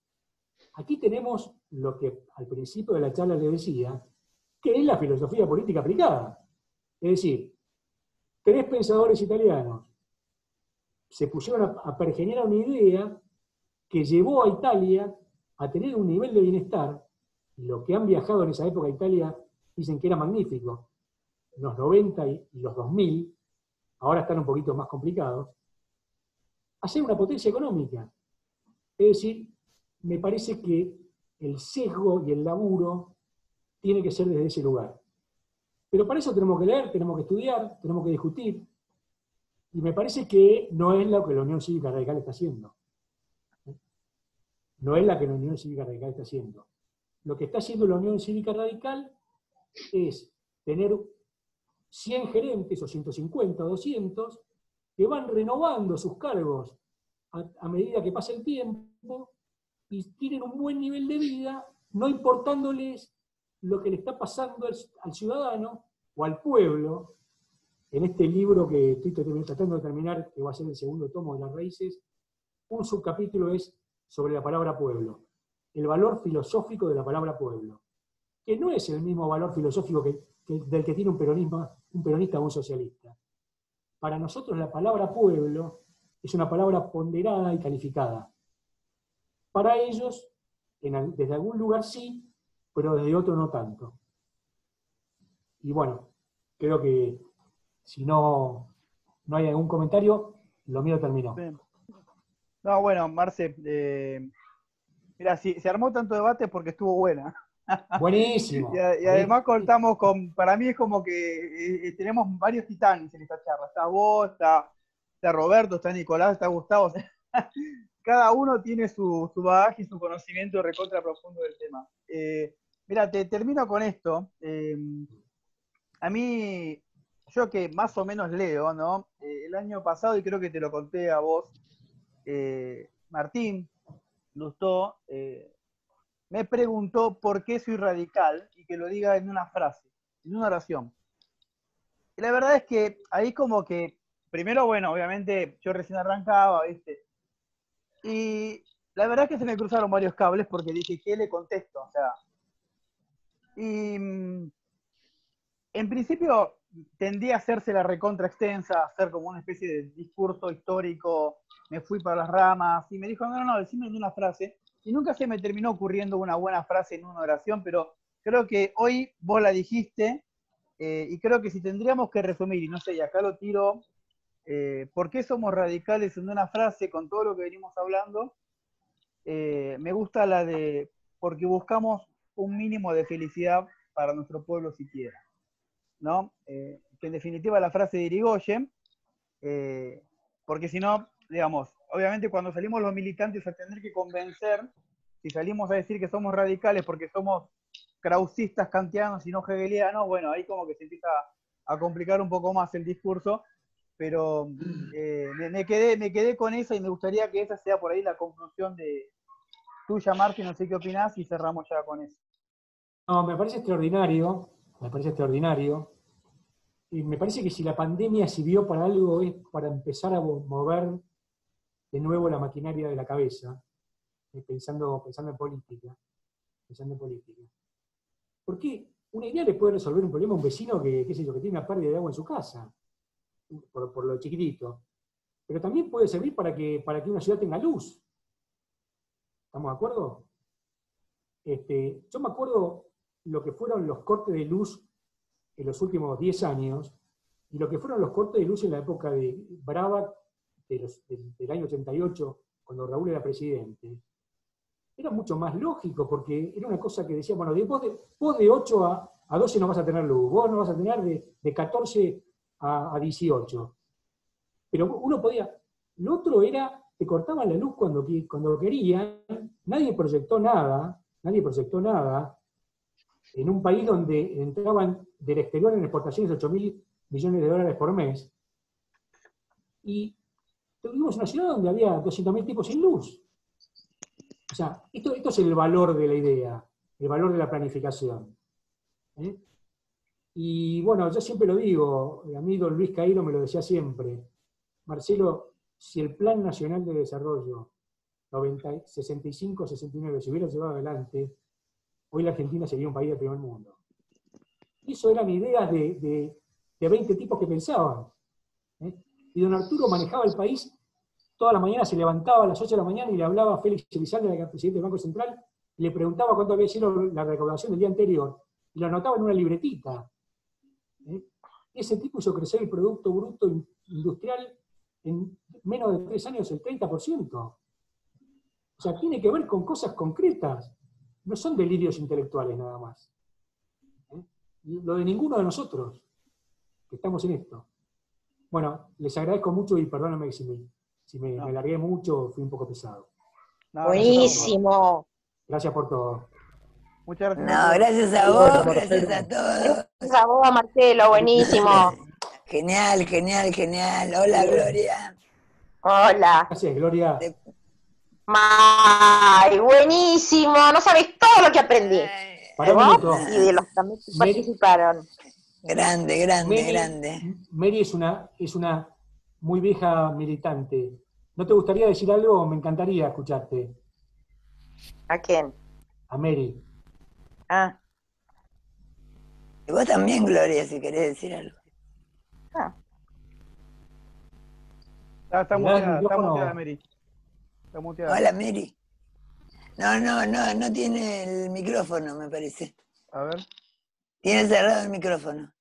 Aquí tenemos lo que al principio de la charla les decía, que es la filosofía política aplicada. Es decir, tres pensadores italianos se pusieron a pergeñar una idea que llevó a Italia a tener un nivel de bienestar, y los que han viajado en esa época a Italia dicen que era magnífico. En los noventa y los dos mil, ahora están un poquito más complicados, hacer una potencia económica. Es decir, me parece que el sesgo y el laburo tiene que ser desde ese lugar. Pero para eso tenemos que leer, tenemos que estudiar, tenemos que discutir. Y me parece que no es lo que la Unión Cívica Radical está haciendo. No es la que la Unión Cívica Radical está haciendo. Lo que está haciendo la Unión Cívica Radical es tener cien gerentes, o ciento cincuenta, o doscientos, que van renovando sus cargos a, a medida que pasa el tiempo, y tienen un buen nivel de vida, no importándoles lo que le está pasando al, al ciudadano o al pueblo. En este libro que estoy tratando de terminar, que va a ser el segundo tomo de Las Raíces, un subcapítulo es sobre la palabra pueblo, el valor filosófico de la palabra pueblo, que no es el mismo valor filosófico que, que, del que tiene un, peronismo, un peronista o un socialista. Para nosotros la palabra pueblo es una palabra ponderada y calificada. Para ellos, en, desde algún lugar sí, pero desde otro no tanto. Y bueno, creo que si no, no hay algún comentario, lo mío terminó. No, bueno, Marce, eh, mirá, si, se armó tanto debate porque estuvo buena. Buenísimo. y, a, y además contamos con, para mí es como que eh, tenemos varios titanes en esta charla. Está vos, está, está Roberto, está Nicolás, está Gustavo. Cada uno tiene su, su bagaje y su conocimiento recontra profundo del tema. Eh, mirá, te termino con esto. Eh, a mí, yo que más o menos leo, ¿no? Eh, el año pasado, y creo que te lo conté a vos, eh, Martín Lustó eh, me preguntó por qué soy radical y que lo diga en una frase, en una oración. Y la verdad es que ahí como que, primero, bueno, obviamente yo recién arrancaba, ¿viste? Y la verdad es que se me cruzaron varios cables porque dije, ¿qué le contesto? O sea, y en principio tendí a hacerse la recontra extensa, a hacer como una especie de discurso histórico, me fui para las ramas, y me dijo, no, no, no, decime en una frase. Y nunca se me terminó ocurriendo una buena frase en una oración, pero creo que hoy vos la dijiste, eh, y creo que si tendríamos que resumir, y no sé, y acá lo tiro... Eh, ¿por qué somos radicales en una frase con todo lo que venimos hablando? Eh, me gusta la de, porque buscamos un mínimo de felicidad para nuestro pueblo siquiera, ¿no? Eh, que en definitiva la frase de Irigoyen, eh, porque si no, digamos, obviamente cuando salimos los militantes a tener que convencer, si salimos a decir que somos radicales porque somos krausistas, kantianos y no hegelianos, bueno, ahí como que se empieza a complicar un poco más el discurso. Pero eh, me, quedé, me quedé con esa y me gustaría que esa sea por ahí la conclusión de tuya, Martín, no sé qué opinás, y cerramos ya con eso. No, me parece extraordinario, me parece extraordinario, y me parece que si la pandemia sirvió para algo es para empezar a mover de nuevo la maquinaria de la cabeza, pensando, pensando en política, pensando en política. ¿Por qué? Una idea le puede resolver un problema a un vecino que, qué sé yo, que tiene una pérdida de agua en su casa. Por, por lo chiquitito, pero también puede servir para que, para que una ciudad tenga luz. ¿Estamos de acuerdo? Este, yo me acuerdo lo que fueron los cortes de luz en los últimos diez años, y lo que fueron los cortes de luz en la época de Brava, de los, de, del año ochenta y ocho, cuando Raúl era presidente, era mucho más lógico, porque era una cosa que decía, bueno, de, vos, de, vos de ocho a doce no vas a tener luz, vos no vas a tener de, de catorce a dieciocho. Pero uno podía... Lo otro era, te cortaban la luz cuando, cuando querían, nadie proyectó nada, nadie proyectó nada, en un país donde entraban del exterior en exportaciones ocho mil millones de dólares por mes, y tuvimos una ciudad donde había doscientos mil tipos sin luz. O sea, esto, esto es el valor de la idea, el valor de la planificación. ¿Eh? Y bueno, yo siempre lo digo, el amigo Luis Cairo me lo decía siempre, Marcelo, si el Plan Nacional de Desarrollo sesenta y cinco sesenta y nueve se hubiera llevado adelante, hoy la Argentina sería un país del primer mundo. Y eso eran ideas de, de, de veinte tipos que pensaban. ¿Eh? Y don Arturo manejaba el país, toda la mañana se levantaba a las ocho de la mañana y le hablaba a Félix Elizalde, el presidente del Banco Central, y le preguntaba cuánto había sido la recaudación del día anterior, y lo anotaba en una libretita. ¿Eh? Ese tipo hizo crecer el Producto Bruto Industrial en menos de tres años el treinta por ciento. O sea, tiene que ver con cosas concretas. No son delirios intelectuales nada más. ¿Eh? Lo de ninguno de nosotros, que estamos en esto. Bueno, les agradezco mucho y perdóname si me, si me, no. me largué mucho, fui un poco pesado. No, buenísimo. Gracias por todo. Muchas gracias. No, gracias a vos, gracias a todos. Gracias a vos, Marcelo, buenísimo. Genial, genial, genial. Hola, Gloria. Hola. Gracias, Gloria. De ¡Ay, buenísimo! No sabés todo lo que aprendí. Para y de los que participaron. Grande, grande, Mary, grande. Mary es una, es una muy vieja militante. ¿No te gustaría decir algo? Me encantaría escucharte. ¿A quién? A Mary. Ah. Y vos también, Gloria, si querés decir algo. Ah. Está, está muteada, está muteada, Mary. Hola, Mary. No, no, no, no tiene el micrófono, me parece. A ver. Tiene cerrado el micrófono.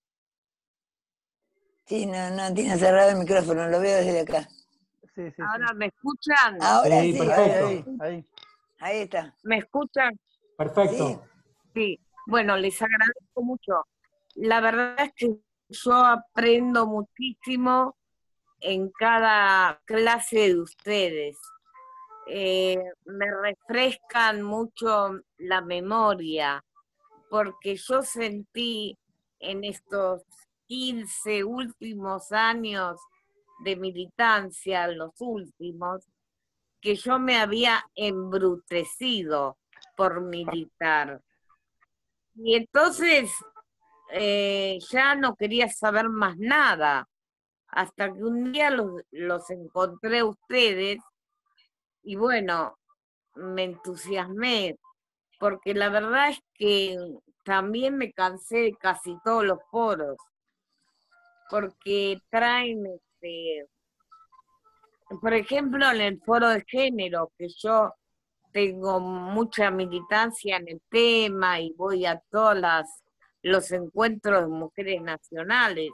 Sí, no, no, tiene cerrado el micrófono, lo veo desde acá. Sí, sí, ahora sí. ¿Me escuchan? Ahora sí, sí perfecto. Ahí, ahí. Ahí está. ¿Me escuchan? Perfecto. Sí. Sí, bueno, les agradezco mucho. La verdad es que yo aprendo muchísimo en cada clase de ustedes. Eh, me refrescan mucho la memoria, porque yo sentí en estos quince últimos años de militancia, los últimos, que yo me había embrutecido por militar. Y entonces eh, ya no quería saber más nada, hasta que un día los, los encontré a ustedes. Y bueno, me entusiasmé, porque la verdad es que también me cansé de casi todos los foros, porque traen, este, por ejemplo, en el foro de género, que yo tengo mucha militancia en el tema y voy a todos los encuentros de mujeres nacionales.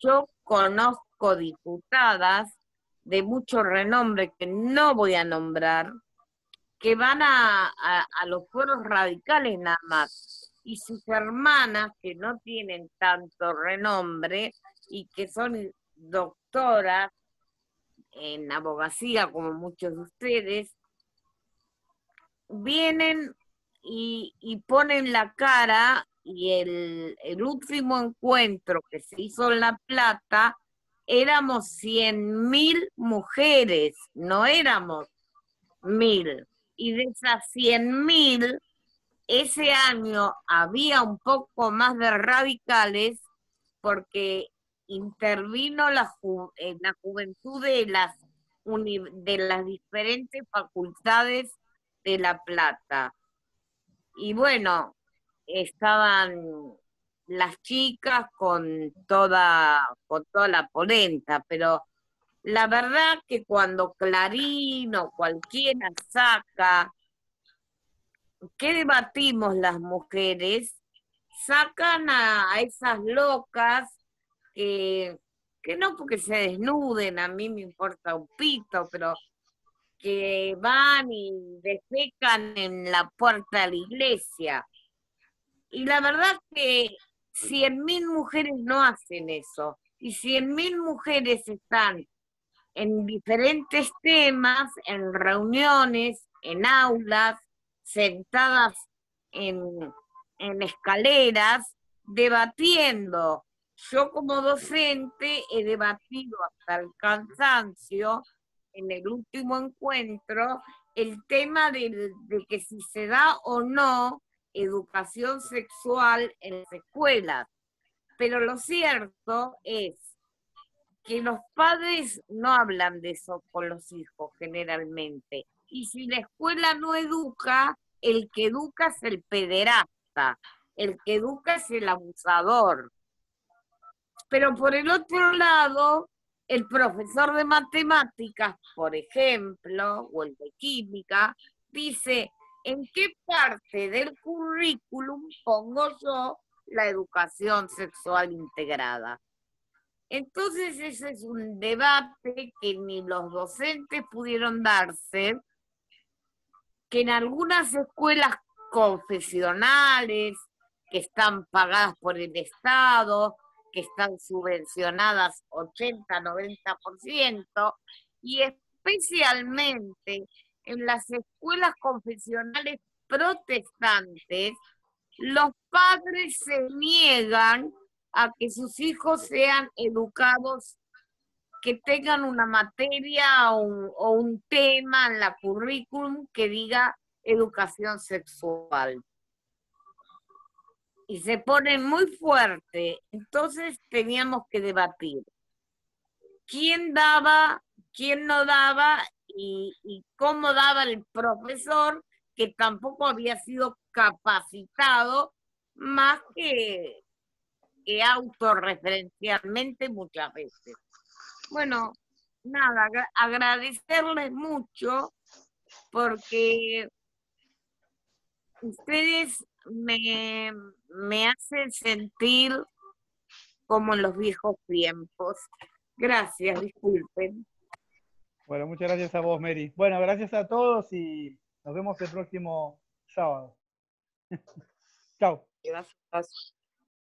Yo conozco diputadas de mucho renombre, que no voy a nombrar, que van a, a, a los foros radicales nada más, y sus hermanas, que no tienen tanto renombre, y que son doctoras en abogacía, como muchos de ustedes, vienen y, y ponen la cara, y el, el último encuentro que se hizo en La Plata, éramos cien mil mujeres, no éramos mil. Y de esas cien mil, ese año había un poco más de radicales, porque intervino la, ju la juventud de las, uni de las diferentes facultades de La Plata. Y bueno, estaban las chicas con toda, con toda la polenta, pero la verdad que cuando Clarín o cualquiera saca que debatimos las mujeres, sacan a, a esas locas que, que no porque se desnuden, a mí me importa un pito, pero que van y defecan en la puerta de la iglesia. Y la verdad que cien mil mujeres no hacen eso, y cien mil mujeres están en diferentes temas, en reuniones, en aulas, sentadas en, en escaleras, debatiendo. Yo como docente he debatido hasta el cansancio, en el último encuentro, el tema de, de que si se da o no educación sexual en las escuelas. Pero lo cierto es que los padres no hablan de eso con los hijos generalmente. Y si la escuela no educa, el que educa es el pederasta, el que educa es el abusador. Pero por el otro lado, el profesor de matemáticas, por ejemplo, o el de química, dice, ¿en qué parte del currículum pongo yo la educación sexual integrada? Entonces ese es un debate que ni los docentes pudieron darse, que en algunas escuelas confesionales, que están pagadas por el Estado, que están subvencionadas ochenta, noventa por ciento, y especialmente en las escuelas confesionales protestantes, los padres se niegan a que sus hijos sean educados, que tengan una materia o un, o un tema en la currículum que diga educación sexual. Y se pone muy fuerte. Entonces teníamos que debatir quién daba, quién no daba y, y cómo daba el profesor, que tampoco había sido capacitado más que, que autorreferencialmente muchas veces. Bueno, nada, agra- agradecerles mucho porque ustedes me, me hacen sentir como en los viejos tiempos. Gracias, disculpen. Bueno, muchas gracias a vos, Mary. Bueno, gracias a todos y nos vemos el próximo sábado. Chao. Gracias.